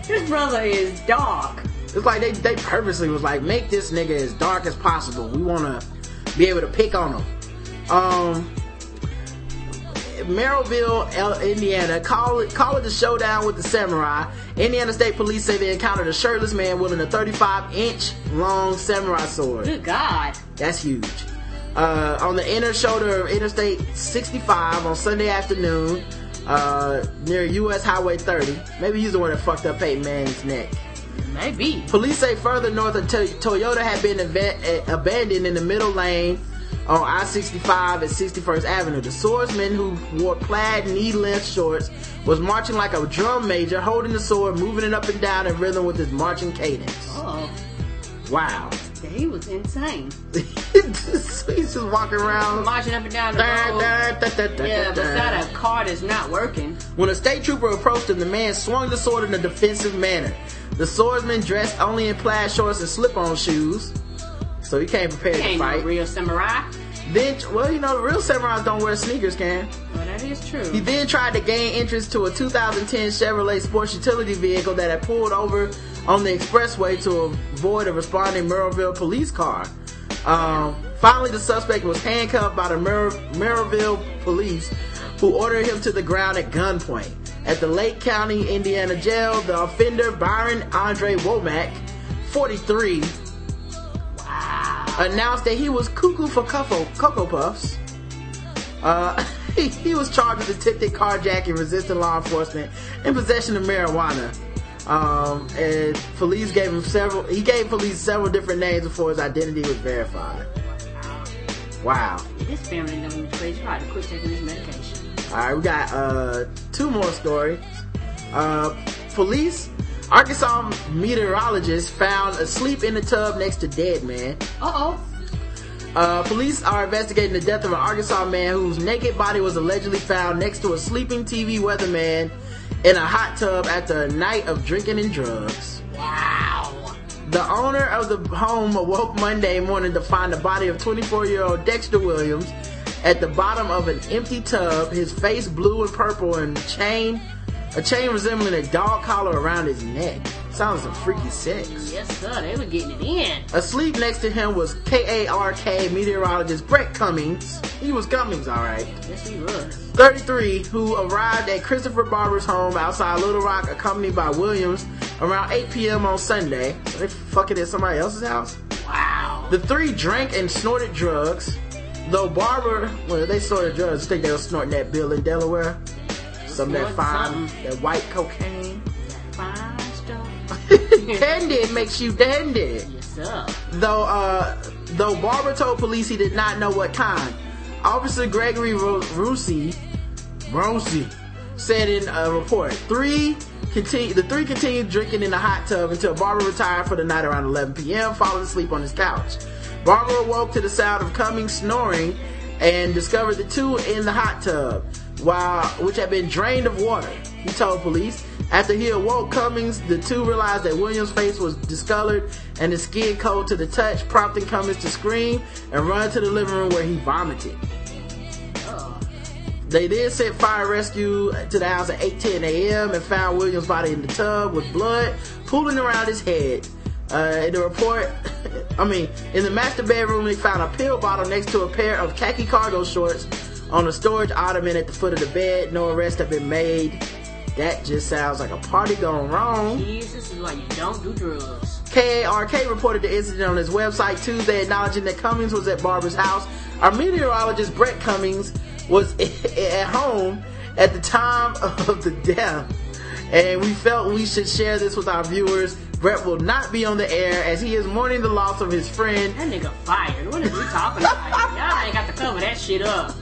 His brother is dark. It's like they purposely was like, make this nigga as dark as possible. We want to be able to pick on him. Merrillville, Indiana, call it the showdown with the samurai. Indiana State Police say they encountered a shirtless man wielding a 35-inch long samurai sword. Good God. That's huge. On the inner shoulder of Interstate 65 on Sunday afternoon, near U.S. Highway 30. Maybe he's the one that fucked up Peyton Manning's neck. Maybe. Police say further north, a Toyota had been abandoned in the middle lane on I-65 at 61st Avenue. The swordsman, who wore plaid knee-length shorts, was marching like a drum major, holding the sword, moving it up and down in rhythm with his marching cadence. Oh. Wow. He was insane. He's just walking around, marching up and down the road. Beside a car that's not working. When a state trooper approached him, the man swung the sword in a defensive manner. The swordsman, dressed only in plaid shorts and slip-on shoes, so he can't prepare to fight. No real samurai. The real samurais don't wear sneakers, Cam. Well, that is true. He then tried to gain entrance to a 2010 Chevrolet sports utility vehicle that had pulled over on the expressway to avoid a responding Merrillville police car. Finally, the suspect was handcuffed by the Merrillville police, who ordered him to the ground at gunpoint. At the Lake County, Indiana jail, the offender, Byron Andre Womack, 43, announced that he was cuckoo for Cocoa Puffs. He was charged with attempted carjacking, resisting law enforcement, and possession of marijuana. And police gave him several. He gave police several different names before his identity was verified. Wow. This family knows me crazy. You ought to quit taking this medication. All right, we got two more stories. Police. Arkansas meteorologist found asleep in the tub next to dead man. Police are investigating the death of an Arkansas man whose naked body was allegedly found next to a sleeping TV weatherman in a hot tub after a night of drinking and drugs. Wow. The owner of the home awoke Monday morning to find the body of 24-year-old Dexter Williams at the bottom of an empty tub, his face blue and purple, and a chain resembling a dog collar around his neck. Sounds like some freaky sex. Yes, sir. They were getting it in. Asleep next to him was KARK meteorologist Brett Cummings. He was Cummings, all right. Yes, he was. 33, who arrived at Christopher Barber's home outside Little Rock, accompanied by Williams, around 8 p.m. on Sunday. So they fucking at somebody else's house? Wow. The three drank and snorted drugs, though Barber, well, they snorted drugs. I think they were snorting that bill in Delaware. Some of that fine, that white cocaine. Fine stuff. Candy makes you dandy. Yes, sir. Though Barber told police he did not know what kind. Officer Gregory Rossi said in a report, the three continued drinking in the hot tub until Barber retired for the night around 11 p.m., falling asleep on his couch. Barber awoke to the sound of Cummings snoring and discovered the two in the hot tub, which had been drained of water, he told police. After he awoke Cummings, the two realized that Williams' face was discolored and his skin cold to the touch, prompting Cummings to scream and run to the living room where he vomited. They then sent fire rescue to the house at 8:10 a.m. and found Williams' body in the tub with blood pooling around his head. In the master bedroom, they found a pill bottle next to a pair of khaki cargo shorts on a storage ottoman at the foot of the bed. No arrests have been made. That just sounds like a party gone wrong. Jeez, this is why you don't do drugs. KARK reported the incident on his website Tuesday, acknowledging that Cummings was at Barber's house. Our meteorologist, Brett Cummings, was at home at the time of the death, and we felt we should share this with our viewers. Brett will not be on the air as he is mourning the loss of his friend. That nigga fired. What are we talking about? Y'all ain't got to cover that shit up.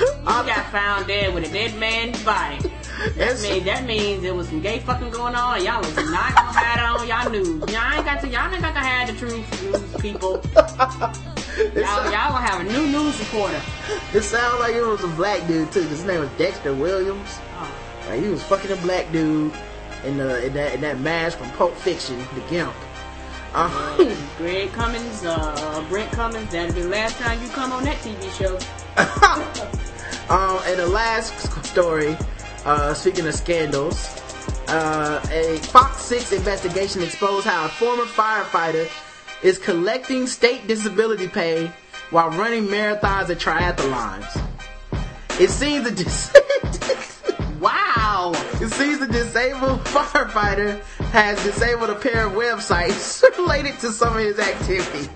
You got found dead with a dead man's body. That means there was some gay fucking going on. Y'all was not gonna hide on y'all news. Y'all ain't got to hide the truth, news people. Y'all gonna have a new news reporter. It sounds like it was a black dude too. His name was Dexter Williams. Like, he was fucking a black dude. In that mask from Pulp Fiction, The Gimp. Brett Cummings, that'll be the last time you come on that TV show. And the last story, speaking of scandals, a Fox 6 investigation exposed how a former firefighter is collecting state disability pay while running marathons and triathlons. It seems the disabled firefighter has disabled a pair of websites related to some of his activities.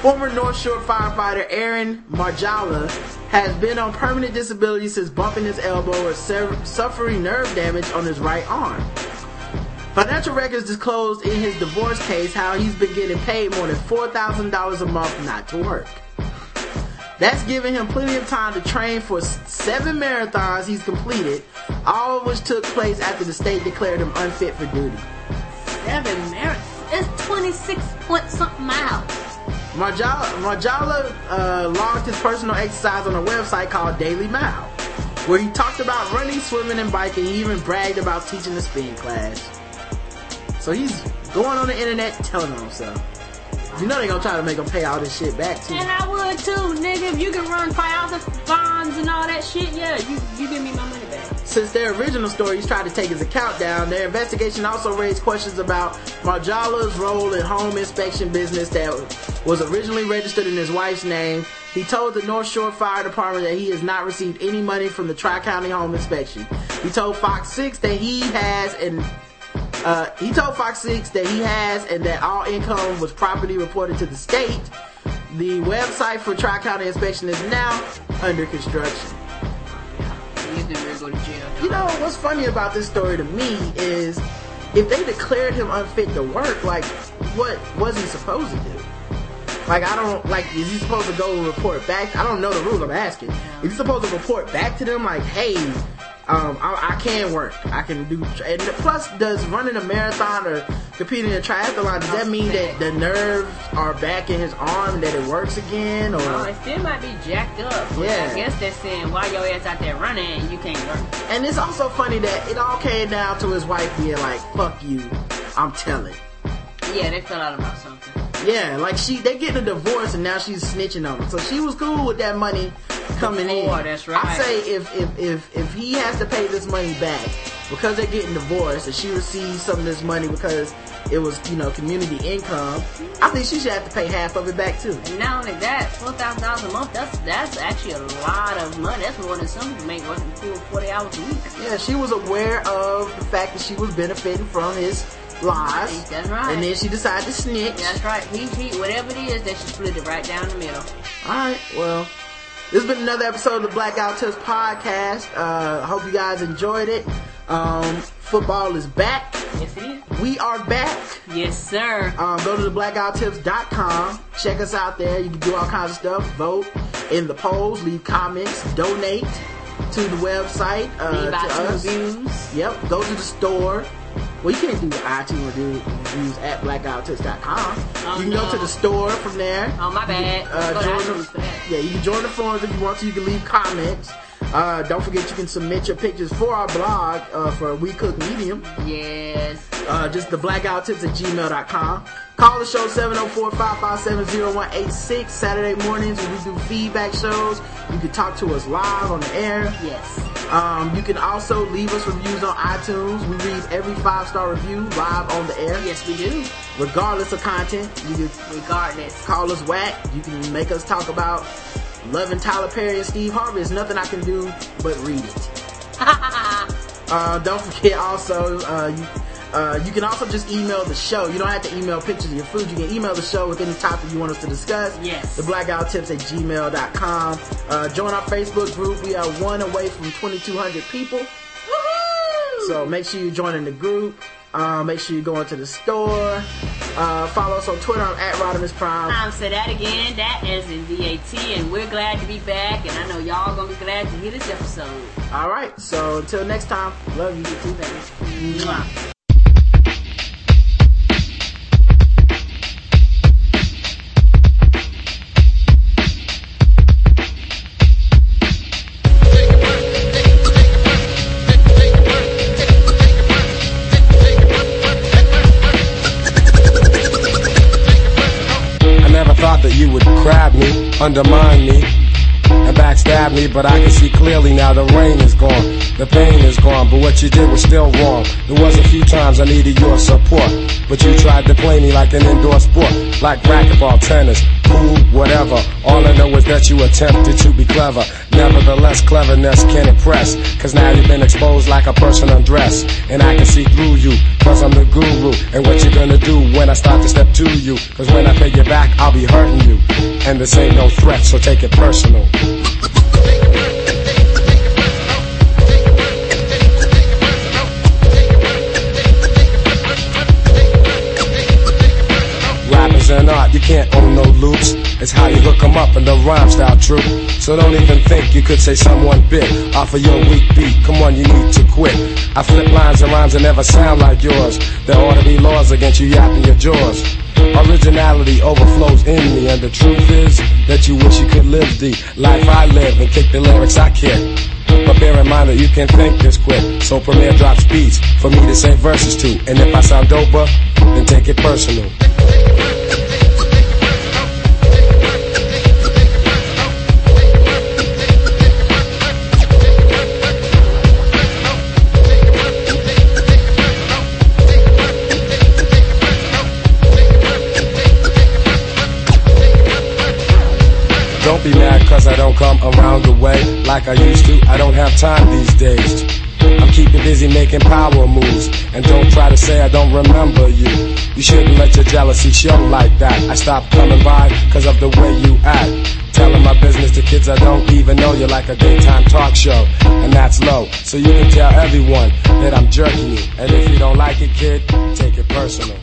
Former North Shore firefighter Aaron Marjala has been on permanent disability since bumping his elbow or suffering nerve damage on his right arm. Financial records disclosed in his divorce case how he's been getting paid more than $4,000 a month not to work. That's given him plenty of time to train for 7 marathons he's completed, all of which took place after the state declared him unfit for duty. 7 marathons? It's 26-point-something miles. Marjala launched his personal exercise on a website called Daily Mile, where he talked about running, swimming, and biking. He even bragged about teaching a spin class. So he's going on the internet telling on himself. You know they're gonna try to make them pay all this shit back to you. And I would too, nigga. If you can run, pay all the bonds and all that shit, yeah, you give me my money back. Since their original stories tried to take his account down, their investigation also raised questions about Marjala's role in home inspection business that was originally registered in his wife's name. He told the North Shore Fire Department that he has not received any money from the Tri-County Home Inspection. He told Fox 6 that he has an He told Fox 6 that he has and that all income was property reported to the state. The website for Tri-County Inspection is now under construction. He's never going to jail. You know, what's funny about this story to me is if they declared him unfit to work, like, what was he supposed to do? Like, I don't, like, is he supposed to go and report back? I don't know the rules, I'm asking. Is he supposed to report back to them, like, hey, I can work. I can do, and plus, does running a marathon or competing in a triathlon, does that mean that the nerves are back in his arm, that it works again? Or? No, it still might be jacked up. Yeah. I guess they're saying, why your ass out there running and you can't work? And it's also funny that it all came down to his wife being like, fuck you, I'm telling. Yeah, they fell out about something. Yeah, like they getting a divorce and now she's snitching on him. So she was cool with that money coming in. Oh, that's right. I say if he has to pay this money back because they're getting divorced and she receives some of this money because it was, you know, community income, I think she should have to pay half of it back too. And not only that, $4,000 a month, that's actually a lot of money. That's more than some people make working 40 hours a week. Yeah, she was aware of the fact that she was benefiting from his lies. That's right. And then she decided to snitch. That's right. He whatever it is, that she split it right down the middle. Alright, well, this has been another episode of the Black Guy Who Tips podcast. I hope you guys enjoyed it. Football is back. Yes, it is. We are back. Yes, sir. Go to theblackguywhotips.com. Check us out there. You can do all kinds of stuff. Vote in the polls. Leave comments. Donate to the website. Leave iTunes reviews. Yep. Go to the store. Well, you can't do the iTunes reviews at blackguywhotips.com. You can go to the store from there. Oh, my bad. You can join the forums if you want to. You can leave comments. Don't forget you can submit your pictures for our blog for We Cook Medium. Yes. Just theblackguywhotips@gmail.com. Call the show 704-557-0186 Saturday mornings when we do feedback shows. You can talk to us live on the air. Yes. You can also leave us reviews on iTunes. We read every 5-star review live on the air. Yes, we do. Regardless of content, you can call us whack. You can make us talk about loving Tyler Perry and Steve Harvey. There's nothing I can do but read it. Don't forget also, you can also just email the show. You don't have to email pictures of your food. You can email the show with any topic you want us to discuss. Yes. theblackguywhotips@gmail.com. Join our Facebook group. We are one away from 2,200 people. Woohoo! So make sure you join in the group. Make sure you go into the store. Follow us on Twitter. I'm at Rodimus Prime. Say that again. That is in VAT, and we're glad to be back. And I know y'all gonna be glad to hear this episode. All right. So until next time, love you too, baby. Mwah. Undermine me and backstab me, but I can see clearly now the rain is gone, the pain is gone, but what you did was still wrong. There was a few times I needed your support, but you tried to play me like an indoor sport, like racquetball, tennis, pool, whatever. All I know is that you attempted to be clever. Nevertheless, cleverness can impress, cause now you've been exposed like a person undressed, and I can see through you, cause I'm the guru. And what you gonna do when I start to step to you? Cause when I pay you back, I'll be hurting you, and this ain't no threat, so take it personal. And art, you can't own no loops. It's how you hook them up in the rhyme style, true. So don't even think you could say someone big off of your weak beat. Come on, you need to quit. I flip lines and rhymes that never sound like yours. There ought to be laws against you yapping your jaws. Originality overflows in me, and the truth is that you wish you could live the life I live and kick the lyrics I kick. But bear in mind that you can think this quick, so Premier drops beats for me to say verses to. And if I sound doper, then take it personal. Don't be mad cause I don't come around the way like I used to. I don't have time these days I'm keeping busy making power moves, and don't try to say I don't remember you. You shouldn't let your jealousy show like that. I stopped coming by because of the way you act. Telling my business to kids I don't even know. You're like a daytime talk show, and that's low. So you can tell everyone that I'm jerking you. And if you don't like it, kid, take it personal.